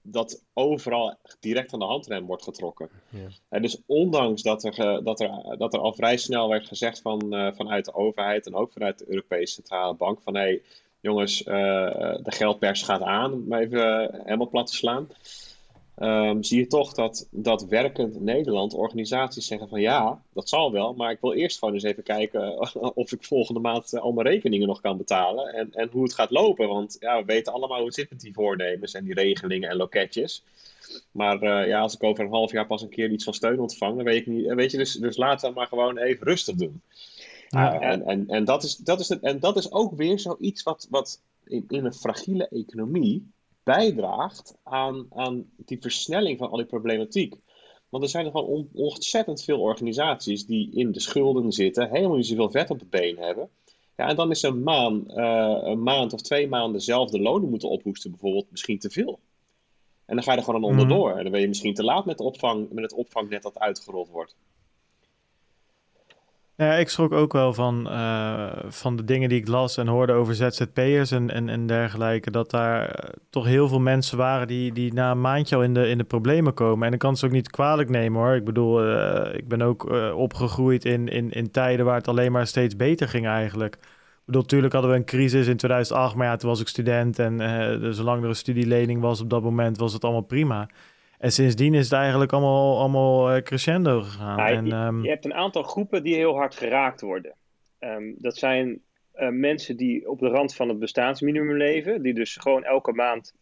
dat overal direct aan de handrem wordt getrokken. Ja. En dus ondanks dat er, dat, er, dat er al vrij snel werd gezegd van, uh, vanuit de overheid en ook vanuit de Europese Centrale Bank van hé hey, jongens, uh, de geldpers gaat aan, om even uh, helemaal plat te slaan. Um, zie je toch dat, dat werkend Nederland organisaties zeggen van ja, dat zal wel, maar ik wil eerst gewoon eens even kijken of ik volgende maand al mijn rekeningen nog kan betalen en, en hoe het gaat lopen, want ja, we weten allemaal hoe het zit met die voornemens en die regelingen en loketjes, maar uh, ja, als ik over een half jaar pas een keer iets van steun ontvang, dan weet ik niet, weet je, dus, dus laten we maar gewoon even rustig doen. Ja. En, en, en, dat is, dat is het, en dat is ook weer zoiets wat, wat in, in een fragiele economie bijdraagt aan, aan die versnelling van al die problematiek. Want er zijn nog wel on, ontzettend veel organisaties die in de schulden zitten, helemaal niet zoveel vet op het been hebben. Ja, en dan is een maand, uh, een maand of twee maanden zelf de lonen moeten ophoesten, bijvoorbeeld, misschien te veel. En dan ga je er gewoon aan onderdoor. Mm. En dan ben je misschien te laat met, de opvang, met het opvangnet dat uitgerold wordt. Nou ja, ik schrok ook wel van, uh, van de dingen die ik las en hoorde over Z Z P'ers en, en, en dergelijke. Dat daar toch heel veel mensen waren die, die na een maandje al in de, in de problemen komen. En ik kan ze ook niet kwalijk nemen hoor. Ik bedoel, uh, ik ben ook uh, opgegroeid in, in, in tijden waar het alleen maar steeds beter ging eigenlijk. Ik bedoel, natuurlijk hadden we een crisis in tweeduizend acht, maar ja, toen was ik student. En uh, dus zolang er een studielening was op dat moment, was het allemaal prima. En sindsdien is het eigenlijk allemaal, allemaal crescendo gegaan. Ja, en, um... je hebt een aantal groepen die heel hard geraakt worden. Um, dat zijn uh, mensen die op de rand van het bestaansminimum leven. Die dus gewoon elke maand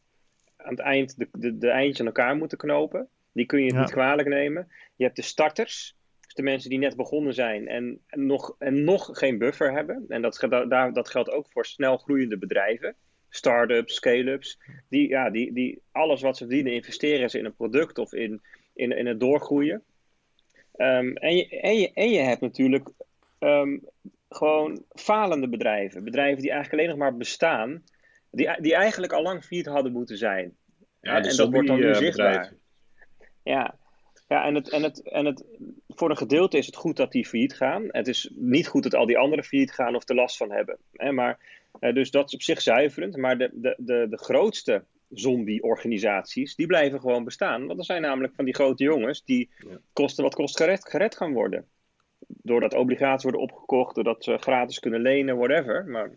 aan het eind de, de, de eindjes aan elkaar moeten knopen. Die kun je ja. niet kwalijk nemen. Je hebt de starters. Dus de mensen die net begonnen zijn en, en, nog, en nog geen buffer hebben. En dat, daar, dat geldt ook voor snel groeiende bedrijven. Start-ups, scale-ups, die, ja, die, die alles wat ze verdienen investeren ze in een product of in, in, in het doorgroeien. Um, en, je, en, je, en je hebt natuurlijk um, gewoon falende bedrijven. Bedrijven die eigenlijk alleen nog maar bestaan, die, die eigenlijk al lang failliet hadden moeten zijn. Ja, en dat wordt dan nu zichtbaar. Ja, ja en, het, en, het, en het, voor een gedeelte is het goed dat die failliet gaan. Het is niet goed dat al die anderen failliet gaan of er last van hebben. Hè, maar... Uh, dus dat is op zich zuiverend, maar de, de, de, de grootste zombie-organisaties, die blijven gewoon bestaan. Want er zijn namelijk van die grote jongens die ja. kosten wat kost gered, gered gaan worden. Doordat obligaties worden opgekocht, doordat ze gratis kunnen lenen, whatever. Maar...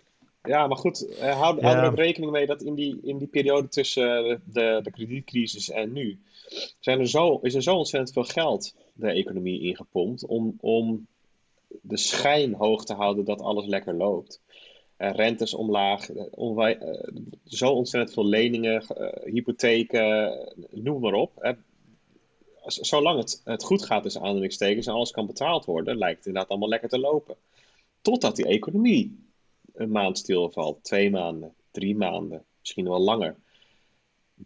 Ja, maar goed, uh, hou, hou ja. er ook rekening mee dat in die, in die periode tussen de, de, de kredietcrisis en nu, zijn er zo, is er zo ontzettend veel geld de economie ingepompt om, om de schijn hoog te houden dat alles lekker loopt. Uh, rentes omlaag, onwij- uh, zo ontzettend veel leningen, uh, hypotheken, noem maar op. Hè. Z- zolang het, het goed gaat tussen aanhalingstekens en alles kan betaald worden, lijkt het inderdaad allemaal lekker te lopen. Totdat die economie een maand stilvalt, twee maanden, drie maanden, misschien wel langer.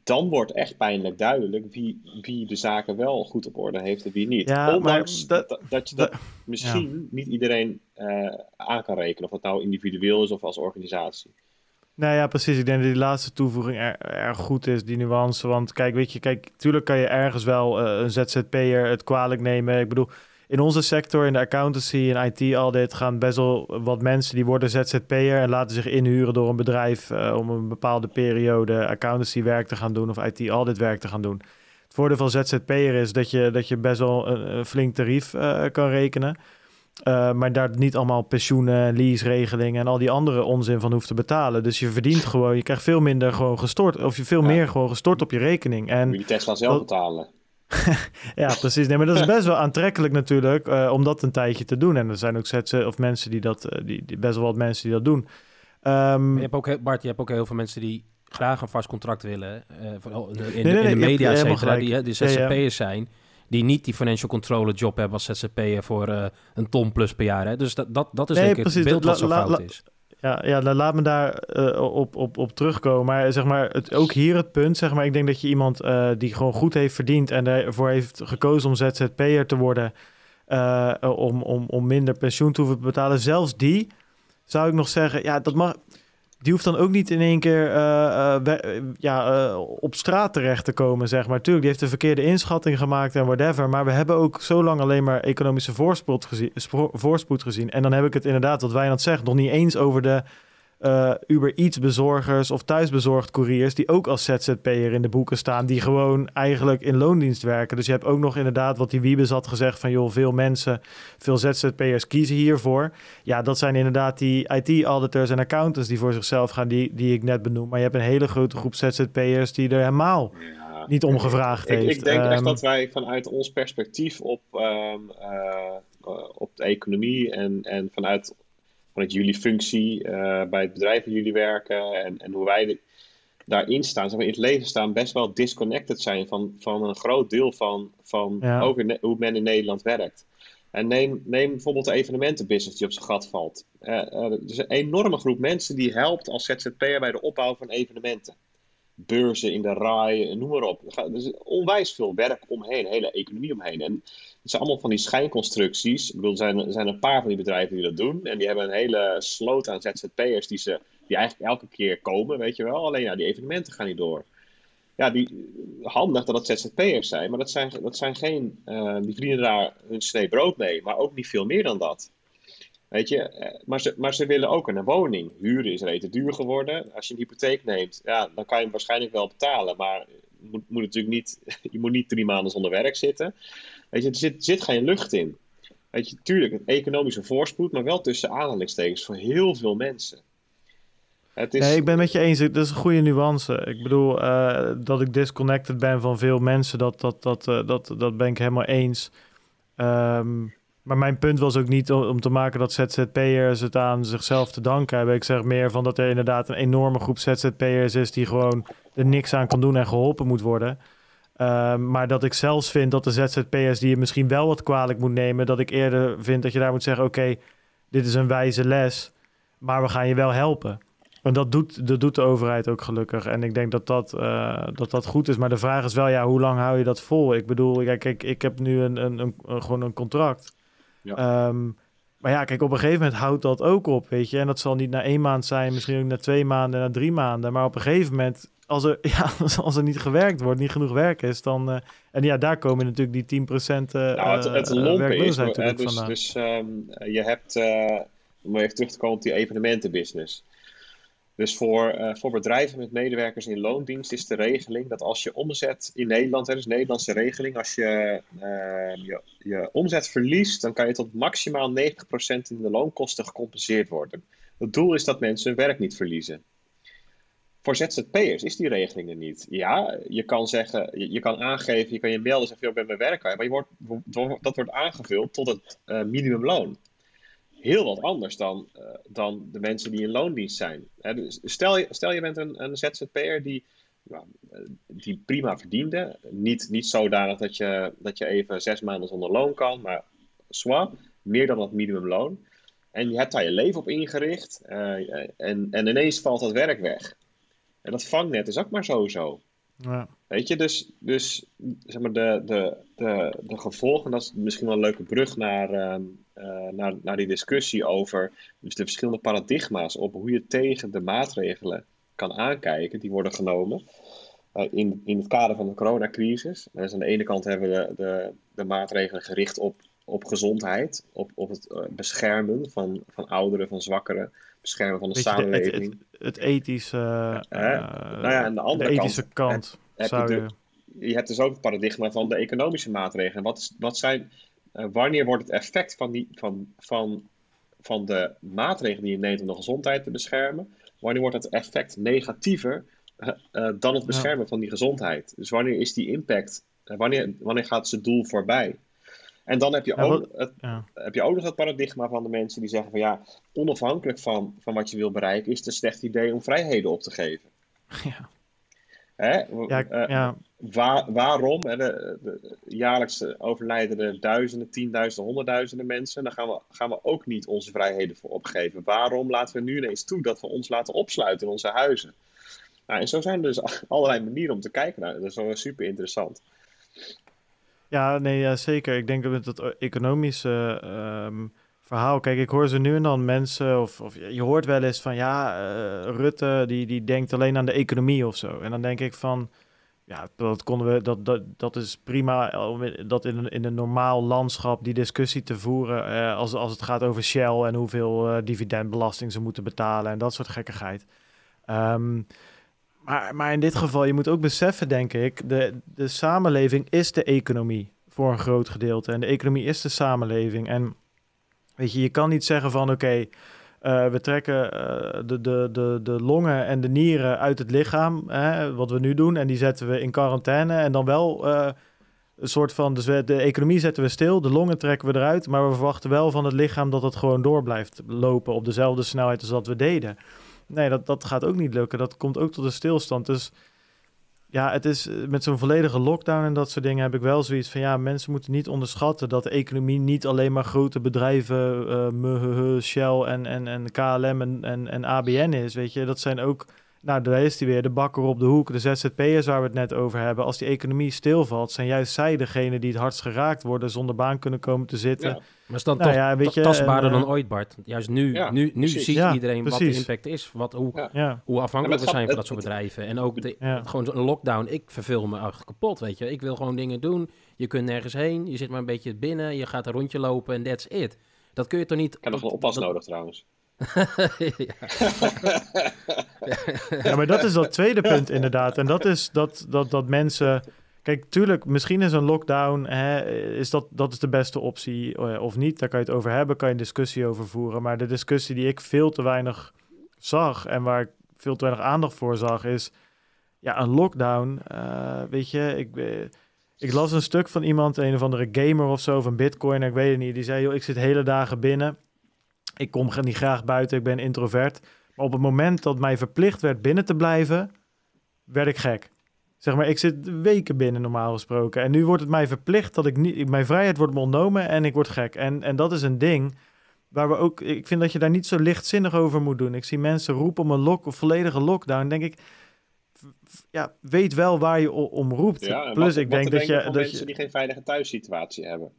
Dan wordt echt pijnlijk duidelijk wie, wie de zaken wel goed op orde heeft en wie niet. Ja, ondanks dat, dat, dat je dat, dat misschien ja. niet iedereen uh, aan kan rekenen. Of het nou individueel is of als organisatie. Nou ja, precies. Ik denk dat die laatste toevoeging er, erg goed is, die nuance. Want kijk, weet je, kijk, tuurlijk kan je ergens wel uh, een Z Z P'er het kwalijk nemen. Ik bedoel, in onze sector, in de accountancy en I T-audit gaan best wel wat mensen die worden Z Z P'er en laten zich inhuren door een bedrijf uh, om een bepaalde periode accountancy-werk te gaan doen of I T-audit-werk te gaan doen. Het voordeel van Z Z P'er is dat je, dat je best wel een, een flink tarief uh, kan rekenen, uh, maar daar niet allemaal pensioenen, lease-regelingen en al die andere onzin van hoeft te betalen. Dus je verdient gewoon, je krijgt veel minder gewoon gestort of je veel ja. meer gewoon gestort op je rekening. En moet je Tesla zelf dat, betalen. Ja, precies. Nee, maar dat is best wel aantrekkelijk natuurlijk uh, om dat een tijdje te doen. En er zijn ook sets of mensen die dat, uh, die, die best wel wat mensen die dat doen. Um, je hebt ook, Bart, je hebt ook heel veel mensen die graag een vast contract willen. Uh, vooral in, nee, nee, nee, in de media, et cetera, die, die zzp'ers ja, ja. zijn. Die niet die financial controller job hebben als zzp'er voor uh, een ton plus per jaar. Hè? Dus dat, dat, dat is nee, denk ik precies, het beeld dat zo fout la, la, is. Ja, ja, laat me daar uh, op, op, op terugkomen. Maar zeg maar, het, ook hier het punt, zeg maar, ik denk dat je iemand uh, die gewoon goed heeft verdiend en ervoor heeft gekozen om zzp'er te worden, uh, om, om, om minder pensioen te hoeven te betalen, zelfs die zou ik nog zeggen, ja, dat mag, die hoeft dan ook niet in één keer uh, uh, we, ja, uh, op straat terecht te komen, zeg maar. Tuurlijk, die heeft de verkeerde inschatting gemaakt en whatever, maar we hebben ook zo lang alleen maar economische voorspoed gezien, spro- voorspoed gezien. En dan heb ik het inderdaad, wat Wijnand zegt, nog niet eens over de uh, Uber Eats bezorgers of thuisbezorgd couriers, die ook als zzp'er in de boeken staan, die gewoon eigenlijk in loondienst werken. Dus je hebt ook nog inderdaad wat die Wiebes had gezegd van joh, veel mensen, veel zzp'ers kiezen hiervoor. Ja, dat zijn inderdaad die I T-auditors en accountants die voor zichzelf gaan, die, die ik net benoem. Maar je hebt een hele grote groep zzp'ers die er helemaal ja, niet om gevraagd ik, heeft. Ik denk um, echt dat wij vanuit ons perspectief op, um, uh, uh, op de economie en, en vanuit... vanuit jullie functie uh, bij het bedrijf waar jullie werken en, en hoe wij de, daarin staan, zeg maar, in het leven staan, best wel disconnected zijn van, van een groot deel van, van ja. ook in, hoe men in Nederland werkt. En neem, neem bijvoorbeeld de evenementenbusiness die op zijn gat valt. Uh, uh, er is een enorme groep mensen die helpt als zzp'er bij de opbouw van evenementen. Beurzen in de RAI, noem maar op. Er is onwijs veel werk omheen, hele economie omheen. En het zijn allemaal van die schijnconstructies. Ik bedoel, er zijn, er zijn een paar van die bedrijven die dat doen. En die hebben een hele sloot aan zzp'ers die, ze, die eigenlijk elke keer komen, weet je wel. Alleen ja, die evenementen gaan niet door. Ja, die, handig dat dat zzp'ers zijn, maar dat zijn, dat zijn geen... Uh, die verdienen daar hun snee brood mee, maar ook niet veel meer dan dat. Weet je, maar ze, maar ze willen ook een woning. Huren is rete duur geworden. Als je een hypotheek neemt, ja, dan kan je hem waarschijnlijk wel betalen. Maar je moet, moet natuurlijk niet, je moet niet drie maanden zonder werk zitten. Weet je, er zit, zit geen lucht in. Weet je, tuurlijk, het economische voorspoed, maar wel tussen aanhalingstekens voor heel veel mensen. Het is... Nee, ik ben met je eens, dat is een goede nuance. Ik bedoel, uh, dat ik disconnected ben van veel mensen, dat, dat, dat, uh, dat, dat ben ik helemaal eens. Um... Maar mijn punt was ook niet om te maken dat zzp'ers het aan zichzelf te danken hebben. Ik zeg meer van dat er inderdaad een enorme groep zzp'ers is die gewoon er niks aan kan doen en geholpen moet worden. Uh, maar dat ik zelfs vind dat de zzp'ers die je misschien wel wat kwalijk moet nemen, dat ik eerder vind dat je daar moet zeggen, oké, okay, dit is een wijze les, maar we gaan je wel helpen. En dat doet, dat doet de overheid ook gelukkig. En ik denk dat dat, uh, dat dat goed is. Maar de vraag is wel, ja, hoe lang hou je dat vol? Ik bedoel, kijk, ik, ik heb nu een, een, een, een, gewoon een contract. Ja. Um, maar ja, kijk, op een gegeven moment houdt dat ook op, weet je. En dat zal niet na één maand zijn, misschien ook na twee maanden, na drie maanden. Maar op een gegeven moment, als er, ja, als er niet gewerkt wordt, niet genoeg werk is, dan... Uh, en ja, daar komen natuurlijk die tien procent uh, nou, het, het uh, werkloosheid is, dus, vandaan. Dus um, je hebt, uh, om even terug te komen op die evenementenbusiness. Dus voor, uh, voor bedrijven met medewerkers in loondienst is de regeling dat als je omzet in Nederland, hè, dus Nederlandse regeling, als je, uh, je je omzet verliest, dan kan je tot maximaal negentig procent in de loonkosten gecompenseerd worden. Het doel is dat mensen hun werk niet verliezen. Voor zzp'ers is die regeling er niet. Ja, je kan zeggen, je, je kan aangeven, je kan je melden, zeggen, ik ben mijn werk kwijt, maar je wordt, dat wordt aangevuld tot het uh, minimumloon. Heel wat anders dan, uh, dan de mensen die in loondienst zijn. He, dus stel, je, stel je bent een, een zzp'er die, nou, die prima verdiende. Niet, niet zodanig dat je, dat je even zes maanden zonder loon kan. Maar zwaar, meer dan dat minimumloon. En je hebt daar je leven op ingericht. Uh, en, en ineens valt dat werk weg. En dat vangnet is ook maar sowieso. Ja. Weet je, dus, dus zeg maar de, de, de, de gevolgen, dat is misschien wel een leuke brug naar, uh, uh, naar, naar die discussie over dus de verschillende paradigma's op hoe je tegen de maatregelen kan aankijken die worden genomen uh, in, in het kader van de coronacrisis. Dus aan de ene kant hebben we de, de, de maatregelen gericht op, op gezondheid, op, op het uh, beschermen van, van ouderen, van zwakkeren. Beschermen van de Weet samenleving. Je, het, het, het ethische... Uh, uh, nou ja, aan de andere de kant... ethische kant heb, heb je, de, je hebt dus ook het paradigma van de economische maatregelen. Wat, wat zijn, uh, wanneer wordt het effect van, die, van, van, van de maatregelen die je neemt om de gezondheid te beschermen, wanneer wordt het effect negatiever uh, uh, dan het beschermen ja. van die gezondheid? Dus wanneer is die impact? Uh, wanneer, wanneer gaat zijn doel voorbij? En dan heb je, ja, ook, het, ja. heb je ook nog het paradigma van de mensen die zeggen van ja, onafhankelijk van, van wat je wil bereiken, is het een slecht idee om vrijheden op te geven. Ja. Hè? Ja, uh, ja. Waar, waarom? Hè, de, de jaarlijks overlijden er duizenden, tienduizenden, honderdduizenden mensen. Dan gaan we, gaan we ook niet onze vrijheden voor opgeven. Waarom laten we nu ineens toe dat we ons laten opsluiten in onze huizen? Nou, en zo zijn er dus allerlei manieren om te kijken naar. Dat is wel super interessant. Ja, nee, ja, zeker. Ik denk dat met dat economische um, verhaal... Kijk, ik hoor ze nu en dan mensen... Of, of je hoort wel eens van... Ja, uh, Rutte, die, die denkt alleen aan de economie of zo. En dan denk ik van... Ja, dat konden we... Dat, dat, dat is prima om dat in, in een normaal landschap... die discussie te voeren... Uh, als, als het gaat over Shell... en hoeveel uh, dividendbelasting ze moeten betalen... en dat soort gekkigheid. Um, Maar, maar in dit geval, je moet ook beseffen, denk ik... De, de samenleving is de economie voor een groot gedeelte. En de economie is de samenleving. En weet je, je kan niet zeggen van... oké, okay, uh, we trekken uh, de, de, de, de longen en de nieren uit het lichaam... Hè, wat we nu doen, en die zetten we in quarantaine. En dan wel uh, een soort van... Dus we, de economie zetten we stil, de longen trekken we eruit... maar we verwachten wel van het lichaam dat het gewoon door blijft lopen... op dezelfde snelheid als dat we deden... Nee, dat, dat gaat ook niet lukken. Dat komt ook tot een stilstand. Dus ja, het is met zo'n volledige lockdown en dat soort dingen... heb ik wel zoiets van, ja, mensen moeten niet onderschatten... dat de economie niet alleen maar grote bedrijven... Uh, Mh, Shell en, en, en K L M en, en, en A B N is, weet je. Dat zijn ook, nou, daar is die weer, de bakker op de hoek... de Z Z P'ers waar we het net over hebben. Als die economie stilvalt, zijn juist zij degene die het hardst geraakt worden... zonder baan kunnen komen te zitten... Ja. Maar is dan nou toch ja, weet je, tastbaarder en, dan ooit, Bart. Juist nu, ja, nu, nu ziet ja, iedereen precies. wat de impact is. Wat, hoe, ja. hoe afhankelijk we zijn van dat soort bedrijven. En ook de, ja. gewoon zo'n lockdown. Ik verveel me echt kapot, weet je. Ik wil gewoon dingen doen. Je kunt nergens heen. Je zit maar een beetje binnen. Je gaat een rondje lopen en that's it. Dat kun je toch niet... Ik heb nog wel oppas dat, nodig trouwens. ja. ja, maar dat is dat tweede punt inderdaad. En dat is dat, dat, dat mensen... Kijk, tuurlijk, misschien is een lockdown, hè, is dat, dat is de beste optie of niet. Daar kan je het over hebben, kan je een discussie over voeren. Maar de discussie die ik veel te weinig zag en waar ik veel te weinig aandacht voor zag, is ja, een lockdown. Uh, weet je, ik, ik las een stuk van iemand, een of andere gamer of zo, van Bitcoin, ik weet het niet. Die zei, joh, ik zit hele dagen binnen, ik kom niet graag buiten, ik ben introvert. Maar op het moment dat mij verplicht werd binnen te blijven, werd ik gek. Zeg maar, ik zit weken binnen normaal gesproken. En nu wordt het mij verplicht dat ik niet... Mijn vrijheid wordt me ontnomen en ik word gek. En, en dat is een ding waar we ook... Ik vind dat je daar niet zo lichtzinnig over moet doen. Ik zie mensen roepen om een lock, of volledige lockdown. Denk ik... Ja, weet wel waar je om roept. Ja, plus wat, ik wat denk dat je... dat mensen je... die geen veilige thuissituatie hebben.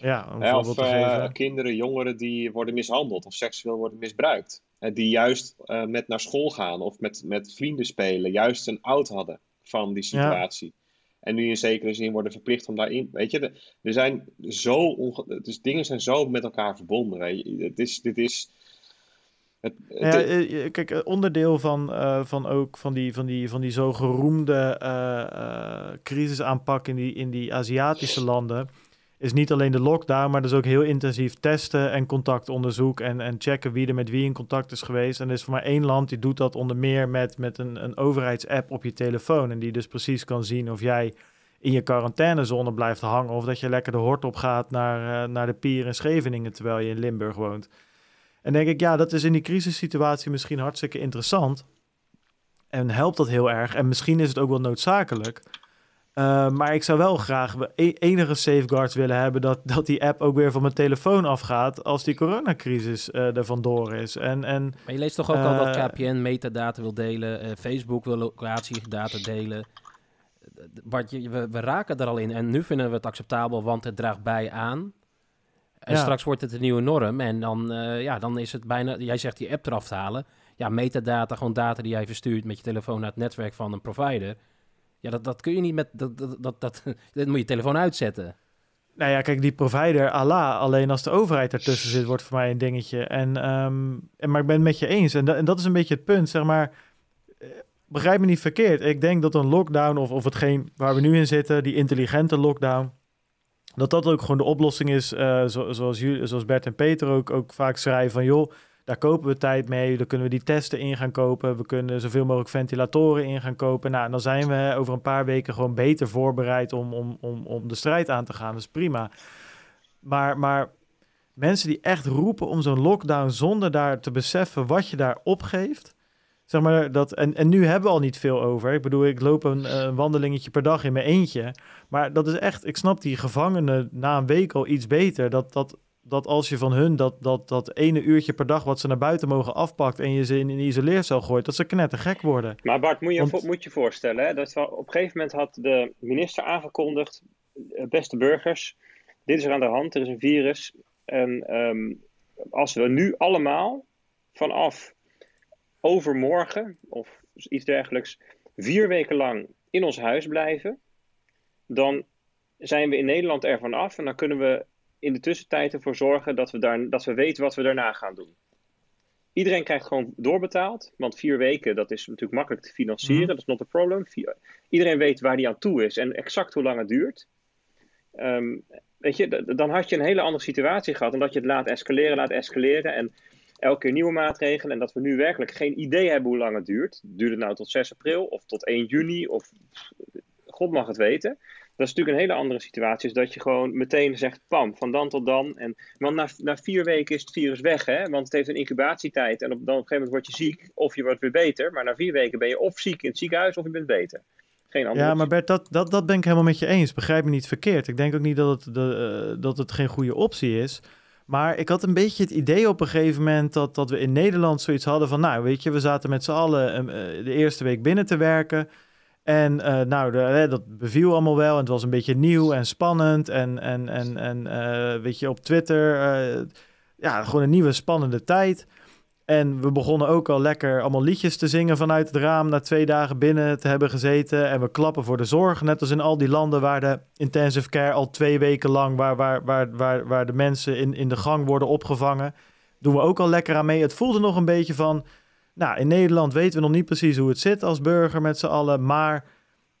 Ja, om Hè, of uh, kinderen, jongeren die worden mishandeld of seksueel worden misbruikt. Die juist uh, met naar school gaan of met, met vrienden spelen. Juist een out hadden. Van die situatie. Ja. En nu in zekere zin worden verplicht om daarin... Weet je, er zijn zo... Onge- dus dingen zijn zo met elkaar verbonden. Weet je. Het is... Dit is het, het, ja, kijk, onderdeel van, uh, van ook van die, van die, van die zo geroemde uh, uh, crisisaanpak in die, in die Aziatische landen... is niet alleen de lockdown, maar dus ook heel intensief testen en contactonderzoek... en, en checken wie er met wie in contact is geweest. En er is voor maar één land die doet dat onder meer met, met een, een overheidsapp op je telefoon... en die dus precies kan zien of jij in je quarantainezone blijft hangen... of dat je lekker de hort op gaat naar, uh, naar de pier in Scheveningen terwijl je in Limburg woont. En denk ik, ja, dat is in die crisissituatie misschien hartstikke interessant... en helpt dat heel erg en misschien is het ook wel noodzakelijk... Uh, maar ik zou wel graag enige safeguards willen hebben... dat, dat die app ook weer van mijn telefoon afgaat... als die coronacrisis uh, er vandoor is. En, en, maar je leest toch ook uh, al dat K P N metadata wil delen... Uh, Facebook wil locatiedata delen. Bart, je, we, we raken er al in. En nu vinden we het acceptabel, want het draagt bij aan. En ja. straks wordt het een nieuwe norm. En dan, uh, ja, dan is het bijna... Jij zegt die app eraf te halen. Ja, metadata, gewoon data die jij verstuurt... met je telefoon naar het netwerk van een provider... Ja, dat, dat kun je niet met... Dat, dat, dat, dat, dat moet je telefoon uitzetten. Nou ja, kijk, die provider, Allah, alleen als de overheid ertussen zit, wordt voor mij een dingetje. En, um, en, maar ik ben het met je eens. En, da, en dat is een beetje het punt, zeg maar. Begrijp me niet verkeerd. Ik denk dat een lockdown, of, of hetgeen waar we nu in zitten, die intelligente lockdown, dat dat ook gewoon de oplossing is, uh, zo, zoals, jullie, zoals Bert en Peter ook, ook vaak schrijven van, joh, daar kopen we tijd mee, dan kunnen we die testen in gaan kopen. We kunnen zoveel mogelijk ventilatoren in gaan kopen. Nou, en dan zijn we over een paar weken gewoon beter voorbereid om, om, om, om de strijd aan te gaan. Dat is prima. Maar, maar mensen die echt roepen om zo'n lockdown zonder daar te beseffen wat je daar opgeeft. Zeg maar dat, en, en nu hebben we al niet veel over. Ik bedoel, ik loop een, een wandelingetje per dag in mijn eentje. Maar dat is echt, ik snap die gevangenen na een week al iets beter. Dat, dat, dat als je van hun dat, dat, dat ene uurtje per dag wat ze naar buiten mogen afpakt en je ze in een isoleercel gooit, dat ze knettergek worden. Maar Bart, moet je Want... moet je voorstellen, hè, dat we op een gegeven moment had de minister aangekondigd, beste burgers, dit is er aan de hand, er is een virus. En um, als we nu allemaal vanaf overmorgen of iets dergelijks vier weken lang in ons huis blijven, dan zijn we in Nederland ervan af en dan kunnen we in de tussentijd ervoor zorgen dat we, daar, dat we weten wat we daarna gaan doen. Iedereen krijgt gewoon doorbetaald, want vier weken, dat is natuurlijk makkelijk te financieren, mm. dat is not a problem. Vier, iedereen weet waar die aan toe is en exact hoe lang het duurt. Um, weet je, d- dan had je een hele andere situatie gehad, omdat je het laat escaleren, laat escaleren en elke keer nieuwe maatregelen en dat we nu werkelijk geen idee hebben hoe lang het duurt. Duurt het nou tot zes april of tot één juni of God mag het weten. Dat is natuurlijk een hele andere situatie, is dat je gewoon meteen zegt pam, van dan tot dan. En, want na, na vier weken is het virus weg, hè? Want het heeft een incubatietijd en op, dan op een gegeven moment word je ziek of je wordt weer beter. Maar na vier weken ben je of ziek in het ziekenhuis of je bent beter. Geen andere. Ja, maar Bert, dat, dat, dat ben ik helemaal met je eens. Begrijp me niet verkeerd. Ik denk ook niet dat het, de, uh, dat het geen goede optie is. Maar ik had een beetje het idee op een gegeven moment dat, dat we in Nederland zoiets hadden van, nou weet je, we zaten met z'n allen uh, de eerste week binnen te werken. En uh, nou, de, uh, dat beviel allemaal wel en het was een beetje nieuw en spannend. En, en, en, en uh, weet je, op Twitter, uh, ja, gewoon een nieuwe spannende tijd. En we begonnen ook al lekker allemaal liedjes te zingen vanuit het raam na twee dagen binnen te hebben gezeten. En we klappen voor de zorg, net als in al die landen waar de intensive care al twee weken lang, waar, waar, waar, waar, waar de mensen in, in de gang worden opgevangen, doen we ook al lekker aan mee. Het voelde nog een beetje van, nou, in Nederland weten we nog niet precies hoe het zit als burger met z'n allen, maar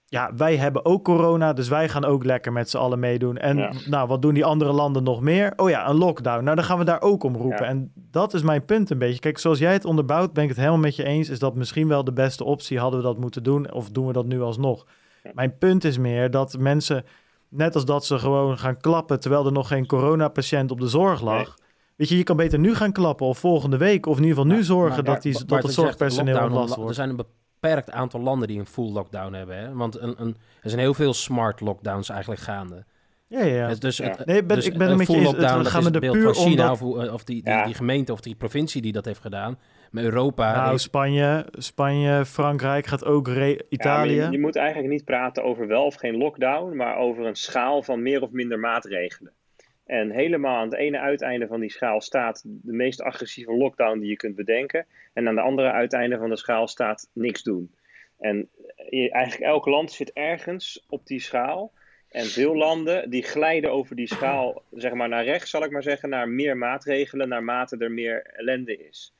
ja, wij hebben ook corona, dus wij gaan ook lekker met z'n allen meedoen. En ja. nou, wat doen die andere landen nog meer? Oh ja, een lockdown. Nou, dan gaan we daar ook om roepen. Ja. En dat is mijn punt een beetje. Kijk, zoals jij het onderbouwt, ben ik het helemaal met je eens, is dat misschien wel de beste optie, hadden we dat moeten doen of doen we dat nu alsnog? Ja. Mijn punt is meer dat mensen, net als dat ze gewoon gaan klappen terwijl er nog geen coronapatiënt op de zorg lag. Nee. Weet je, je kan beter nu gaan klappen of volgende week of in ieder geval ja, nu zorgen maar, dat, die, maar, dat het zorgpersoneel ontlast wordt. Er zijn een beperkt aantal landen die een full lockdown hebben. Hè? Want een, een, er zijn heel veel smart lockdowns eigenlijk gaande. Ja, ja. Dus, dus, ja. Het, nee, ben, dus ik ben een, een beetje lockdown, gaan we er puur om China dat... of, of die, die, ja. die gemeente of die provincie die dat heeft gedaan. Maar Europa... Nou, heeft... Spanje, Spanje, Frankrijk gaat ook re- Italië. Ja, je, je moet eigenlijk niet praten over wel of geen lockdown, maar over een schaal van meer of minder maatregelen. En helemaal aan het ene uiteinde van die schaal staat de meest agressieve lockdown die je kunt bedenken. En aan de andere uiteinde van de schaal staat niks doen. En eigenlijk elk land zit ergens op die schaal. En veel landen die glijden over die schaal, zeg maar naar rechts, zal ik maar zeggen, naar meer maatregelen, naarmate er meer ellende is.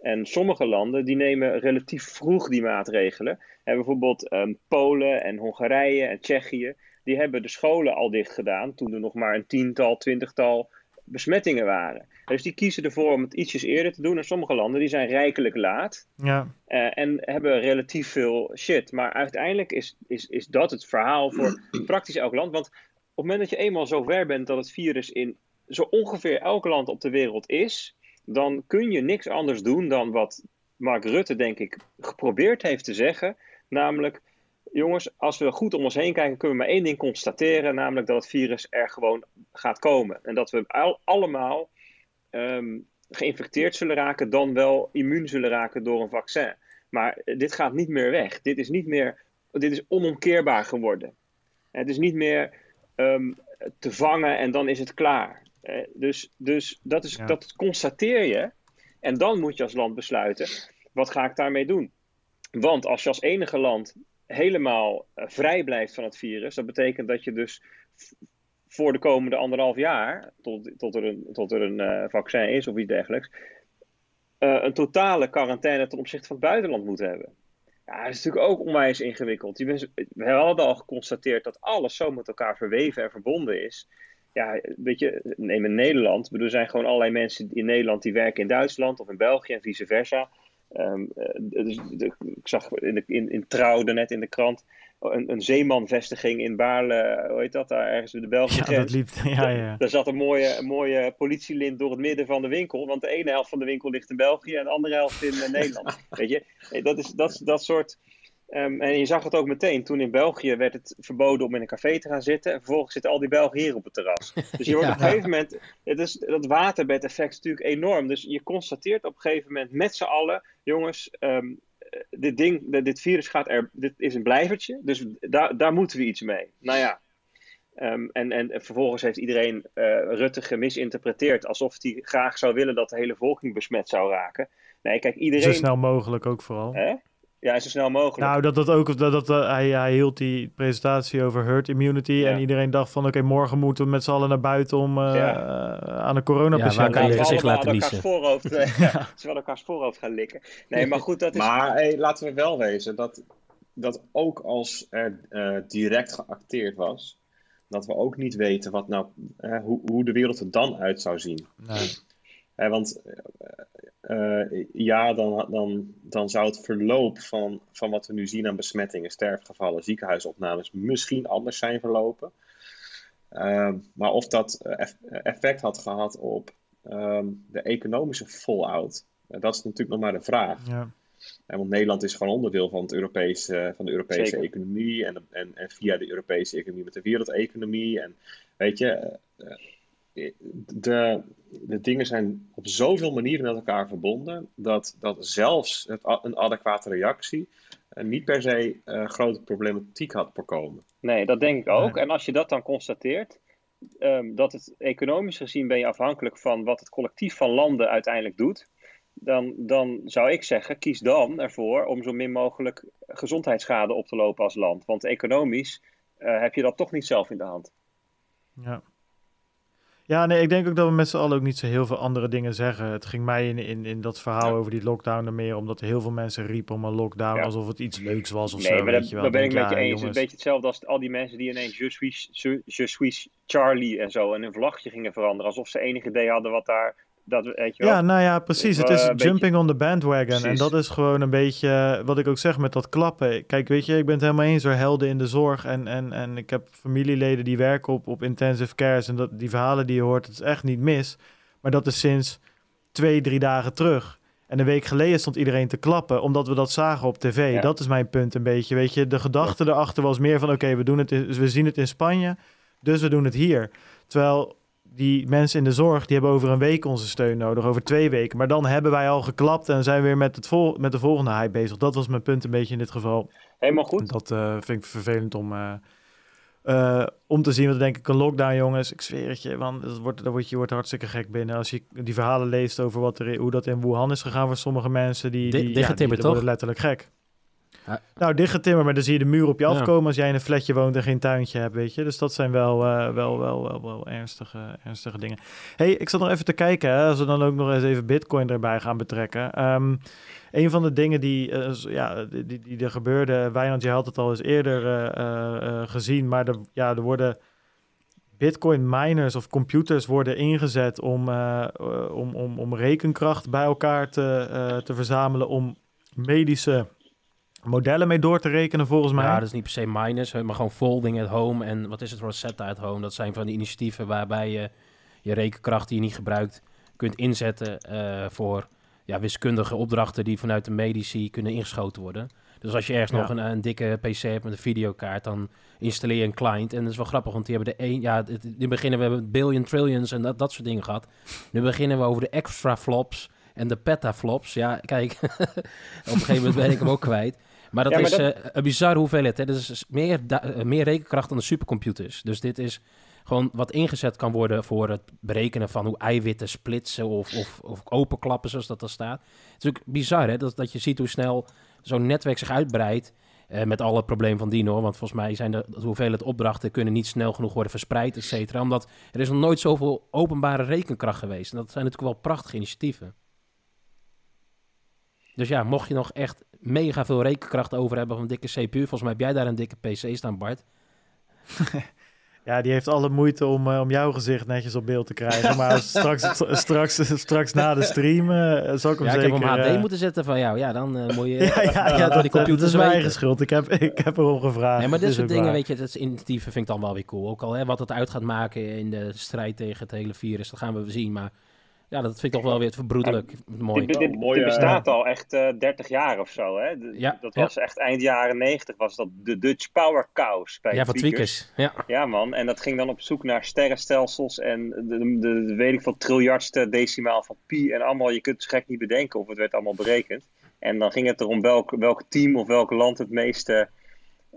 En sommige landen die nemen relatief vroeg die maatregelen. En bijvoorbeeld um, Polen en Hongarije en Tsjechië. Die hebben de scholen al dicht gedaan toen er nog maar een tiental, twintigtal besmettingen waren. Dus die kiezen ervoor om het ietsjes eerder te doen. En sommige landen die zijn rijkelijk laat ja. uh, en hebben relatief veel shit. Maar uiteindelijk is, is, is dat het verhaal voor praktisch elk land. Want op het moment dat je eenmaal zo ver bent dat het virus in zo ongeveer elk land op de wereld is, dan kun je niks anders doen dan wat Mark Rutte, denk ik, geprobeerd heeft te zeggen. Namelijk, jongens, als we goed om ons heen kijken, kunnen we maar één ding constateren, namelijk dat het virus er gewoon gaat komen. En dat we al, allemaal um, geïnfecteerd zullen raken, dan wel immuun zullen raken door een vaccin. Maar dit gaat niet meer weg. Dit is niet meer, dit is onomkeerbaar geworden. Het is niet meer um, te vangen en dan is het klaar. Uh, dus dus dat, is, ja. dat constateer je. En dan moet je als land besluiten, wat ga ik daarmee doen? Want als je als enige land helemaal vrij blijft van het virus, dat betekent dat je dus voor de komende anderhalf jaar, tot, tot er een, tot er een uh, vaccin is of iets dergelijks, uh, een totale quarantaine ten opzichte van het buitenland moet hebben. Ja, dat is natuurlijk ook onwijs ingewikkeld. Je bent, we hadden al geconstateerd dat alles zo met elkaar verweven en verbonden is. Ja, weet je, neem in Nederland, er zijn gewoon allerlei mensen in Nederland die werken in Duitsland of in België en vice versa. Um, de, de, de, ik zag in, de, in, in Trouw daarnet in de krant een, een zeemanvestiging in Baarle, hoe heet dat daar, ergens in de Belgische grens. Ja, dat liep. Ja, ja. Daar zat een mooie, mooie politielint door het midden van de winkel, want de ene helft van de winkel ligt in België en de andere helft in uh, Nederland. Weet je, dat is dat, dat soort... Um, en je zag het ook meteen, toen in België werd het verboden om in een café te gaan zitten. En vervolgens zitten al die Belgen hier op het terras. Dus je wordt ja. op een gegeven moment, het is, dat waterbed-effect is natuurlijk enorm. Dus je constateert op een gegeven moment met z'n allen, jongens, um, dit ding, dit virus gaat er, dit is een blijvertje. Dus da- daar moeten we iets mee. Nou ja. Um, en, en vervolgens heeft iedereen uh, Rutte gemisinterpreteerd, alsof hij graag zou willen dat de hele volking besmet zou raken. Nee, kijk, iedereen... Zo snel mogelijk ook vooral. Hè? Ja, zo snel mogelijk. Nou, dat dat ook, dat, dat uh, hij, hij hield die presentatie over herd immunity. Ja. En iedereen dacht van, oké, okay, morgen moeten we met z'n allen naar buiten om uh, ja. uh, aan de coronapatiënt. Ja, waar kan je gezicht laten niezen? Ze willen elkaars voorhoofd gaan likken. Nee, maar goed, dat is... Maar hey, laten we wel wezen dat, dat ook als er uh, direct geacteerd was, dat we ook niet weten wat nou, uh, hoe, hoe de wereld er dan uit zou zien. Nee. Eh, want uh, uh, ja, dan, dan, dan zou het verloop van, van wat we nu zien aan besmettingen, sterfgevallen, ziekenhuisopnames misschien anders zijn verlopen. Uh, maar of dat effect had gehad op um, de economische fallout, uh, dat is natuurlijk nog maar de vraag. Ja. Eh, want Nederland is gewoon onderdeel van, het Europese, van de Europese Zeker. economie en, en, en via de Europese economie met de wereldeconomie. En weet je... Uh, De, de dingen zijn op zoveel manieren met elkaar verbonden, dat, dat zelfs het, een adequate reactie uh, niet per se uh, grote problematiek had voorkomen. Nee, dat denk ik ook. Nee. En als je dat dan constateert, um, dat het economisch gezien ben je afhankelijk van wat het collectief van landen uiteindelijk doet, dan, dan zou ik zeggen, kies dan ervoor om zo min mogelijk gezondheidsschade op te lopen als land. Want economisch uh, heb je dat toch niet zelf in de hand. Ja. Ja, nee, ik denk ook dat we met z'n allen ook niet zo heel veel andere dingen zeggen. Het ging mij in, in, in dat verhaal ja. over die lockdown er meer omdat heel veel mensen riepen om een lockdown ja. alsof het iets leuks was of nee, zo. Nee, maar dat, dat ben ik met je eens. Het is een beetje hetzelfde als al die mensen die ineens Je suis, je suis Charlie en zo en hun vlagje gingen veranderen. Alsof ze enig idee hadden wat daar... Dat, weet je wel. Ja, nou ja, precies. Het is uh, jumping beetje... on the bandwagon. Precies. En dat is gewoon een beetje wat ik ook zeg met dat klappen. Kijk, weet je, ik ben het helemaal eens door helden in de zorg. En, en, en ik heb familieleden die werken op, op intensive cares. En dat, die verhalen die je hoort, dat is echt niet mis. Maar dat is sinds twee, drie dagen terug. En een week geleden stond iedereen te klappen, omdat we dat zagen op tv. Ja. Dat is mijn punt een beetje. Weet je, de gedachte erachter was meer van, oké, okay, we doen het in, we zien het in Spanje, dus we doen het hier. Terwijl... Die mensen in de zorg, die hebben over een week onze steun nodig, over twee weken. Maar dan hebben wij al geklapt en zijn we weer met, het vol- met de volgende hype bezig. Dat was mijn punt een beetje in dit geval. Helemaal goed. Dat uh, vind ik vervelend om, uh, uh, om te zien. Want dan denk ik, een lockdown, jongens, ik zweer het je. Want dat wordt, dat wordt, je wordt hartstikke gek binnen. Als je die verhalen leest over wat er, hoe dat in Wuhan is gegaan voor sommige mensen. Die, die, die, ja, die, die worden letterlijk gek. Ja. Nou, dichtgetimmerd, maar dan zie je de muur op je afkomen ja. als jij in een flatje woont en geen tuintje hebt, weet je. Dus dat zijn wel, uh, wel, wel, wel, wel ernstige, ernstige dingen. Hé, hey, ik zat nog even te kijken, hè, als we dan ook nog eens even Bitcoin erbij gaan betrekken. Um, een van de dingen die, uh, ja, die, die, die er gebeurde, Wijnand, je had het al eens eerder uh, uh, gezien, maar de, ja, er worden Bitcoin miners of computers worden ingezet om, uh, um, um, om rekenkracht bij elkaar te, uh, te verzamelen om medische... modellen mee door te rekenen volgens mij. Ja, dat is niet per se miners, maar gewoon Folding at Home en wat is het, Rosetta at Home. Dat zijn van die initiatieven waarbij je je rekenkracht die je niet gebruikt kunt inzetten uh, voor ja, wiskundige opdrachten die vanuit de medici kunnen ingeschoten worden. Dus als je ergens ja. nog een, een dikke P C hebt met een videokaart, dan installeer je een client. En dat is wel grappig, want die hebben de één, ja, het, nu beginnen we hebben billion trillions en dat, dat soort dingen gehad. Nu beginnen we over de extra flops en de petaflops. Ja, kijk, op een gegeven moment ben ik hem ook kwijt. Maar dat ja, maar is dat... Uh, een bizarre hoeveelheid. Hè? Dat is meer, da- uh, meer rekenkracht dan de supercomputers. Dus dit is gewoon wat ingezet kan worden voor het berekenen van hoe eiwitten splitsen of, of, of openklappen, zoals dat dan staat. Het is natuurlijk bizar hè? Dat, dat je ziet hoe snel zo'n netwerk zich uitbreidt. Uh, met alle problemen van dien hoor. Want volgens mij zijn de, de hoeveelheid opdrachten kunnen niet snel genoeg worden verspreid, et cetera. Omdat er is nog nooit zoveel openbare rekenkracht geweest. En dat zijn natuurlijk wel prachtige initiatieven. Dus ja, mocht je nog echt mega veel rekenkracht over hebben van een dikke C P U... volgens mij heb jij daar een dikke P C staan, Bart. Ja, die heeft alle moeite om, uh, om jouw gezicht netjes op beeld te krijgen. Maar straks, straks, straks na de stream uh, zal ik hem ja, zeker... Ja, ik heb hem H D uh, moeten zetten van jou. Ja, dan uh, moet je... ja, ja, ja, ja dat, die dat, dat is mijn eigen schuld. Ik heb, ik heb erom gevraagd. Nee, maar dit soort dingen, waar. weet je, dat is initiatieven vind ik dan wel weer cool. Ook al hè, wat het uit gaat maken in de strijd tegen het hele virus, dat gaan we zien. Maar ja, dat vind ik toch wel weer verbroederlijk. Ja, mooi. Dit, dit, dit bestaat al echt uh, dertig jaar of zo. Hè? De, ja, dat was ja. echt eind jaren negentig, was dat de Dutch Power Cows bij ja, van tweakers. Ja. ja, man. En dat ging dan op zoek naar sterrenstelsels en de, de, de, de weet ik veel triljardste decimaal van pi en allemaal. Je kunt het gek niet bedenken of het werd allemaal berekend. En dan ging het erom welk, welk team of welk land het meeste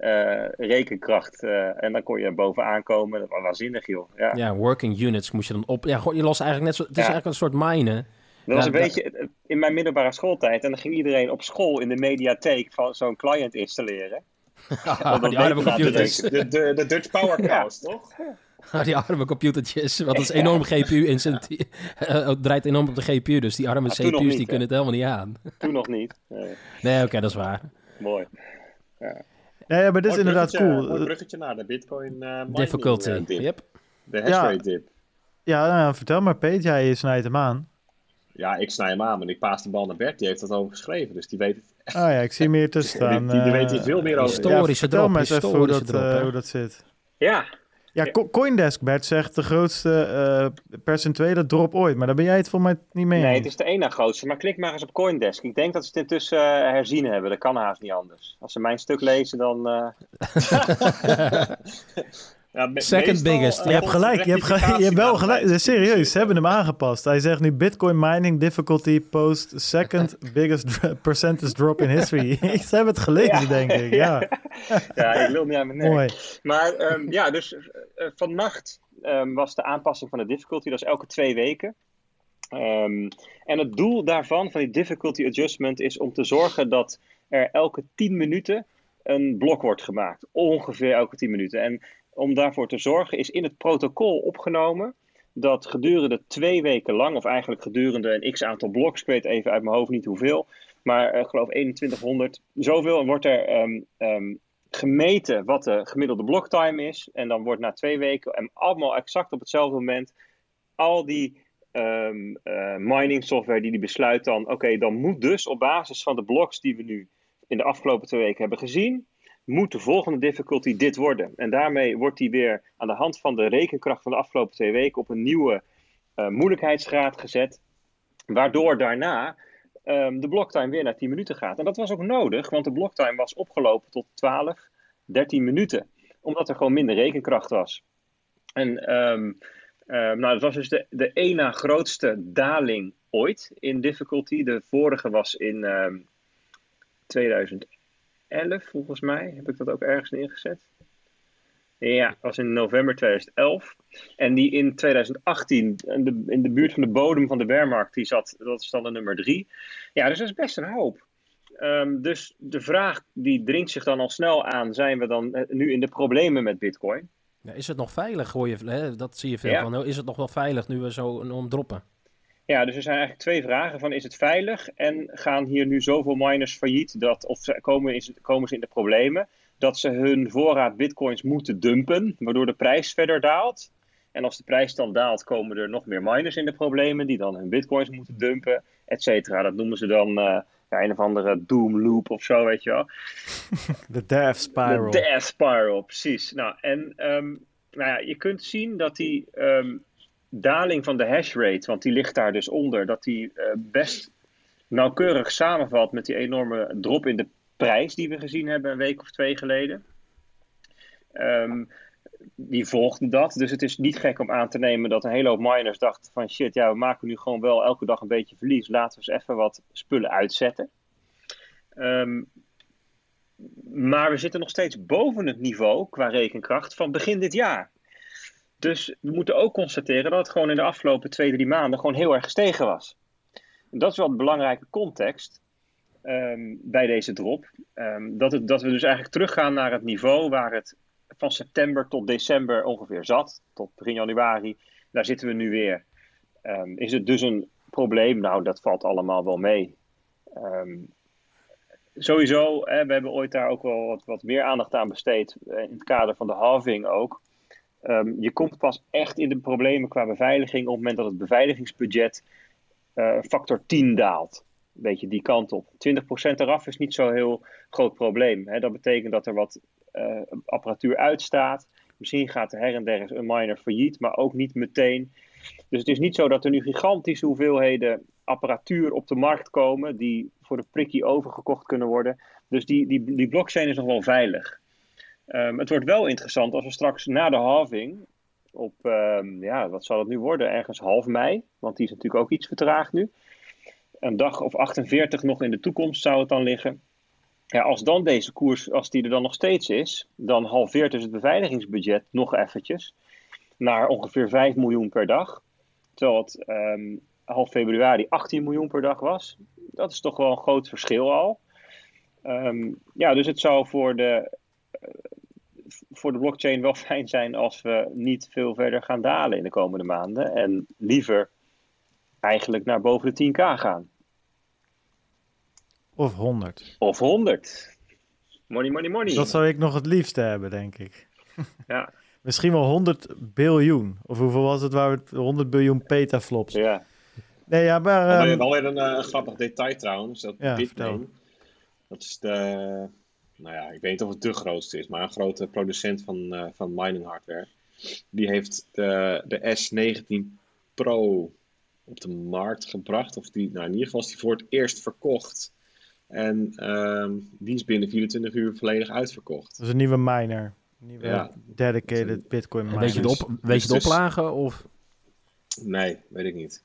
uh, rekenkracht. Uh, en dan kon je bovenaan komen. Dat was waanzinnig, joh. Ja. ja, working units moest je dan op... Ja, je lost eigenlijk net zo... Het is ja. eigenlijk een soort minen. Dat was een ja, beetje dat... in mijn middelbare schooltijd. En dan ging iedereen op school in de mediatheek van zo'n client installeren. Ja, die arme computers. De, de, de Dutch Powerhouse, ja. toch? Ja, die arme computertjes. Want dat is enorm G P U. Incenti- het draait enorm op de G P U. Dus die arme ah, C P U's niet, die hè? kunnen het helemaal niet aan. Toen nog niet. Nee, nee oké, okay, dat is waar. Mooi. Ja. Ja, ja, maar dit is inderdaad cool. Een bruggetje naar de Bitcoin uh, difficulty. Uh, dip. Yep. De hashrate ja. dip. Ja, nou, vertel maar, Peet, jij snijdt hem aan. Ja, ik snij hem aan, en ik paas de bal naar Bert. Die heeft dat over geschreven, dus die weet het. Ah oh, ja, ik zie hem hier tussen staan. Die, die weet hier veel meer over. Historische ja, vertel drop, me eens even hoe dat, drop, uh, hoe dat zit. Ja. Ja, Co- Coindesk, Bert, zegt de grootste uh, percentuele drop ooit. Maar daar ben jij het volgens mij niet mee. Nee, het is de ene grootste. Maar klik maar eens op Coindesk. Ik denk dat ze het intussen uh, herzien hebben. Dat kan haast niet anders. Als ze mijn stuk lezen, dan... Uh... ja, me- Second biggest. Uh, je hebt gelijk. Je hebt, ge- je hebt wel gelijk. Serieus, ze hebben hem aangepast. Hij zegt nu Bitcoin mining difficulty post second biggest percentage drop in history. Ze hebben het gelezen, ja. denk ik. Ja. Ja, ik wil niet aan mijn nek. Mooi. Maar um, ja, dus uh, vannacht um, was de aanpassing van de difficulty. Dat is elke twee weken. Um, en het doel daarvan, van die difficulty adjustment, is om te zorgen dat er elke tien minuten een blok wordt gemaakt. Ongeveer elke tien minuten. En om daarvoor te zorgen is in het protocol opgenomen dat gedurende twee weken lang, of eigenlijk gedurende een x-aantal bloks, ik weet even uit mijn hoofd niet hoeveel, maar ik uh, geloof eenentwintighonderd, zoveel, wordt er... Um, um, gemeten wat de gemiddelde bloktime is. En dan wordt na twee weken en allemaal exact op hetzelfde moment al die um, uh, mining software die die besluit dan, oké, okay, dan moet dus op basis van de bloks die we nu in de afgelopen twee weken hebben gezien, moet de volgende difficulty dit worden. En daarmee wordt die weer aan de hand van de rekenkracht van de afgelopen twee weken op een nieuwe uh, moeilijkheidsgraad gezet. Waardoor daarna Um, de bloktime weer naar tien minuten gaat. En dat was ook nodig, want de bloktime was opgelopen tot twaalf, dertien minuten. Omdat er gewoon minder rekenkracht was. En um, um, nou, dat was dus de, de één na grootste daling ooit in difficulty. De vorige was in um, tweeduizend elf, volgens mij. Heb ik dat ook ergens neergezet? Ja, dat was in november tweeduizend elf. En die in tweeduizend achttien in de, in de buurt van de bodem van de bearmarkt, die zat, dat is dan de nummer drie. Ja, dus dat is best een hoop. Um, dus de vraag die dringt zich dan al snel aan, zijn we dan nu in de problemen met Bitcoin? Ja, is het nog veilig, hoor je, hè? Dat zie je veel ja. van. Is het nog wel veilig nu we zo enorm droppen? Ja, dus er zijn eigenlijk twee vragen van, is het veilig en gaan hier nu zoveel miners failliet, dat, of komen, is, komen ze in de problemen? Dat ze hun voorraad bitcoins moeten dumpen, waardoor de prijs verder daalt. En als de prijs dan daalt, komen er nog meer miners in de problemen, die dan hun bitcoins moeten dumpen, et cetera. Dat noemen ze dan uh, ja, een of andere doom loop of zo, weet je wel. De death spiral. De death spiral, precies. Nou, en um, nou ja, je kunt zien dat die um, daling van de hashrate, want die ligt daar dus onder, dat die uh, best nauwkeurig samenvalt met die enorme drop in de prijs die we gezien hebben een week of twee geleden. Um, die volgde dat. Dus het is niet gek om aan te nemen dat een hele hoop miners dachten van shit, ja, we maken nu gewoon wel elke dag een beetje verlies. Laten we eens even wat spullen uitzetten. Um, maar we zitten nog steeds boven het niveau qua rekenkracht van begin dit jaar. Dus we moeten ook constateren dat het gewoon in de afgelopen twee, drie maanden gewoon heel erg gestegen was. En dat is wel een belangrijke context. Um, bij deze drop. Um, dat, het, dat we dus eigenlijk teruggaan naar het niveau waar het van september tot december ongeveer zat. Tot begin januari. Daar zitten we nu weer. Um, is het dus een probleem? Nou, dat valt allemaal wel mee. Um, sowieso, hè, we hebben ooit daar ook wel wat, wat meer aandacht aan besteed. In het kader van de halving ook. Um, je komt pas echt in de problemen qua beveiliging op het moment dat het beveiligingsbudget uh, factor tien daalt. Een beetje die kant op. twintig procent eraf is niet zo'n heel groot probleem. Hè? Dat betekent dat er wat uh, apparatuur uitstaat. Misschien gaat er her en der een miner failliet, maar ook niet meteen. Dus het is niet zo dat er nu gigantische hoeveelheden apparatuur op de markt komen die voor de prikkie overgekocht kunnen worden. Dus die, die, die blockchain is nog wel veilig. Um, het wordt wel interessant als we straks na de halving op, um, ja, wat zal het nu worden? Ergens half mei, want die is natuurlijk ook iets vertraagd nu. Een dag of achtenveertig nog in de toekomst zou het dan liggen. Ja, als dan deze koers, als die er dan nog steeds is, dan halveert dus het beveiligingsbudget nog eventjes naar ongeveer vijf miljoen per dag. Terwijl het um, half februari achttien miljoen per dag was. Dat is toch wel een groot verschil al. Um, ja, dus het zou voor de, uh, voor de blockchain wel fijn zijn als we niet veel verder gaan dalen in de komende maanden. En liever eigenlijk naar boven de tien k gaan. Of honderd. Of honderd. Money, money, money. Dat zou ik nog het liefste hebben, denk ik. Ja. Misschien wel honderd biljoen. Of hoeveel was het? Waar we honderd biljoen petaflops. Ja. Nee, ja, maar... Um... Wel weer een uh, grappig detail trouwens. Dat ja, Bitcoin, dat is de... Nou ja, ik weet niet of het de grootste is, maar een grote producent van, uh, van mining hardware. Die heeft de, de S negentien Pro op de markt gebracht. Of die, nou, in ieder geval is die voor het eerst verkocht. En um, die is binnen vierentwintig uur volledig uitverkocht. Dat is een nieuwe miner. Een nieuwe ja. dedicated een, Bitcoin miner. Weet je het, op, weet je het oplagen? Of? Nee, weet ik niet.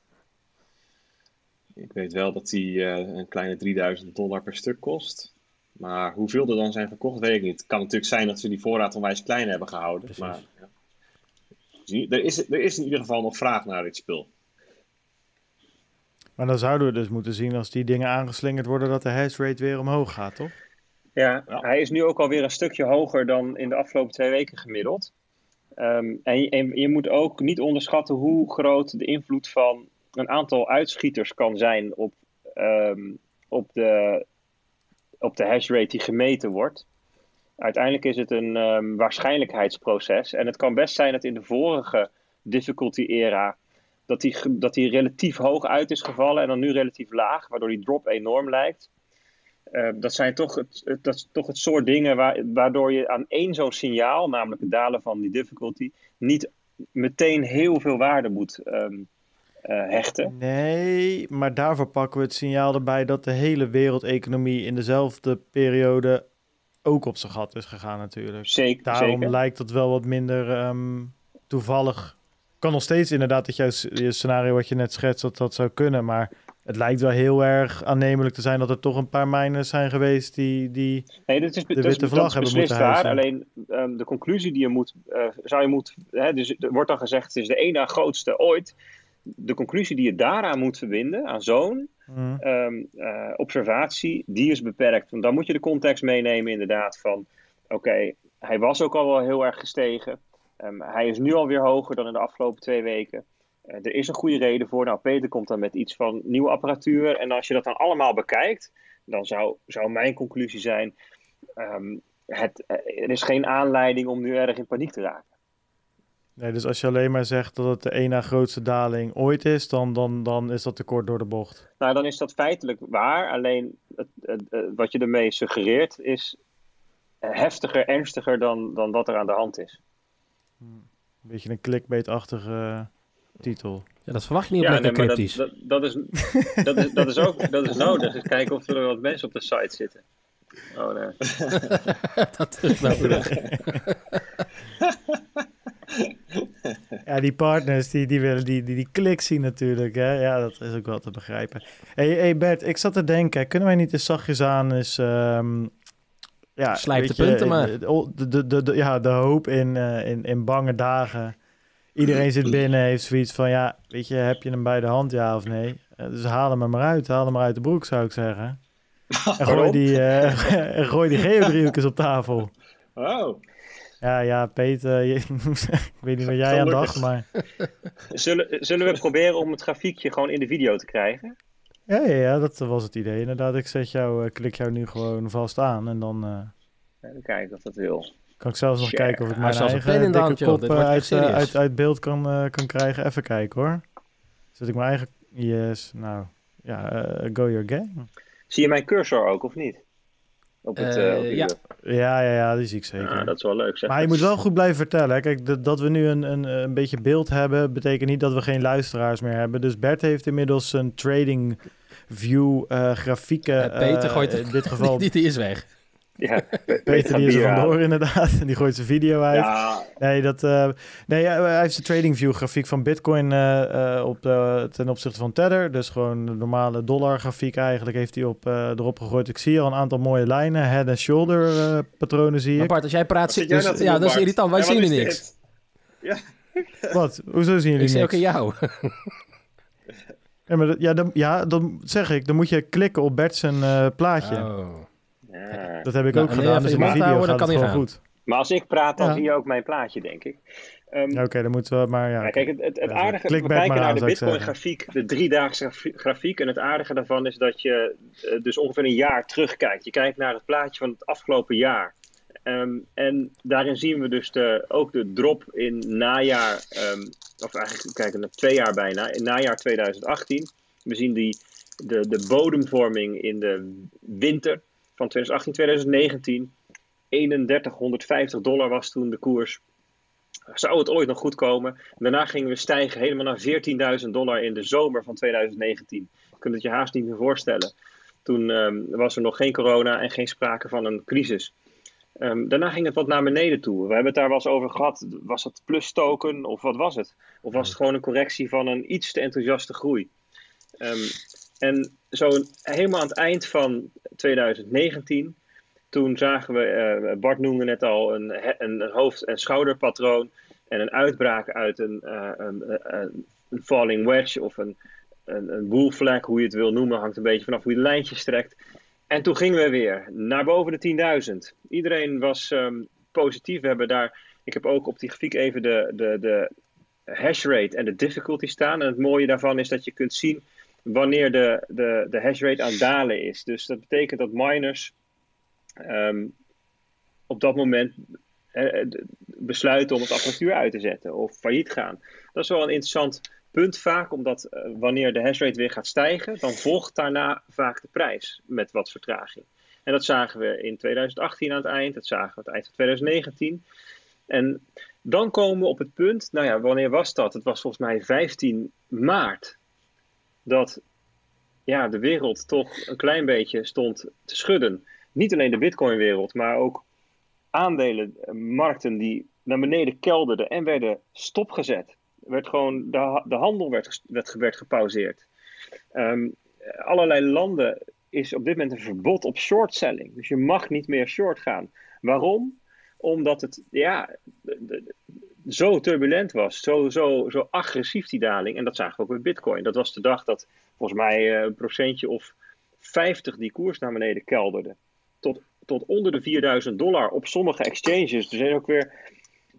Ik weet wel dat die uh, een kleine drieduizend dollar per stuk kost. Maar hoeveel er dan zijn verkocht, weet ik niet. Het kan natuurlijk zijn dat ze die voorraad onwijs klein hebben gehouden. Precies. Maar ja. Zie, er, is, er is in ieder geval nog vraag naar dit spul. Maar dan zouden we dus moeten zien als die dingen aangeslingerd worden dat de hash rate weer omhoog gaat, toch? Ja, ja. Hij is nu ook alweer een stukje hoger dan in de afgelopen twee weken gemiddeld. Um, en, je, en je moet ook niet onderschatten hoe groot de invloed van een aantal uitschieters kan zijn op, um, op, de, op de hash rate die gemeten wordt. Uiteindelijk is het een um, waarschijnlijkheidsproces. En het kan best zijn dat in de vorige difficulty-era... Dat die, dat die relatief hoog uit is gevallen en dan nu relatief laag, waardoor die drop enorm lijkt. Uh, dat zijn toch het, dat is toch het soort dingen waar, waardoor je aan één zo'n signaal, namelijk het dalen van die difficulty, niet meteen heel veel waarde moet um, uh, hechten. Nee, maar daarvoor pakken we het signaal erbij dat de hele wereldeconomie in dezelfde periode ook op zijn gat is gegaan natuurlijk. Zeker. Daarom zeker. Lijkt dat wel wat minder um, toevallig. Kan nog steeds inderdaad dat je scenario wat je net schetst, dat dat zou kunnen. Maar het lijkt wel heel erg aannemelijk te zijn dat er toch een paar miners zijn geweest die, die nee, dat is, de witte dat is, vlag dat hebben moeten hijsen. Alleen um, de conclusie die je moet, uh, zou je moet, hè, dus er wordt dan gezegd het is de ene grootste ooit. De conclusie die je daaraan moet verbinden, aan zo'n mm. um, uh, observatie, die is beperkt. Want dan moet je de context meenemen inderdaad van, oké, okay, hij was ook al wel heel erg gestegen. Um, hij is nu alweer hoger dan in de afgelopen twee weken. Uh, er is een goede reden voor. Nou, Peter komt dan met iets van nieuwe apparatuur. En als je dat dan allemaal bekijkt, dan zou, zou mijn conclusie zijn... Um, het, er is geen aanleiding om nu erg in paniek te raken. Nee, dus als je alleen maar zegt dat het de één na grootste daling ooit is... Dan, dan, dan is dat te kort door de bocht. Nou, dan is dat feitelijk waar. Alleen het, het, het, wat je ermee suggereert is heftiger, ernstiger dan, dan wat er aan de hand is. Een beetje een clickbait-achtige uh, titel. Ja, dat verwacht je niet op ja, Lekker nee, Cryptisch. Dat, dat, dat, is, dat, is, dat is ook dat is nodig. Dus kijken of er wat mensen op de site zitten. Oh nee. Dat is nodig. Ja, die partners die, die willen die, die, die kliks zien natuurlijk. Hè? Ja, dat is ook wel te begrijpen. Hé hey, hey Bert, ik zat te denken. Kunnen wij niet eens zachtjes aan is... Um, Ja, slijp de punten je, maar. De, de, de, de, ja, de hoop in, uh, in, in bange dagen. Iedereen zit binnen, heeft zoiets van... Ja, weet je, heb je hem bij de hand, ja of nee? Uh, dus haal hem er maar uit. Haal hem maar uit de broek, zou ik zeggen. En gooi die, uh, en gooi die geodriehoekjes op tafel. Oh. Ja, ja, Peter. Je, ik weet niet wat jij aan dacht, maar... Zullen, zullen we proberen om het grafiekje gewoon in de video te krijgen? Ja, ja, ja, dat was het idee. Inderdaad, ik zet jou, uh, klik jou nu gewoon vast aan en dan... Uh, Even kijken of dat wil. Kan ik zelfs nog yeah. kijken of ik mijn eigen dikke kop uit, uh, uit, uit beeld kan, uh, kan krijgen. Even kijken hoor. Zet ik mijn eigen... Yes, nou. Ja, uh, go your game. Zie je mijn cursor ook, of niet? Op het, uh, uh, op ja. ja, ja, ja, die zie ik zeker. Ah, dat is wel leuk. Zeg maar je moet wel goed blijven vertellen. Hè? Kijk, dat, dat we nu een, een, een beetje beeld hebben, betekent niet dat we geen luisteraars meer hebben. Dus Bert heeft inmiddels een trading view uh, grafieken. Uh, Peter uh, gooit in dit geval. die, die is weg. Ja, Peter, Peter die is er vandoor inderdaad. En die gooit zijn video uit. Ja. Nee, dat, uh, nee, hij heeft de TradingView grafiek van Bitcoin uh, uh, op, uh, ten opzichte van Tether. Dus gewoon de normale dollar grafiek eigenlijk heeft hij op, uh, erop gegooid. Ik zie al een aantal mooie lijnen. Head en shoulder uh, patronen zie ik. Maar Bart, als jij praat... Zit, dus, jij dat ja, dat is irritant. Wij ja, zien jullie niks. Dit? Ja. Wat? Hoezo zien jullie ik niks? Ik zie ook in jou. Ja, maar dat, ja, dat, ja, dat zeg ik. Dan moet je klikken op Bert zijn uh, plaatje. Oh. Ja. Dat heb ik nou, ook gedaan, dus in mijn video houden, gaat dan het kan gewoon gaan. Goed. Maar als ik praat, dan ja. zie je ook mijn plaatje, denk ik. Um, Oké, okay, dan moeten we maar... Ja, nou, kijk, het, het, het aardige, we kijken naar aan, de Bitcoin-grafiek, de driedaagse grafiek. En het aardige daarvan is dat je uh, dus ongeveer een jaar terugkijkt. Je kijkt naar het plaatje van het afgelopen jaar. Um, en daarin zien we dus de, ook de drop in najaar... Um, of eigenlijk, kijken naar twee jaar bijna, in najaar tweeduizend achttien. We zien die, de, de bodemvorming in de winter... Van tweeduizend achttien tweeduizend negentien, drieduizend honderdvijftig dollar was toen de koers. Zou het ooit nog goed komen? Daarna gingen we stijgen helemaal naar veertienduizend dollar in de zomer van tweeduizend negentien. Je kunt het je haast niet meer voorstellen. Toen um, was er nog geen corona en geen sprake van een crisis. Um, daarna ging het wat naar beneden toe. We hebben het daar wel eens over gehad. Was het plus token of wat was het? Of was het gewoon een correctie van een iets te enthousiaste groei? Um, en... Zo helemaal aan het eind van tweeduizend negentien, toen zagen we, uh, Bart noemde net al, een, een hoofd- en schouderpatroon en een uitbraak uit een, uh, een, een, een falling wedge of een, een, een bull flag, hoe je het wil noemen, hangt een beetje vanaf hoe je de lijntjes trekt. En toen gingen we weer naar boven de tienduizend. Iedereen was um, positief. We hebben daar, ik heb ook op die grafiek even de, de, de hash rate en de difficulty staan. En het mooie daarvan is dat je kunt zien wanneer de, de, de hashrate aan het dalen is. Dus dat betekent dat miners um, op dat moment eh, besluiten om het apparatuur uit te zetten of failliet gaan. Dat is wel een interessant punt vaak, omdat uh, wanneer de hashrate weer gaat stijgen, dan volgt daarna vaak de prijs met wat vertraging. En dat zagen we in tweeduizend achttien aan het eind, dat zagen we aan het eind van tweeduizend negentien. En dan komen we op het punt, nou ja, wanneer was dat? Het was volgens mij vijftien maart. Dat ja, de wereld toch een klein beetje stond te schudden. Niet alleen de Bitcoin-wereld, maar ook aandelenmarkten die naar beneden kelderden en werden stopgezet. Werd gewoon de, de handel werd, werd, werd gepauzeerd. Um, allerlei landen is op dit moment een verbod op shortselling. Dus je mag niet meer short gaan. Waarom? Omdat het ja, de, de, zo turbulent was, zo, zo, zo agressief die daling. En dat zagen we ook bij Bitcoin. Dat was de dag dat volgens mij een procentje of vijftig die koers naar beneden kelderde. Tot, tot onder de vierduizend dollar op sommige exchanges. Dus ook weer,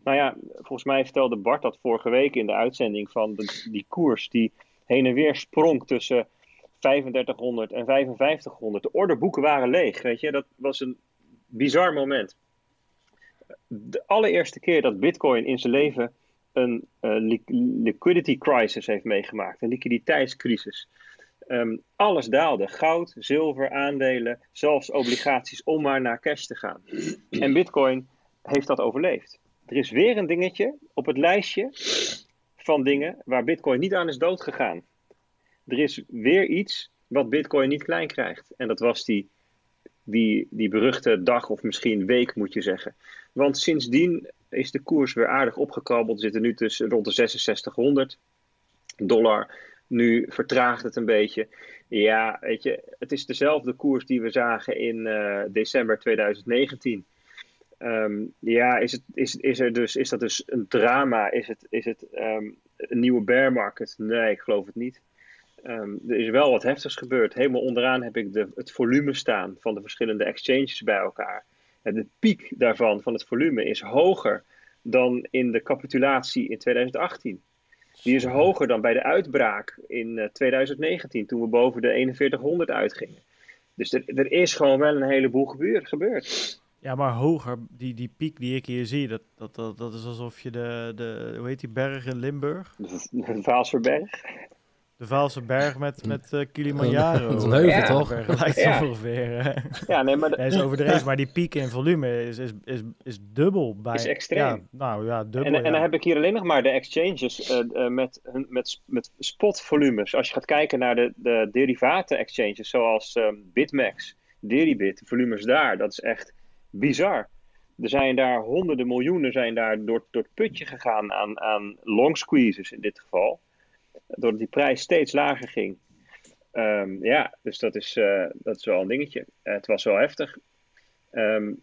nou ja, volgens mij vertelde Bart dat vorige week in de uitzending van de, die koers die heen en weer sprong tussen drieduizend vijfhonderd en vijfduizend vijfhonderd. De orderboeken waren leeg, weet je. Dat was een bizar moment. De allereerste keer dat Bitcoin in zijn leven een uh, li- liquidity crisis heeft meegemaakt. Een liquiditeitscrisis. Um, alles daalde. Goud, zilver, aandelen, zelfs obligaties om maar naar cash te gaan. En Bitcoin heeft dat overleefd. Er is weer een dingetje op het lijstje van dingen waar Bitcoin niet aan is doodgegaan. Er is weer iets wat Bitcoin niet klein krijgt. En dat was die... Die, die beruchte dag of misschien week moet je zeggen. Want sindsdien is de koers weer aardig opgekabbeld. We zitten nu tussen rond de zesenzestighonderd dollar. Nu vertraagt het een beetje. Ja, weet je, het is dezelfde koers die we zagen in uh, december tweeduizend negentien. Um, ja, is, het, is, is, er dus, is dat dus een drama? Is het, is het um, een nieuwe bear market? Nee, ik geloof het niet. Um, er is wel wat heftigs gebeurd. Helemaal onderaan heb ik de, het volume staan van de verschillende exchanges bij elkaar. En de piek daarvan, van het volume, is hoger dan in de capitulatie in tweeduizend achttien. Die is hoger dan bij de uitbraak in uh, tweeduizend negentien, toen we boven de eenenveertighonderd uitgingen. Dus er, er is gewoon wel een heleboel gebeur, gebeurd. Ja, maar hoger, die, die piek die ik hier zie, dat, dat, dat, dat is alsof je de, de, hoe heet die berg in Limburg? De Vaalse berg. De Vaalse berg met, met uh, Kilimanjaro. Dat is een heuvel, ja, toch? Berg, lijkt ja. ongeveer. Ja, nee, maar... De... Hij is overdreven, maar die piek in volume is, is, is, is dubbel. Bij... Is extreem. Ja, nou ja, dubbel. En, ja. en dan heb ik hier alleen nog maar de exchanges uh, uh, met, met, met spotvolumes. Als je gaat kijken naar de, de derivaten exchanges, zoals uh, Bitmax, Deribit, de volumes daar, dat is echt bizar. Er zijn daar honderden miljoenen zijn daar door, door het putje gegaan aan, aan long squeezes in dit geval. Doordat die prijs steeds lager ging. Um, ja, dus dat is, uh, dat is wel een dingetje. Uh, het was wel heftig. Um,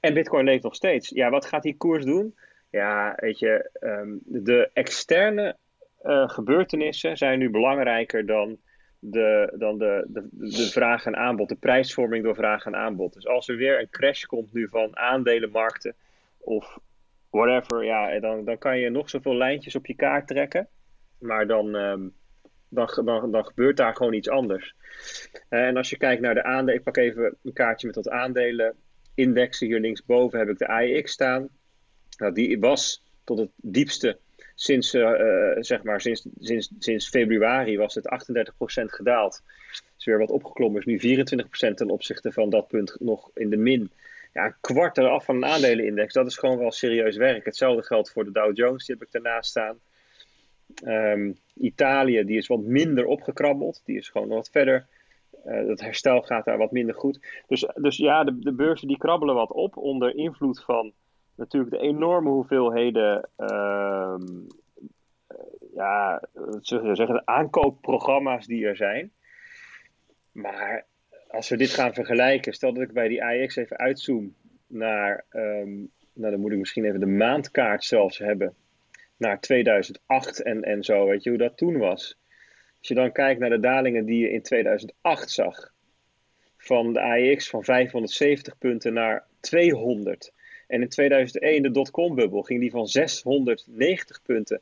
en Bitcoin leeft nog steeds. Ja, wat gaat die koers doen? Ja, weet je, um, de externe uh, gebeurtenissen zijn nu belangrijker dan, de, dan de, de, de vraag en aanbod. De prijsvorming door vraag en aanbod. Dus als er weer een crash komt nu van aandelenmarkten of whatever, ja, dan, dan kan je nog zoveel lijntjes op je kaart trekken. Maar dan, um, dan, dan, dan gebeurt daar gewoon iets anders. Uh, en als je kijkt naar de aandelen... Ik pak even een kaartje met wat aandelen. Indexen hier linksboven heb ik de A E X staan. Nou, die was tot het diepste sinds, uh, zeg maar, sinds, sinds, sinds februari was het achtendertig procent gedaald. Is weer wat opgeklommen. Is nu vierentwintig procent ten opzichte van dat punt nog in de min. Ja, een kwart eraf van een aandelenindex. Dat is gewoon wel serieus werk. Hetzelfde geldt voor de Dow Jones. Die heb ik daarnaast staan. Um, Italië, die is wat minder opgekrabbeld. Die is gewoon wat verder. Uh, dat herstel gaat daar wat minder goed. Dus, dus ja, de, de beurzen die krabbelen wat op onder invloed van natuurlijk de enorme hoeveelheden um, ja, zullen we zeggen, de aankoopprogramma's die er zijn. Maar als we dit gaan vergelijken, stel dat ik bij die A E X even uitzoom naar, um, nou dan moet ik misschien even de maandkaart zelfs hebben. Naar tweeduizend acht en, en zo, weet je hoe dat toen was. Als je dan kijkt naar de dalingen die je in tweeduizend acht zag. Van de A E X van vijfhonderdzeventig punten naar tweehonderd. En in tweeduizend één de dotcom-bubbel ging die van zeshonderdnegentig punten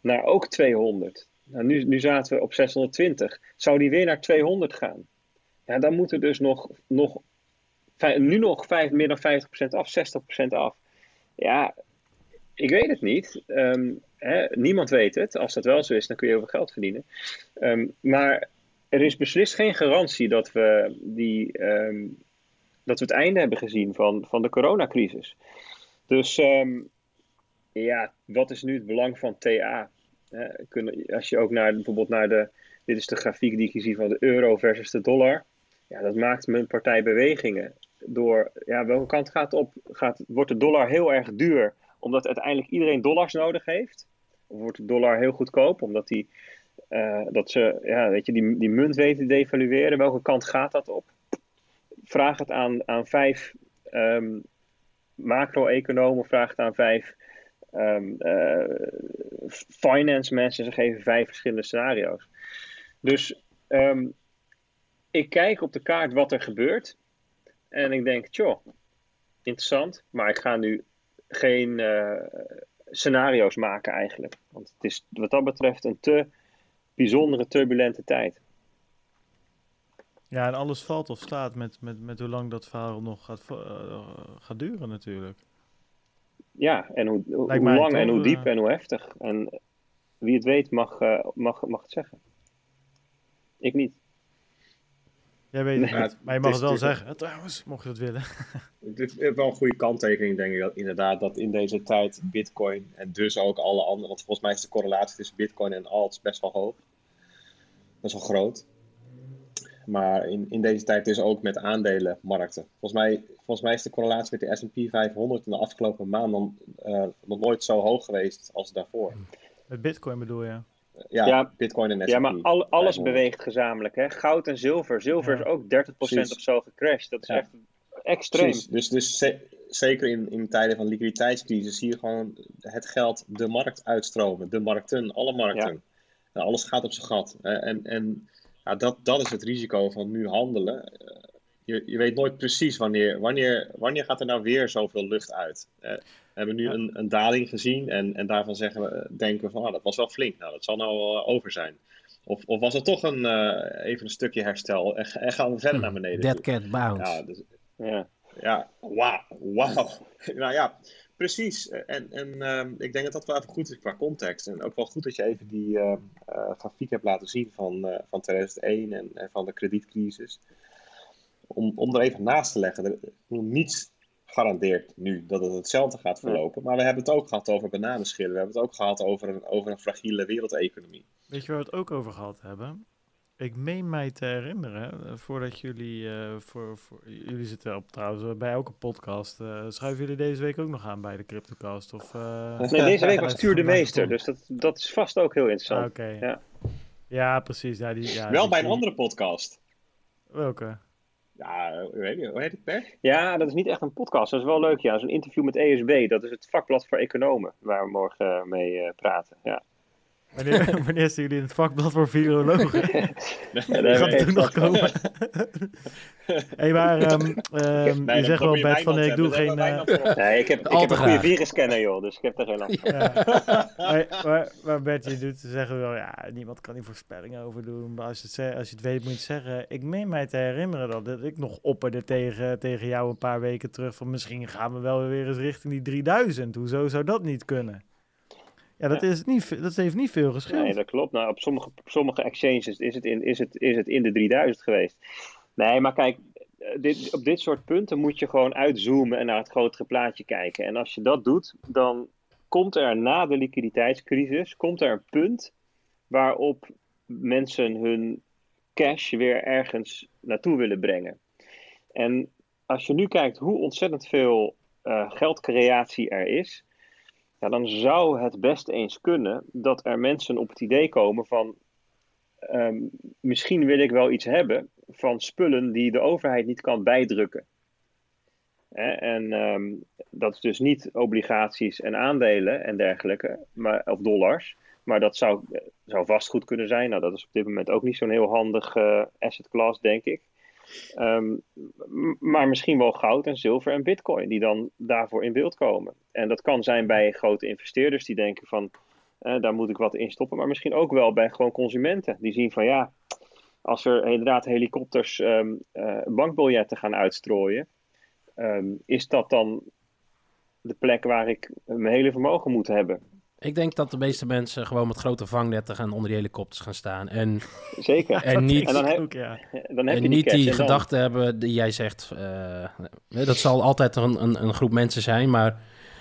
naar ook tweehonderd. Nou, nu, nu zaten we op zeshonderdtwintig. Zou die weer naar tweehonderd gaan? Ja, dan moet er dus nog, nog nu nog vijf, meer dan vijftig procent af, zestig procent af. Ja... Ik weet het niet. Um, hè, niemand weet het. Als dat wel zo is, dan kun je heel veel geld verdienen. Um, maar er is beslist geen garantie dat we, die, um, dat we het einde hebben gezien van, van de coronacrisis. Dus um, ja, wat is nu het belang van T A? Eh, kun, als je ook naar, bijvoorbeeld naar de... Dit is de grafiek die ik zie van de euro versus de dollar. Ja, dat maakt mijn partij bewegingen. Door, ja, welke kant gaat op? Gaat, wordt de dollar heel erg duur? Omdat uiteindelijk iedereen dollars nodig heeft. Of wordt de dollar heel goedkoop. Omdat die, uh, dat ze, ja, weet je, die, die munt weten te devalueren. Welke kant gaat dat op? Vraag het aan, aan vijf um, macro-economen. Vraag het aan vijf um, uh, finance mensen. Ze geven vijf verschillende scenario's. Dus um, ik kijk op de kaart wat er gebeurt. En ik denk, tjoh, interessant. Maar ik ga nu... geen uh, scenario's maken eigenlijk. Want het is wat dat betreft een te bijzondere, turbulente tijd. Ja, en alles valt of staat met, met, met hoe lang dat verhaal nog gaat, uh, gaat duren natuurlijk. Ja, en hoe, hoe, hoe lang en hoe diep en hoe heftig. En wie het weet mag, uh, mag, mag het zeggen. Ik niet. Jij weet het nou, niet, maar je mag het, het wel zeggen. Trouwens, mocht je dat willen. Dit is wel een goede kanttekening, denk ik. Dat inderdaad, dat in deze tijd Bitcoin en dus ook alle andere... Want volgens mij is de correlatie tussen Bitcoin en alts best wel hoog. Dat is wel groot. Maar in, in deze tijd dus ook met aandelenmarkten. Volgens mij, volgens mij is de correlatie met de S en P vijfhonderd in de afgelopen maand dan, uh, nog nooit zo hoog geweest als daarvoor. Met Bitcoin bedoel je? Ja, ja, Bitcoin en S en P. Ja, maar al, alles ja, beweegt gezamenlijk. Hè? Goud en zilver. Zilver ja. is ook dertig procent Precies. of zo gecrashed. Dat is ja. echt extreem. Precies. Dus, dus ze- zeker in, in tijden van liquiditeitscrisis zie je gewoon het geld de markt uitstromen. De markten, alle markten. Ja. Nou, alles gaat op zijn gat. Uh, en en uh, dat, dat is het risico van nu handelen. Uh, je, je weet nooit precies wanneer, wanneer, wanneer gaat er nou weer zoveel lucht uit. Uh, We hebben nu een, een daling gezien en, en daarvan zeggen we, denken we van ah, dat was wel flink, nou, dat zal nou wel over zijn. Of, of was het toch een, uh, even een stukje herstel en, en gaan we verder naar beneden. Dead toe. Cat bounce. Ja, dus, ja. Ja, wauw. Wow. Nou ja, precies. En, en uh, ik denk dat dat wel even goed is qua context. En ook wel goed dat je even die uh, uh, grafiek hebt laten zien van, uh, van tweeduizend één en, en van de kredietcrisis. Om, om er even naast te leggen. Er, niets garandeert nu dat het hetzelfde gaat verlopen. Ja. Maar we hebben het ook gehad over bananenschillen. We hebben het ook gehad over een, over een fragiele wereldeconomie. Weet je waar we het ook over gehad hebben? Ik meen mij te herinneren, voordat jullie, uh, voor, voor, jullie zitten op trouwens bij elke podcast, uh, schuiven jullie deze week ook nog aan bij de Cryptocast? Of, uh, nee, deze week was Stuur de Meester, dus dat, dat is vast ook heel interessant. Ah, okay. ja. ja, precies. Ja, die, ja, Wel die, bij een die... andere podcast. Welke? Ja, weet je, hoe heet het per? Ja, dat is niet echt een podcast, dat is wel leuk. Ja, zo'n interview met E S B, dat is het vakblad voor economen, waar we morgen mee uh, praten, ja. Wanneer, wanneer zijn jullie in het vakblad voor virologen? Dat gaat toen nog komen. Hé, maar um, um, nee, je zegt wel, Bert, van nee, ik doe geen... Uh, nee, ik heb, ik heb een goede virusscanner, joh, dus ik heb daar geen last van. Ja. Maar, maar, maar Bert, je doet, zeggen we wel, ja, niemand kan hier voorspellingen over doen. Maar als je, het, als je het weet, moet je het zeggen. Ik meen mij te herinneren dat, dat ik nog opperde tegen, tegen jou een paar weken terug. Van misschien gaan we wel weer eens richting die drieduizend. Hoezo zou dat niet kunnen? Ja, dat, ja. Is niet, dat heeft niet veel geschild. Nee, dat klopt. Nou, op sommige, op sommige exchanges is het, in, is, het, is het in de drieduizend geweest. Nee, maar kijk, dit, op dit soort punten moet je gewoon uitzoomen en naar het grotere plaatje kijken. En als je dat doet, dan komt er na de liquiditeitscrisis, komt er een punt waarop mensen hun cash weer ergens naartoe willen brengen. En als je nu kijkt hoe ontzettend veel uh, geldcreatie er is... Ja, dan zou het best eens kunnen dat er mensen op het idee komen van... Um, misschien wil ik wel iets hebben van spullen die de overheid niet kan bijdrukken. Hè? En um, dat is dus niet obligaties en aandelen en dergelijke, maar, of dollars. Maar dat zou, zou vastgoed kunnen zijn. Nou, dat is op dit moment ook niet zo'n heel handig uh, asset class, denk ik. Um, maar misschien wel goud en zilver en bitcoin die dan daarvoor in beeld komen. En dat kan zijn bij grote investeerders die denken van eh, daar moet ik wat in stoppen. Maar misschien ook wel bij gewoon consumenten die zien van ja, als er inderdaad helikopters um, uh, bankbiljetten gaan uitstrooien. Um, is dat dan de plek waar ik mijn hele vermogen moet hebben? Ik denk dat de meeste mensen gewoon met grote vangnetten gaan onder die helikopters gaan staan. En, Zeker. En niet, en dan heb, ook, ja. dan heb en je niet die, die gedachten hebben die jij zegt. Uh, dat zal altijd een, een, een groep mensen zijn. Maar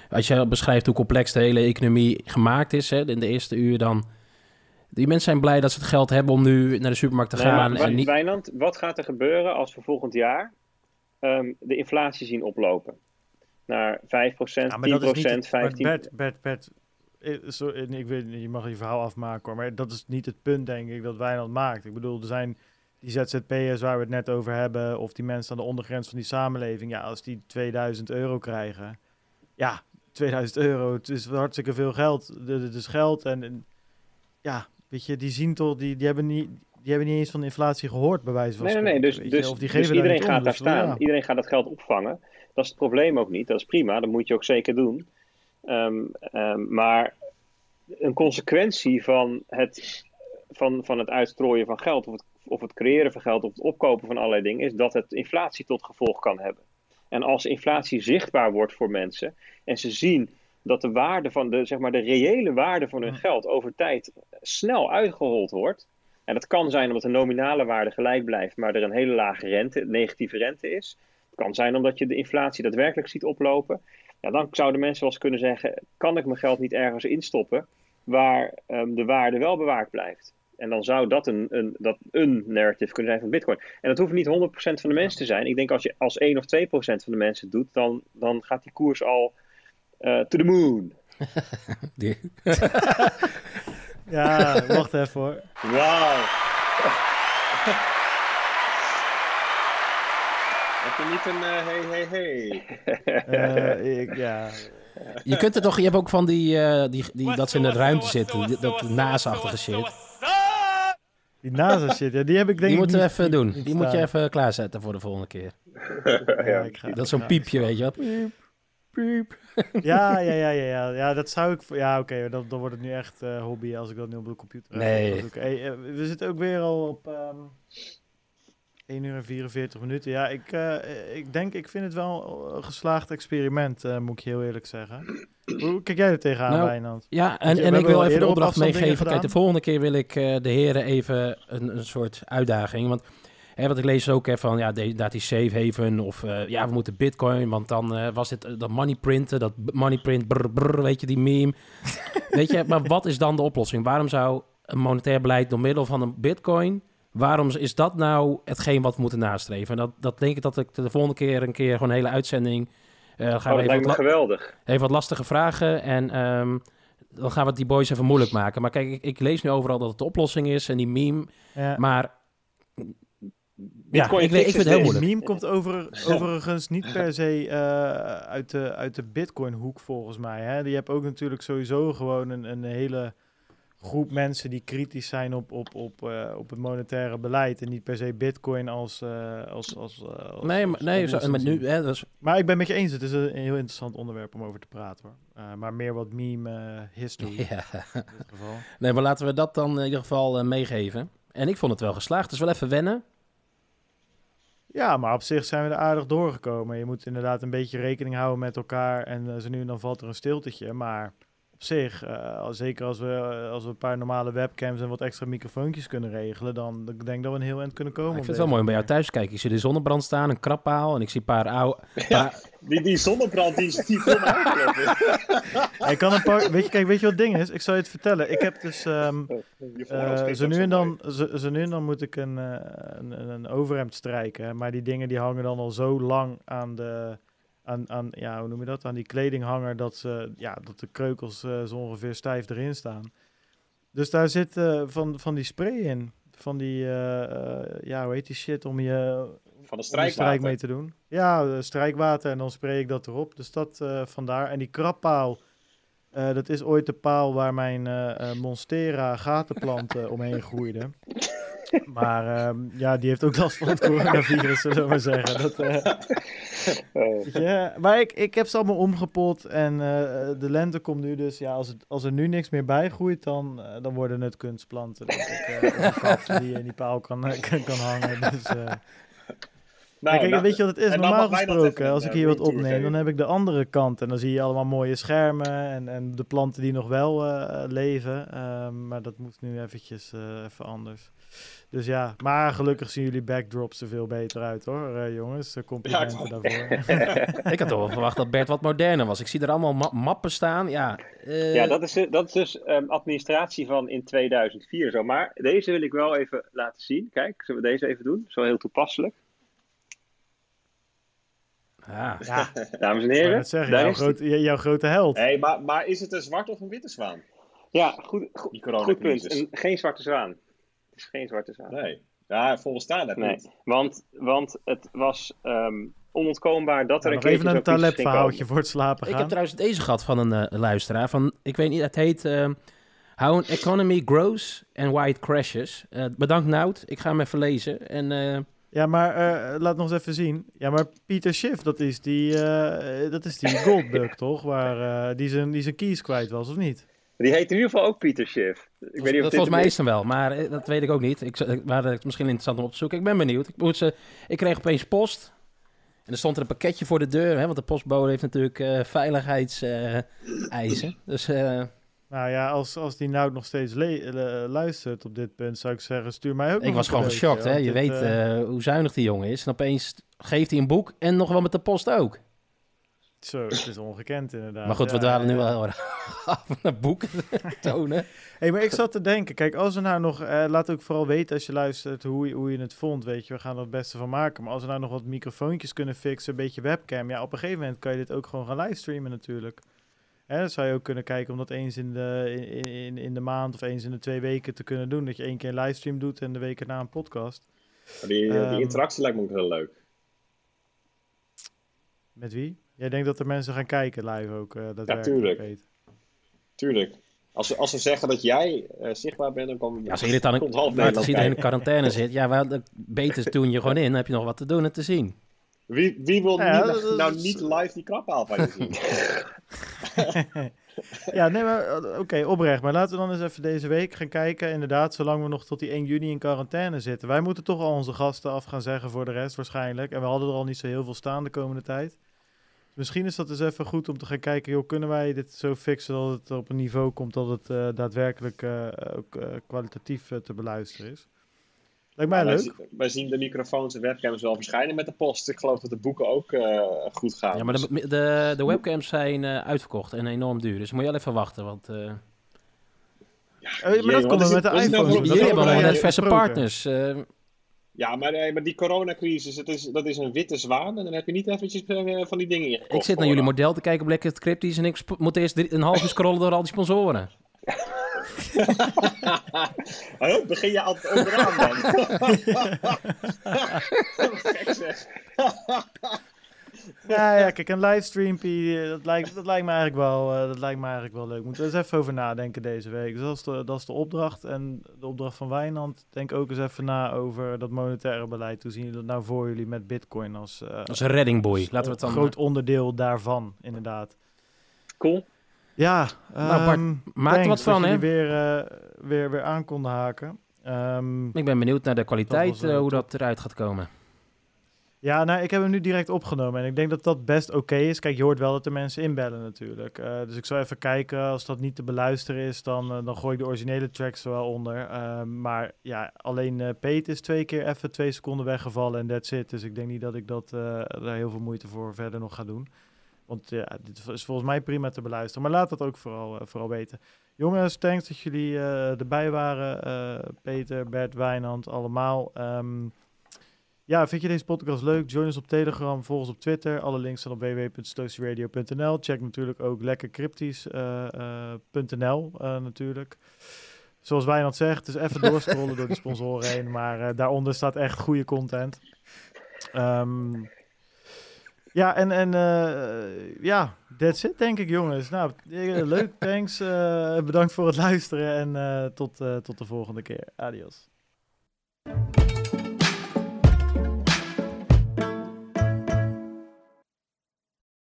als je beschrijft hoe complex de hele economie gemaakt is, hè, in de eerste uur dan... Die mensen zijn blij dat ze het geld hebben om nu naar de supermarkt te nou, gaan. Maar, en niet... Wijnand, wat gaat er gebeuren als we volgend jaar um, de inflatie zien oplopen? Naar vijf procent, ja, tien procent, vijftien procent... Bert, Bert, Bert... Zo, ik weet, je mag je verhaal afmaken hoor, maar dat is niet het punt denk ik dat Wijnand maakt. Ik bedoel, er zijn die Z Z P'ers waar we het net over hebben of die mensen aan de ondergrens van die samenleving. Ja, als die tweeduizend euro krijgen, ja, tweeduizend euro, het is hartstikke veel geld. Het is geld en, en ja, weet je, die zien toch, die, die hebben niet... Die hebben niet eens van de inflatie gehoord, bij wijze van spreken. Nee, nee, nee. Dus, dus, of die geven dus iedereen gaat om, daar dus, staan. Ja. Iedereen gaat dat geld opvangen. Dat is het probleem ook niet. Dat is prima. Dat moet je ook zeker doen. Um, um, maar een consequentie van het, van, van het uitstrooien van geld, of het, of het creëren van geld, of het opkopen van allerlei dingen, is dat het inflatie tot gevolg kan hebben. En als inflatie zichtbaar wordt voor mensen, en ze zien dat de waarde van de, zeg maar, de reële waarde van hun geld over tijd snel uitgehold wordt, en dat kan zijn omdat de nominale waarde gelijk blijft, maar er een hele lage rente, negatieve rente is. Het kan zijn omdat je de inflatie daadwerkelijk ziet oplopen. Ja, dan zouden mensen wel eens kunnen zeggen, kan ik mijn geld niet ergens instoppen waar um, de waarde wel bewaard blijft? En dan zou dat een, een, dat een narrative kunnen zijn van Bitcoin. En dat hoeft niet honderd procent van de mensen te zijn. Ik denk als je als één of twee procent van de mensen het doet, dan, dan gaat die koers al uh, to the moon. Ja, wacht even hoor. Wauw. Heb je niet een uh, hey, hey, hey? Uh, ik, ja. Je kunt er toch... Je hebt ook van die... Uh, die, die dat ze in de ruimte zitten. Die, dat NASA-achtige shit. Die NASA-shit, ja, die heb ik denk ik... Die moeten we even doen. Die moet je even klaarzetten voor de volgende keer. Ja, ik ga dat is zo'n piepje, weet je wat? Piep, piep. Ja, ja, ja, ja, ja. Ja, dat zou ik... Ja, oké, okay, dan, dan wordt het nu echt uh, hobby als ik dat nu op de computer... Nee. Hey, we zitten ook weer al op... Um, één uur en vierenveertig minuten. Ja, ik, uh, ik denk, ik vind het wel een geslaagd experiment, uh, moet ik je heel eerlijk zeggen. Hoe kijk jij er tegenaan, nou, Wijnand? Ja, en, je, en ik wil even de opdracht meegeven. Kijk, de volgende keer wil ik uh, de heren even een, een soort uitdaging. Want hè, wat ik lees ook hè, van, ja, dat is safe haven of uh, ja, we moeten bitcoin, want dan uh, was het uh, dat money printen, dat money print, brr, brr, weet je, die meme. Weet je, maar wat is dan de oplossing? Waarom zou een monetair beleid door middel van een bitcoin... Waarom is dat nou hetgeen wat we moeten nastreven? En dat, dat denk ik dat ik de volgende keer een keer gewoon een hele uitzending... Uh, gaan oh, dat we even lijkt me la- geweldig. Even wat lastige vragen en um, dan gaan we het die boys even moeilijk maken. Maar kijk, ik, ik lees nu overal dat het de oplossing is en die meme. Ja. Maar ja, ik, ik vind het heel moeilijk. Meme komt over, overigens niet per se uh, uit de, uit de Bitcoin-hoek volgens mij. Hè? Je hebt ook natuurlijk sowieso gewoon een, een hele... groep mensen die kritisch zijn op, op, op, uh, op het monetaire beleid... en niet per se bitcoin als... Uh, als, als, uh, als nee, maar, nee als zo, maar nu... Hè, dat is... Maar ik ben met je eens, het is een heel interessant onderwerp om over te praten, hoor. Uh, maar meer wat meme-history. Uh, ja. Nee, maar laten we dat dan in ieder geval uh, meegeven. En ik vond het wel geslaagd, dus wel even wennen. Ja, maar op zich zijn we er aardig doorgekomen. Je moet inderdaad een beetje rekening houden met elkaar... en uh, zo nu en dan valt er een stiltetje, maar... Op zich, uh, zeker als we, als we een paar normale webcams en wat extra microfoontjes kunnen regelen, dan denk ik dat we een heel eind kunnen komen. Ja, ik vind het wel mooi om bij jou thuis kijken. Ik zie de zonnebrand staan, een krabpaal en ik zie een paar oude... Paar... Ja, die, die zonnebrand, die is die kon uitlopen. Ik kan een paar... Weet je, kijk, weet je wat het ding is? Ik zal je het vertellen. Ik heb dus... Um, uh, zo, nu en dan, zo, zo nu en dan moet ik een, uh, een, een overhemd strijken, maar die dingen die hangen dan al zo lang aan de... Aan, aan, ja, hoe noem je dat? Aan die kledinghanger dat, ze, ja, dat de kreukels uh, zo ongeveer stijf erin staan. Dus daar zit uh, van, van die spray in. Van die, uh, uh, ja, hoe heet die shit om je van de strijk, strijk mee te doen? Ja, strijkwater en dan spray ik dat erop. Dus dat uh, vandaar. En die krabpaal, uh, dat is ooit de paal waar mijn uh, Monstera gatenplant uh, omheen groeide. Maar um, ja, die heeft ook last van het coronavirus, zullen we maar zeggen. Dat, uh... oh. Ja, maar ik, ik heb ze allemaal omgepot en uh, de lente komt nu dus. Ja, als, het, als er nu niks meer bij groeit, dan, uh, dan worden het kunstplanten. Dat ik uh, een kat die in die paal kan, uh, kan, kan hangen. Dus, uh... Nou, kijk, nou, weet je wat het is? Normaal gesproken, als ik hier wat opneem, dan heb ik de andere kant. En dan zie je allemaal mooie schermen en, en de planten die nog wel uh, leven. Uh, maar dat moet nu eventjes uh, even anders. Dus ja, maar gelukkig zien jullie backdrops er veel beter uit, hoor, uh, jongens. Complimenten ja, ik... daarvoor. Ik had toch wel verwacht dat Bert wat moderner was. Ik zie er allemaal ma- mappen staan. Ja, uh... ja dat, is, dat is dus um, administratie van in tweeduizend vier zo. Maar deze wil ik wel even laten zien. Kijk, zullen we deze even doen? Zo heel toepasselijk. Ja. Ja, dames en heren. Zeggen, daar jouw, is groot, jouw grote held. Hey, maar, maar is het een zwarte of een witte zwaan? Ja, goed, goed, goed punt. Een, geen zwarte zwaan. Het is geen zwarte zwaan. Nee, ja, volstaan dat nee. niet. Want, want het was um, onontkoombaar dat ja, er een keer... Nog even een Taleb-verhaaltje voor het slapen gaan. Ik heb trouwens deze gehad van een uh, luisteraar. Van, ik weet niet, het heet... Uh, How an economy grows and why it crashes. Uh, bedankt, Nout. Ik ga hem even lezen. En... Uh, Ja, maar uh, laat nog eens even zien. Ja, maar Peter Schiff, dat is die, uh, dat is die Goldbug, toch? Waar, uh, die zijn, die zijn keys kwijt was, of niet? Die heet in ieder geval ook Peter Schiff. Ik dat, weet niet of dat volgens mij is hem wel, maar uh, dat weet ik ook niet. Ik, uh, maar het is misschien interessant om op te zoeken. Ik ben benieuwd. Ik, moet, uh, ik kreeg opeens post. En er stond er een pakketje voor de deur, hè, want de postbode heeft natuurlijk uh, veiligheidseisen. Uh, dus... Uh, Nou ja, als, als die nou nog steeds le- le- luistert op dit punt, zou ik zeggen, stuur mij ook. Ik nog was gewoon geschokt, hè? Je dit, weet uh, hoe zuinig die jongen is. En opeens geeft hij een boek en nog wel met de post ook. Zo, het is ongekend inderdaad. Maar goed, ja, we dwalen ja, nu ja. wel af naar boeken tonen. Hey, maar ik zat te denken, kijk, als we nou nog... Uh, laat ook vooral weten als je luistert hoe je, hoe je het vond, weet je. We gaan er het beste van maken. Maar als we nou nog wat microfoontjes kunnen fixen, een beetje webcam... Ja, op een gegeven moment kan je dit ook gewoon gaan livestreamen natuurlijk. Hè, dat zou je ook kunnen kijken om dat eens in de, in, in, in de maand of eens in de twee weken te kunnen doen. Dat je één keer een livestream doet en de week erna een podcast. Die, um, die interactie lijkt me ook heel leuk. Met wie? Jij denkt dat er mensen gaan kijken live ook? Uh, dat ja, tuurlijk. Weet. Tuurlijk. Als ze, als ze zeggen dat jij uh, zichtbaar bent, dan komen ja, als je dit aan komt half Nederland. Als iedereen in quarantaine zit, ja, wel, beter doen je gewoon in. Dan heb je nog wat te doen en te zien. Wie, wie wil ja, niet, nou, nou niet live die krabpaal van je zien? Ja, nee, maar oké, okay, oprecht. Maar laten we dan eens even deze week gaan kijken. Inderdaad, zolang we nog tot die één juni in quarantaine zitten. Wij moeten toch al onze gasten af gaan zeggen voor de rest waarschijnlijk. En we hadden er al niet zo heel veel staan de komende tijd. Misschien is dat eens even goed om te gaan kijken, joh, kunnen wij dit zo fixen dat het op een niveau komt dat het uh, daadwerkelijk uh, ook uh, kwalitatief uh, te beluisteren is? Lijkt mij ja, leuk. Wij, wij zien de microfoons en webcams wel verschijnen met de post. Ik geloof dat de boeken ook uh, goed gaan. Ja, maar de, de, de webcams zijn uh, uitverkocht en enorm duur. Dus moet je al even wachten, want... Uh... Ja, oh, maar jee, dat komt met de iPhones. Jullie nou hebben gewoon net verse partners. Uh, Ja, maar, nee, maar die coronacrisis, het is, dat is een witte zwaan. En dan heb je niet eventjes uh, van die dingen in je gekocht. Ik zit naar jullie model te kijken op Lekker Cryptisch en ik sp- moet eerst drie, een half uur scrollen door al die sponsoren. Oh, begin je altijd onderaan dan? Gek zeg. Ja, ja, kijk, een livestreampie, dat lijkt, dat lijkt me eigenlijk wel, uh, dat lijkt me eigenlijk wel leuk. Moeten we eens even over nadenken deze week. Dus dat is de, dat is de opdracht. En de opdracht van Wijnand, denk ook eens even na over dat monetaire beleid. Hoe zien jullie dat nou voor jullie met Bitcoin als... Uh, als een reddingboei. Laten we het dan... groot onderdeel daarvan, inderdaad. Cool. Ja. Nou, Bart, um, maak er wat van, hè? Dat jullie weer, uh, weer, weer aan konden haken. Um, Ik ben benieuwd naar de kwaliteit, dat uh, hoe dat eruit gaat komen. Ja, nou, ik heb hem nu direct opgenomen en ik denk dat dat best oké okay is. Kijk, je hoort wel dat er mensen inbellen natuurlijk. Uh, dus ik zal even kijken, als dat niet te beluisteren is, dan, uh, dan gooi ik de originele tracks er wel onder. Uh, maar ja, alleen uh, Peet is twee keer even twee seconden weggevallen en that's it. Dus ik denk niet dat ik dat, uh, daar heel veel moeite voor verder nog ga doen. Want ja, dit is volgens mij prima te beluisteren. Maar laat dat ook vooral, uh, vooral weten. Jongens, thanks dat jullie uh, erbij waren. Uh, Peter, Bert, Wijnand, allemaal. Um, Ja, vind je deze podcast leuk? Join ons op Telegram, volg ons op Twitter. Alle links staan op w w w punt satoshi radio punt n l. Check natuurlijk ook lekkercryptisch punt n l uh, uh, uh, natuurlijk. Zoals Wijnand zegt, dus even doorscrollen door de sponsoren heen. Maar uh, daaronder staat echt goede content. Um, ja, en, en uh, ja, that's it denk ik jongens. Nou, leuk, thanks. Uh, bedankt voor het luisteren en uh, tot, uh, tot de volgende keer. Adios.